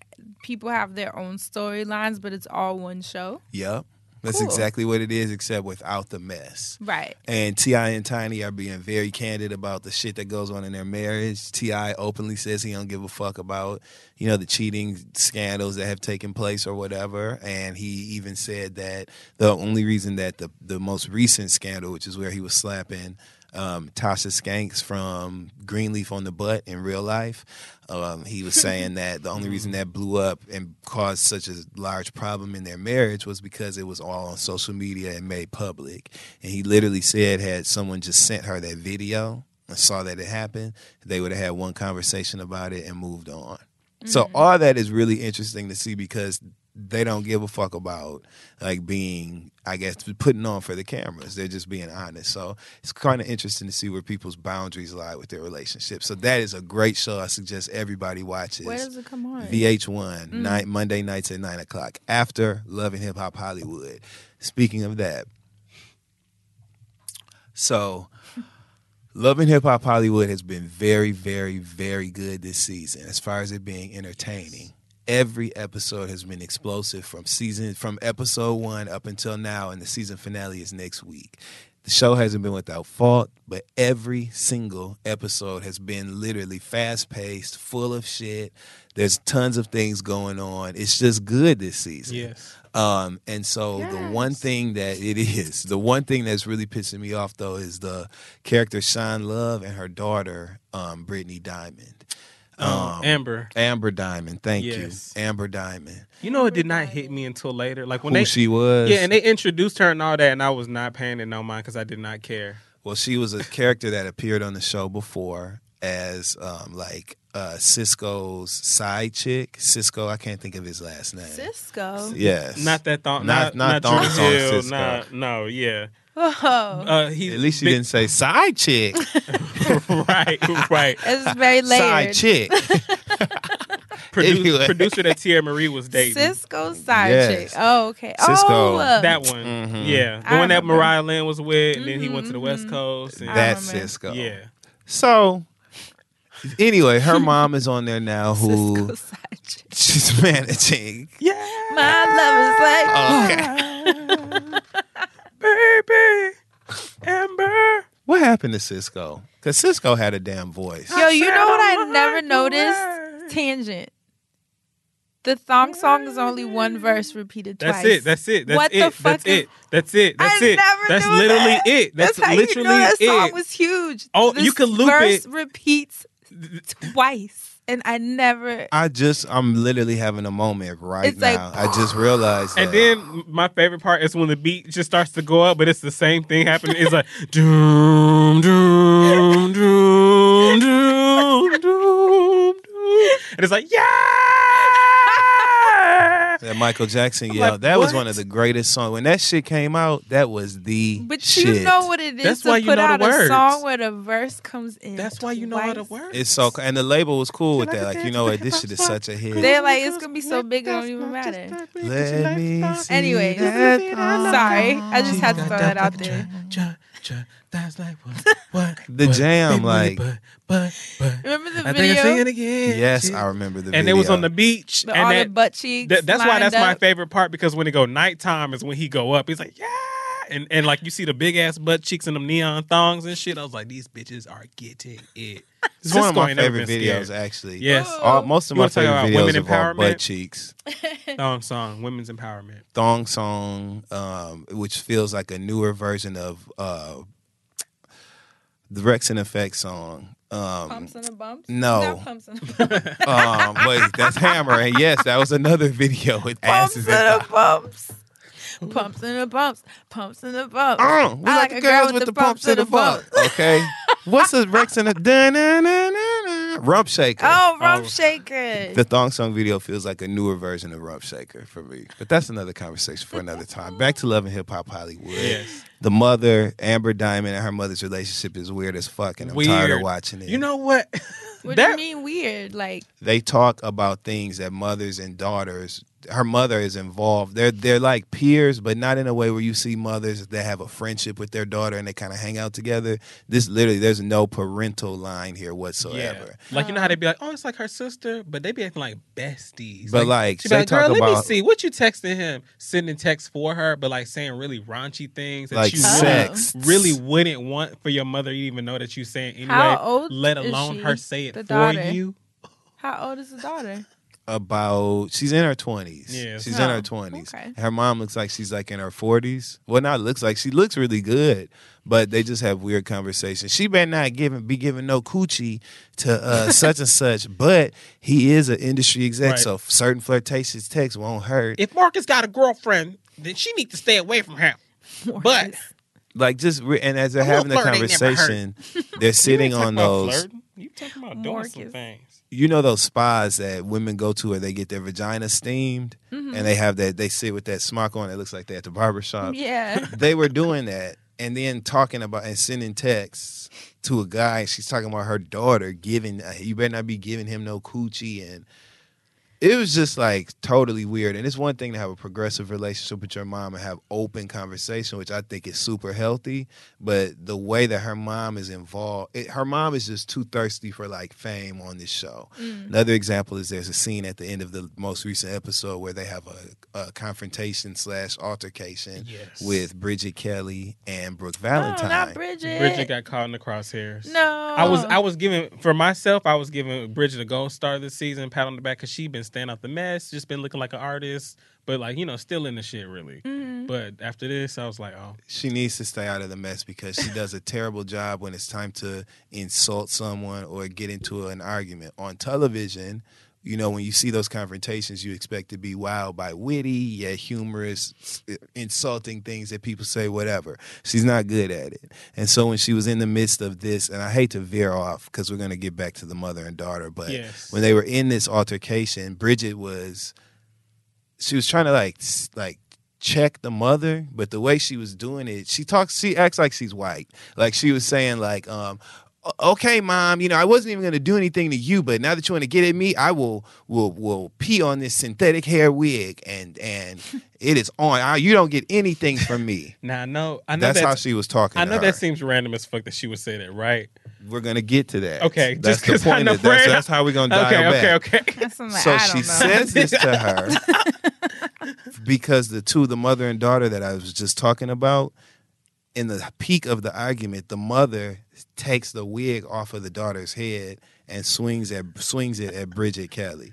people have their own storylines, but it's all one show? Yep. That's cool. Exactly what it is, except without the mess. Right. And T I and Tiny are being very candid about the shit that goes on in their marriage. T I openly says he don't give a fuck about, you know, the cheating scandals that have taken place or whatever. And he even said that the only reason that the, the most recent scandal, which is where he was slapping Um, Tasha Skanks from Greenleaf on the butt in real life. Um, he was saying that the only reason that blew up and caused such a large problem in their marriage was because it was all on social media and made public. And he literally said had someone just sent her that video and saw that it happened, they would have had one conversation about it and moved on. Mm-hmm. So all that is really interesting to see because they don't give a fuck about, like, being, I guess, putting on for the cameras. They're just being honest. So it's kind of interesting to see where people's boundaries lie with their relationships. So that is a great show. I suggest everybody watches. Where does it come on? V H one, mm. night, Monday nights at nine o'clock, after Love and Hip Hop Hollywood. Speaking of that, so Love and Hip Hop Hollywood has been very, very, very good this season as far as it being entertaining. Every episode has been explosive from season from episode one up until now, and the season finale is next week. The show hasn't been without fault, but every single episode has been literally fast-paced, full of shit. There's tons of things going on. It's just good this season. Yes. Um, and so yes. the one thing that it is, the one thing that's really pissing me off, though, is the character Shine Love and her daughter, um, Brittany Diamond. Um, Amber. Amber Diamond. Thank yes. you. Amber Diamond. You know, it did not hit me until later. Like when Who they, she was. Yeah, and they introduced her and all that, and I was not paying it no mind because I did not care. Well, she was a character that appeared on the show before as um, like uh, Cisco's side chick. Cisco, I can't think of his last name. Cisco? Yes. Not that Thom. Not, not, not Thom Cisco. Not, no, yeah. Uh, he's At least she big... didn't say side chick. Right, right. It's very layered. Side chick. Produ- anyway. Producer that Tierra Marie was dating. Cisco side yes. chick. Oh, okay. Cisco. Oh, that one. Mm-hmm. Yeah. The I one remember. that Mariah Lynn was with, and mm-hmm, then he went to the West Coast. And... That's Cisco. Yeah. So, anyway, her mom is on there now who Cisco side chick. She's managing. Yeah. My love is like. Okay. Baby, Amber. What happened to Cisco? Because Cisco had a damn voice. Yo, you know what I never noticed? Tangent. The Thom song is only one verse repeated twice. That's it. That's it. That's what it. The fuck that's is... it. That's it. That's I it. Never that's knew literally that. it. That's, that's how literally you know that it. That song was huge. Oh, this you can loop verse it. Repeats twice. And I never. I just, I'm literally having a moment right it's now. Like, I just realized that. And then my favorite part is when the beat just starts to go up, but it's the same thing happening. It's like, doom, doom, doom, doom, doom, doom. And it's like, yeah! That Michael Jackson, yeah, like, that what? was one of the greatest songs. When that shit came out, that was the but shit. But you know what it is That's to why you put know out the words. a song where the verse comes in. That's why you know how the words. It's so, and the label was cool with that. Like, you know what, this shit is such a hit. They're like, it's gonna be so big, it don't even matter. Let me see. Anyways, sorry, I just had to throw that out there. That's like what, what, the what, jam, baby, like. But, but, but. Remember the I video? I think I'm singing again. Yes, I remember the video. And it was on the beach. But and all that, the butt cheeks. Th- that's why that's up. my favorite part, because when it go nighttime is when he go up. He's like, yeah. And, and like you see the big ass butt cheeks and them neon thongs and shit. I was like, these bitches are getting it. It's one of my favorite videos, scared. actually. Yes. All, most of you my favorite videos women involve butt cheeks. Thong song, women's empowerment. Thong song, um, which feels like a newer version of uh, the Rex and Effect song. Um, Pumps and the Bumps? No. Not Pumps and the Bumps. um, but that's Hammer. And yes, that was another video with Pumps asses and the Bumps. Pumps and the Bumps. Pumps and the Bumps. Oh, we I like, like the girls with, with the Pumps and the Bumps. Okay. What's a Rex and a da-na-na-na-na? Rump Shaker. Oh, Rump oh. Shaker. The thong song video feels like a newer version of Rump Shaker for me. But that's another conversation for another time. Back to Love and Hip Hop Hollywood. Yes. The mother, Amber Diamond, and her mother's relationship is weird as fuck, and I'm weird. tired of watching it. You know what? What that, do you mean weird? Like, they talk about things that mothers and daughters, her mother is involved. They're they're like peers, but not in a way where you see mothers that have a friendship with their daughter and they kind of hang out together. This literally, there's no parental line here whatsoever. Yeah. Like, you know how they be like, oh, it's like her sister, but they be acting like besties. But like, like she be like, girl, talk let about, me see what you texting him, sending texts for her, but like saying really raunchy things that like you sex. Really wouldn't want for your mother to even know that you saying anyway. How old let alone is she? her say it the for daughter. you. How old is the daughter? About she's in her twenties. Yeah, she's oh, in her twenties. Okay. Her mom looks like she's like in her forties. Well, not looks like she looks really good, but they just have weird conversations. She better not giving be giving no coochie to uh, such and such. But he is an industry exec, right. so certain flirtatious texts won't hurt. If Marcus got a girlfriend, then she needs to stay away from him. Marcus. But like just re- and as they're having the conversation, they're sitting on those. Flirting? You talking about doing some things? You know those spas that women go to where they get their vagina steamed mm-hmm. and they have that, they sit with that smock on, it looks like they're at the barbershop. Yeah. They were doing that and then talking about and sending texts to a guy. She's talking about her daughter giving, you better not be giving him no coochie. And it was just like totally weird. And it's one thing to have a progressive relationship with your mom and have open conversation, which I think is super healthy. But the way that her mom is involved, it, her mom is just too thirsty for like fame on this show. Mm. Another example is there's a scene at the end of the most recent episode where they have a, a confrontation slash altercation yes. with Bridget Kelly and Brooke Valentine. No, not Bridget. Bridget got caught in the crosshairs. No. I was, I was giving, for myself, I was giving Bridget a gold star this season, pat on the back, because she'd been staying out the mess, just been looking like an artist, but like, you know, still in the shit really. Mm-hmm. But after this, I was like, oh. She needs to stay out of the mess because she does a terrible job when it's time to insult someone or get into an argument. On television, you know, when you see those confrontations, you expect to be wowed by witty, yeah, humorous, insulting things that people say, whatever. She's not good at it. And so when she was in the midst of this, and I hate to veer off because we're going to get back to the mother and daughter, but yes. when they were in this altercation, Bridget was, she was trying to like, like, check the mother, but the way she was doing it, she talks, she acts like she's white. Like she was saying like, um, okay, mom, you know, I wasn't even going to do anything to you, but now that you want to get at me, I will will will pee on this synthetic hair wig, and and it is on. I, you don't get anything from me. Now, I know, I know that's, that's how she was talking I know to her. That seems random as fuck that she would say that, right? We're going to get to that. Okay. That's just because I know. That, that's, that's how we're going to dial okay, back. Okay, okay, okay. So she know. says this to her because the two, the mother and daughter that I was just talking about, in the peak of the argument, the mother takes the wig off of the daughter's head and swings at swings it at Bridget Kelly.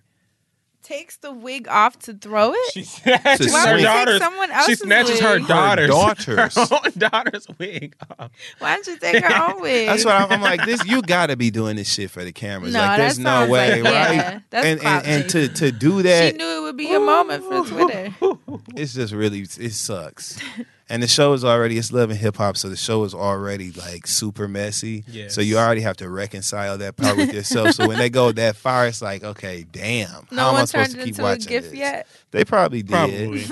Takes the wig off to throw it? She snatches her daughter's someone else's She snatches wig? her daughter's, her, daughter's. her own daughter's wig off. Why don't you take her own wig? That's why I'm, I'm like, this you gotta be doing this shit for the cameras. No, like there's no way, like, right? Yeah, that's and, and and to to do that. She knew it would be a moment for Twitter. It's just really it sucks. And the show is already, it's Love and Hip Hop, so the show is already like super messy. Yes. So you already have to reconcile that part with yourself. So when they go that far, it's like, okay, damn. No how am I supposed to keep watching this? No one turned it into a GIF yet? They probably did. Probably.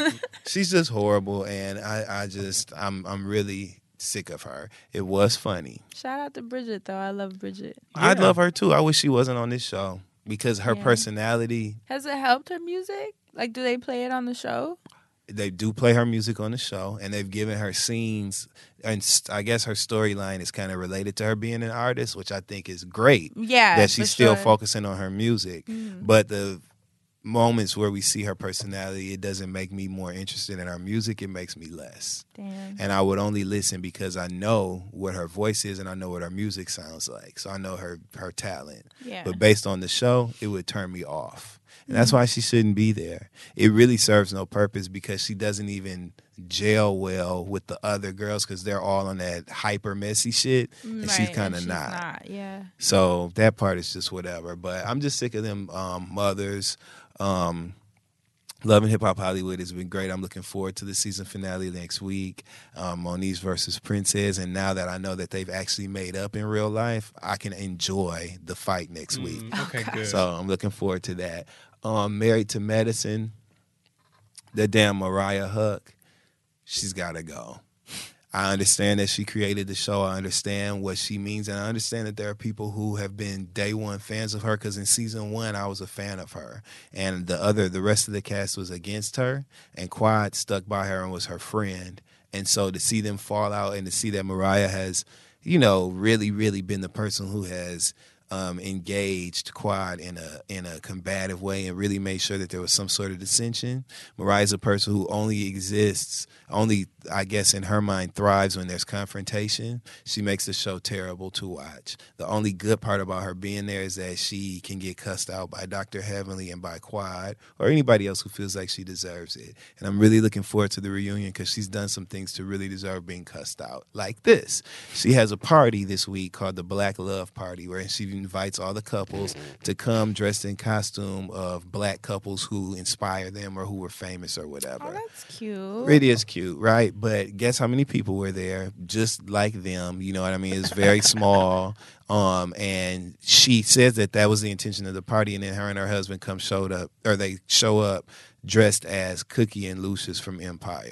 She's just horrible, and I, I just, I'm, I'm really sick of her. It was funny. Shout out to Bridget, though. I love Bridget. Yeah. I love her, too. I wish she wasn't on this show because her yeah. personality. Has it helped her music? Like, do they play it on the show? They do play her music on the show, and they've given her scenes, and I guess her storyline is kind of related to her being an artist, which I think is great. Yeah, that she's still sure. focusing on her music. Mm-hmm. But the moments where we see her personality, it doesn't make me more interested in her music. It makes me less. Damn. And I would only listen because I know what her voice is, and I know what her music sounds like. So I know her, her talent. Yeah. But based on the show, it would turn me off. And that's why she shouldn't be there. It really serves no purpose because she doesn't even gel well with the other girls because they're all on that hyper messy shit. And right, she's kind of not. not. Yeah. So that part is just whatever. But I'm just sick of them um, mothers. Um, Love and Hip Hop Hollywood has been great. I'm looking forward to the season finale next week. Um, Moniz versus Princess. And now that I know that they've actually made up in real life, I can enjoy the fight next mm, week. Okay, good. So I'm looking forward to that. Um, Married to Medicine, the damn Mariah Huck, she's got to go. I understand that she created the show. I understand what she means. And I understand that there are people who have been day one fans of her because in season one, I was a fan of her. And the other, the rest of the cast was against her. And Quad stuck by her and was her friend. And so to see them fall out and to see that Mariah has, you know, really, really been the person who has Um, engaged Quad in a in a combative way and really made sure that there was some sort of dissension. Mariah's a person who only exists, only, I guess, in her mind, thrives when there's confrontation. She makes the show terrible to watch. The only good part about her being there is that she can get cussed out by Doctor Heavenly and by Quad or anybody else who feels like she deserves it. And I'm really looking forward to the reunion because she's done some things to really deserve being cussed out, like this. She has a party this week called the Black Love Party where she invites all the couples to come dressed in costume of black couples who inspire them or who were famous or whatever. Oh, that's cute. It is cute, right? But guess how many people were there just like them, you know what I mean? It's very small. Um, and she says that that was the intention of the party, and then her and her husband come showed up, or they show up dressed as Cookie and Lucius from Empire.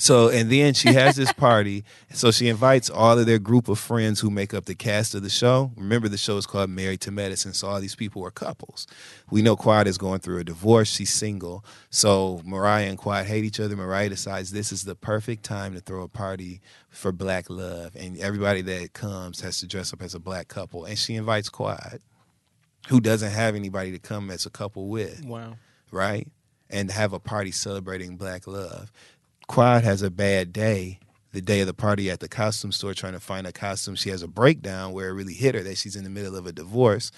So, and then she has this party. So she invites all of their group of friends who make up the cast of the show. Remember, the show is called Married to Medicine, so all these people are couples. We know Quad is going through a divorce. She's single. So Mariah and Quad hate each other. Mariah decides this is the perfect time to throw a party for black love. And everybody that comes has to dress up as a black couple. And she invites Quad, who doesn't have anybody to come as a couple with. Wow. Right? And have a party celebrating black love. Quad has a bad day, the day of the party at the costume store trying to find a costume. She has a breakdown where it really hit her that she's in the middle of a divorce.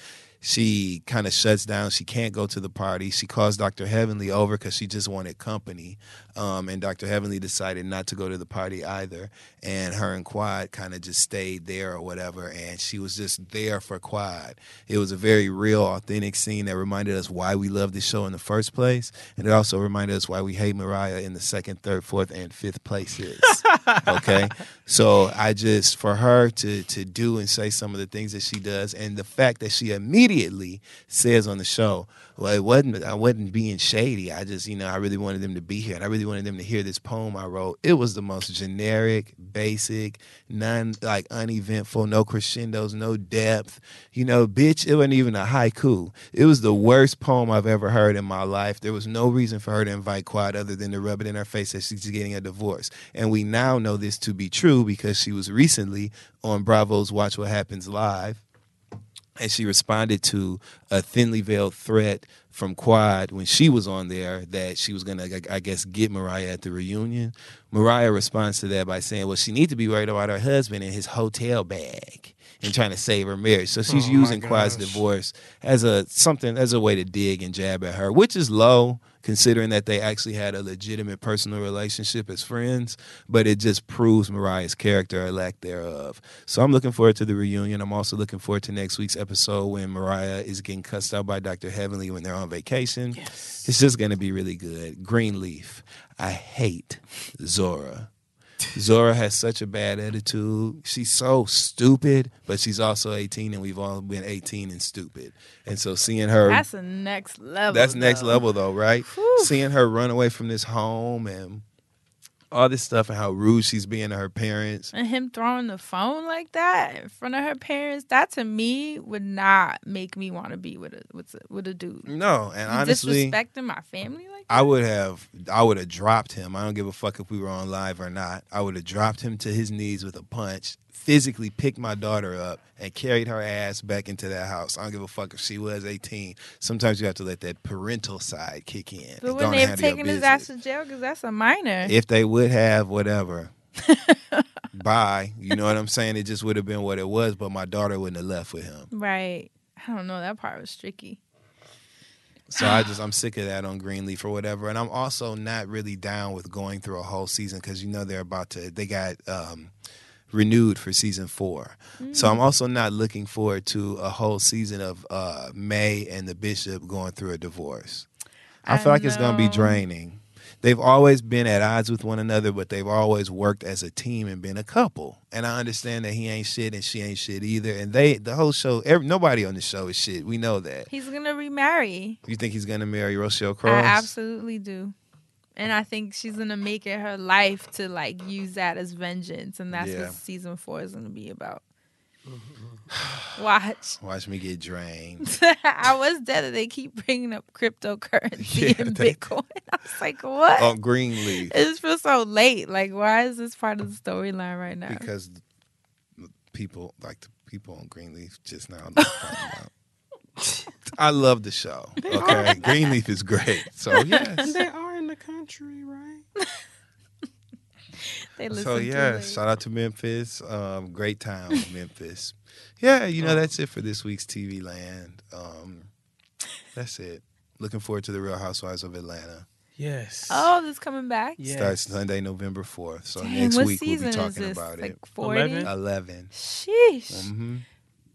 She kind of shuts down. She can't go to the party. She calls Doctor Heavenly over because she just wanted company. Um, and Doctor Heavenly decided not to go to the party either. And her and Quad kind of just stayed there or whatever. And she was just there for Quad. It was a very real, authentic scene that reminded us why we love this show in the first place. And it also reminded us why we hate Mariah in the second, third, fourth, and fifth places. Okay? So I just, for her to, to do and say some of the things that she does, and the fact that she immediately Immediately says on the show, well, it wasn't, I wasn't being shady. I just, you know, I really wanted them to be here, and I really wanted them to hear this poem I wrote. It was the most generic, basic, none like uneventful, no crescendos, no depth. You know, bitch, it wasn't even a haiku. It was the worst poem I've ever heard in my life. There was no reason for her to invite Quad other than to rub it in her face that she's getting a divorce. And we now know this to be true because she was recently on Bravo's Watch What Happens Live. And she responded to a thinly veiled threat from Quad when she was on there that she was going to, I guess, get Mariah at the reunion. Mariah responds to that by saying, well, she needs to be worried about her husband and his hotel bag and trying to save her marriage. So she's oh using Quad's divorce as a something as a way to dig and jab at her, which is low, considering that they actually had a legitimate personal relationship as friends, but it just proves Mariah's character or lack thereof. So I'm looking forward to the reunion. I'm also looking forward to next week's episode when Mariah is getting cussed out by Doctor Heavenly when they're on vacation. Yes. It's just going to be really good. Greenleaf. I hate Zora. Zora has such a bad attitude. She's so stupid, but she's also eighteen, and we've all been eighteen and stupid. And so seeing her... That's the next level. That's though. next level, though, right? Whew. Seeing her run away from this home and all this stuff and how rude she's being to her parents. And him throwing the phone like that in front of her parents, that to me would not make me want to be with a, with a, with a dude. No, and honestly... Disrespecting my family like that? I would have, I would have dropped him. I don't give a fuck if we were on live or not. I would have dropped him to his knees with a punch, physically picked my daughter up, and carried her ass back into that house. I don't give a fuck if she was eighteen. Sometimes you have to let that parental side kick in. But wouldn't they have taken his ass to jail because that's a minor? If they would have, whatever. Bye. You know what I'm saying? It just would have been what it was, but my daughter wouldn't have left with him. Right. I don't know. That part was tricky. So I just, I'm sick of that on Greenleaf or whatever. And I'm also not really down with going through a whole season because, you know, they're about to, they got um, renewed for season four. Mm. So I'm also not looking forward to a whole season of uh, May and the Bishop going through a divorce. I, I feel like know. It's going to be draining. They've always been at odds with one another, but they've always worked as a team and been a couple. And I understand that he ain't shit and she ain't shit either. And they, the whole show, every, nobody on the show is shit. We know that. He's going to remarry. You think he's going to marry Rochelle Cross? I absolutely do. And I think she's going to make it her life to, like, use that as vengeance. And that's yeah. what season four is going to be about. Watch. Watch me get drained. I was dead that they keep bringing up cryptocurrency yeah, and they, Bitcoin. I was like, what? On Greenleaf. It just feels so late. Like, why is this part of the storyline right now? Because people, like the people on Greenleaf just now. I love the show. Okay, Greenleaf is great. So, yes. They are in the country, right? They listen so, yeah, to it. Shout out to Memphis. Um, great time, Memphis. Yeah, you know, that's it for this week's T V Land. Um, that's it. Looking forward to The Real Housewives of Atlanta. Yes. Oh, this coming back? Yes. Starts Sunday, November fourth. So Dang, next week we'll be talking about like it. forty? eleven. Sheesh. Mm-hmm.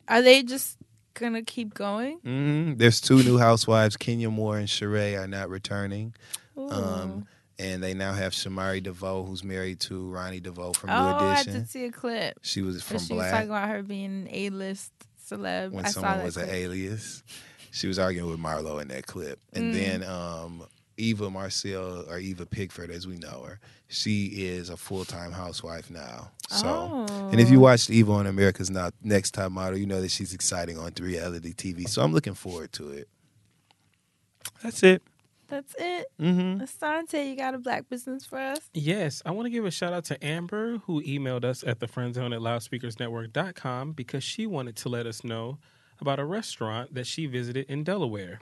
Are they just going to keep going? Mm-hmm. There's two new housewives. Kenya Moore and Sheree are not returning. Ooh. Um, And they now have Shamari DeVoe, who's married to Ronnie DeVoe from New oh, Edition. Oh, I did see a clip. She was from she Black. She was talking about her being an A-list celeb. When I someone saw was clip. An alias. She was arguing with Marlo in that clip. And mm. then um, Eva Marcille, or Eva Pickford, as we know her, she is a full-time housewife now. So, oh. And if you watched Eva on America's Next Top Model, you know that she's exciting on reality T V. So I'm looking forward to it. That's it. That's it. Mm-hmm. Assante, you got a black business for us? Yes. I want to give a shout out to Amber, who emailed us at the friend zone at loudspeakers network dot com because she wanted to let us know about a restaurant that she visited in Delaware.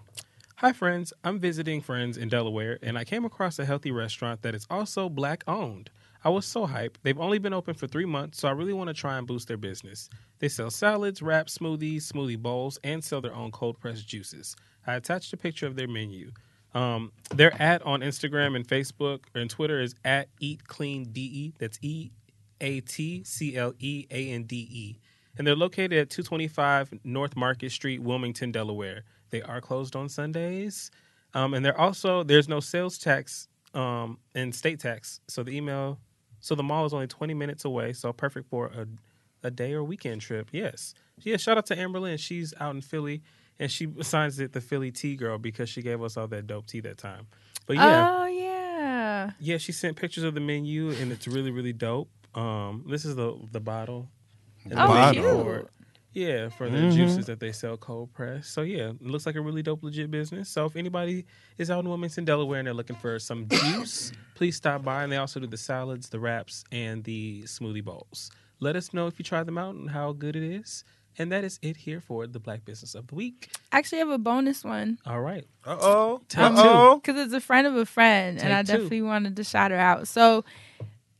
Hi, friends. I'm visiting friends in Delaware, and I came across a healthy restaurant that is also black-owned. I was so hyped. They've only been open for three months, so I really want to try and boost their business. They sell salads, wraps, smoothies, smoothie bowls, and sell their own cold-pressed juices. I attached a picture of their menu. Um, their ad on Instagram and Facebook and Twitter is at eat clean D E. That's E A T C L E A N D E. And they're located at two twenty-five North Market Street, Wilmington, Delaware. They are closed on Sundays. Um, and they're also, there's no sales tax um, and state tax. So the email, so the mall is only twenty minutes away. So perfect for a, a day or weekend trip. Yes. Yeah, shout out to Amberlynn. She's out in Philly. And she signs it the Philly Tea Girl because she gave us all that dope tea that time. But yeah. Oh, yeah. Yeah, she sent pictures of the menu, and it's really, really dope. Um, this is the the bottle. And oh, the bottle. For, yeah, for the mm-hmm. juices that they sell cold pressed. So, yeah, it looks like a really dope, legit business. So if anybody is out in Wilmington, Delaware, and they're looking for some juice, please stop by. And they also do the salads, the wraps, and the smoothie bowls. Let us know if you try them out and how good it is. And that is it here for the Black Business of the Week. Actually, I have a bonus one. All right. Uh-oh. Uh-oh. Because it's a friend of a friend, Take and I two. definitely wanted to shout her out. So,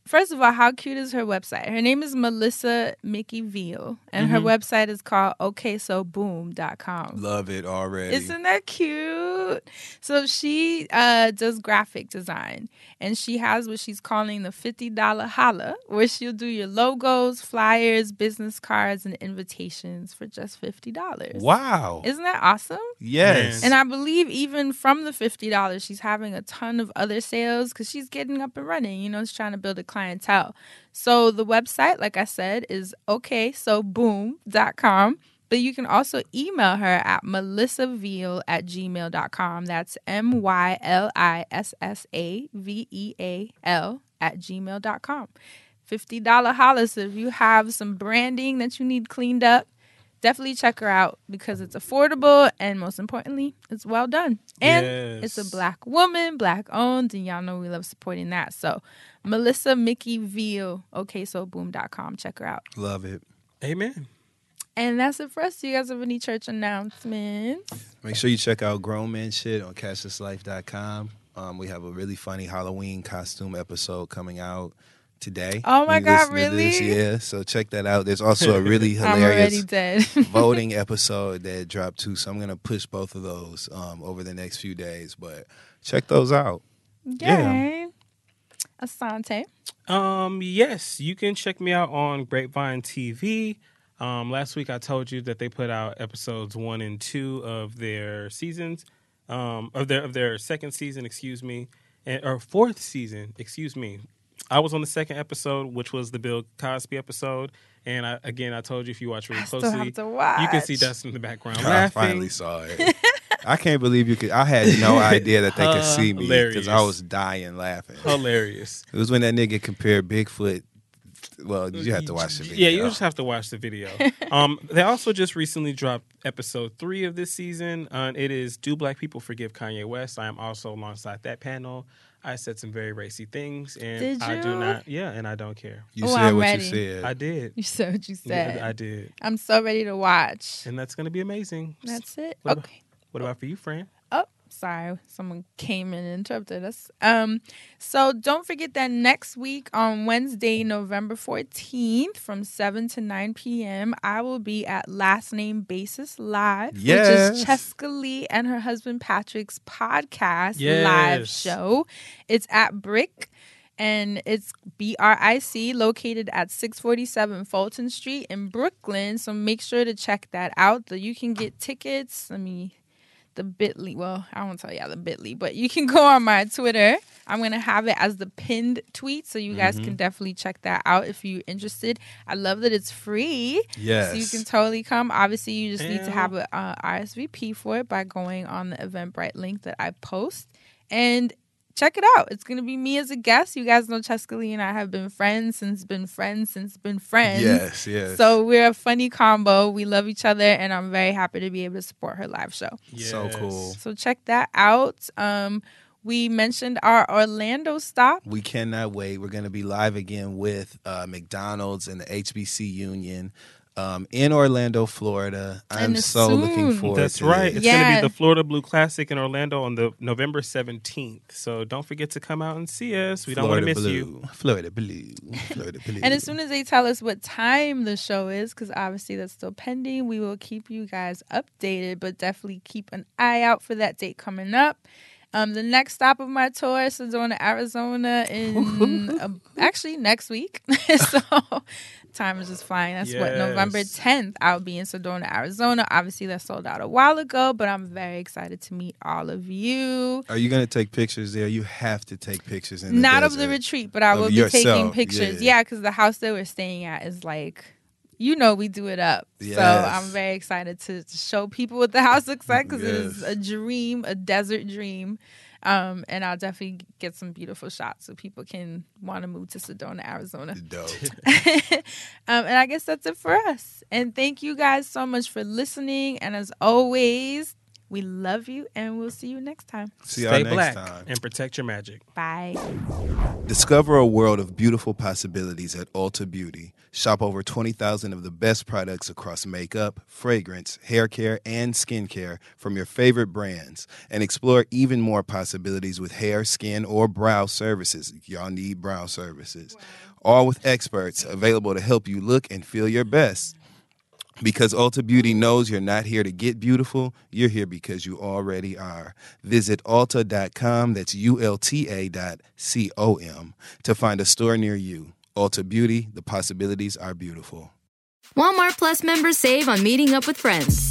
first of all, how cute is her website? Her name is Melissa Mickey Veal, and mm-hmm. her website is called okay so boom dot com. Love it already. Isn't that cute? cute. So she uh, does graphic design, and she has what she's calling the fifty dollar holla, where she'll do your logos, flyers, business cards, and invitations for just fifty dollars. Wow. Isn't that awesome? Yes. And I believe even from the fifty dollars, she's having a ton of other sales because she's getting up and running. You know, she's trying to build a clientele. So the website, like I said, is okay so boom dot com. But you can also email her at melissa veal at gmail dot com. That's M Y L I S S A V E A L at gmail dot com. fifty dollar hollers if you have some branding that you need cleaned up. Definitely check her out because it's affordable and, most importantly, it's well done. And yes. It's a black woman, black owned, and y'all know we love supporting that. So Melissa Mickey Veal, okay so boom dot com. Check her out. Love it. Amen. And that's it for us. Do you guys have any church announcements? Make sure you check out Grown Man Shit on catch this life dot com. Um, we have a really funny Halloween costume episode coming out today. Oh my God, really? Yeah, so check that out. There's also a really hilarious voting episode that dropped too, so I'm going to push both of those um, over the next few days, but check those out. Yay. Yeah. Assante? Um, yes, you can check me out on Grapevine T V. Um, last week I told you that they put out episodes one and two of their seasons, um, of their of their second season, excuse me, and, or fourth season, excuse me. I was on the second episode, which was the Bill Cosby episode, and I, again, I told you if you watch really closely, I still have to watch. You can see Dustin in the background God, laughing. I finally saw it. I can't believe you could. I had no idea that they could see me because I was dying laughing. Hilarious. It was when that nigga compared Bigfoot. Well, you have to watch the video. Yeah, you just have to watch the video. um, they also just recently dropped episode three of this season. Uh, and it is Do Black People Forgive Kanye West? I am also alongside that panel. I said some very racy things. And did you? I do not. Yeah, and I don't care. You oh, said I'm what ready. You said. I did. You said what you said. Yeah, I did. I'm so ready to watch. And that's going to be amazing. That's it. What okay. About, what about for you, Fran? Oh. Sorry, someone came in and interrupted us. Um, so don't forget that next week on Wednesday, November fourteenth from seven to nine p.m., I will be at Last Name Basis Live, yes. which is Cheska Lee and her husband Patrick's podcast yes. live show. It's at Brick. And it's B R I C, located at six forty-seven Fulton Street in Brooklyn. So make sure to check that out. You can get tickets. Let me... the bit dot l y, well, I won't tell y'all the bit dot l y, but you can go on my Twitter. I'm going to have it as the pinned tweet, so you guys mm-hmm. can definitely check that out if you're interested. I love that it's free. Yes. So you can totally come. Obviously, you just and... need to have an uh, R S V P for it by going on the Eventbrite link that I post. And check it out. It's going to be me as a guest. You guys know Cheska Lee and I have been friends since been friends since been friends. Yes, yes. So we're a funny combo. We love each other, and I'm very happy to be able to support her live show. Yes. So cool. So check that out. Um, we mentioned our Orlando stop. We cannot wait. We're going to be live again with uh, McDonald's and the H B C Union. Um, in Orlando, Florida. I'm so soon. looking forward That's to right. it. It's yes. going to be the Florida Blue Classic in Orlando on the November seventeenth. So don't forget to come out and see us. We Florida don't want to miss Blue. you. Florida Blue. Florida Blue. And as soon as they tell us what time the show is, because obviously that's still pending, we will keep you guys updated, but definitely keep an eye out for that date coming up. Um, the next stop of my tour is Sedona, Arizona, in uh, actually next week. So time is just flying. That's yes. what November tenth. I'll be in Sedona, Arizona. Obviously, that sold out a while ago, but I'm very excited to meet all of you. Are you gonna take pictures there? You have to take pictures in the not desert. Of the retreat, but I will of be yourself. Taking pictures. Yeah, because yeah, the house that we're staying at is like. You know we do it up. Yes. So I'm very excited to, to show people what the house looks like because yes. it is a dream, a desert dream. Um, and I'll definitely get some beautiful shots so people can want to move to Sedona, Arizona. Dope. um, and I guess that's it for us. And thank you guys so much for listening. And as always, we love you and we'll see you next time. See y'all next black time. And protect your magic. Bye. Discover a world of beautiful possibilities at Ulta Beauty. Shop over twenty thousand of the best products across makeup, fragrance, hair care, and skincare from your favorite brands. And explore even more possibilities with hair, skin, or brow services. Y'all need brow services. Wow. All with experts available to help you look and feel your best. Because Ulta Beauty knows you're not here to get beautiful. You're here because you already are. Visit Ulta dot com, that's U L T A dot C O M, to find a store near you. Ulta Beauty, the possibilities are beautiful. Walmart Plus members save on meeting up with friends.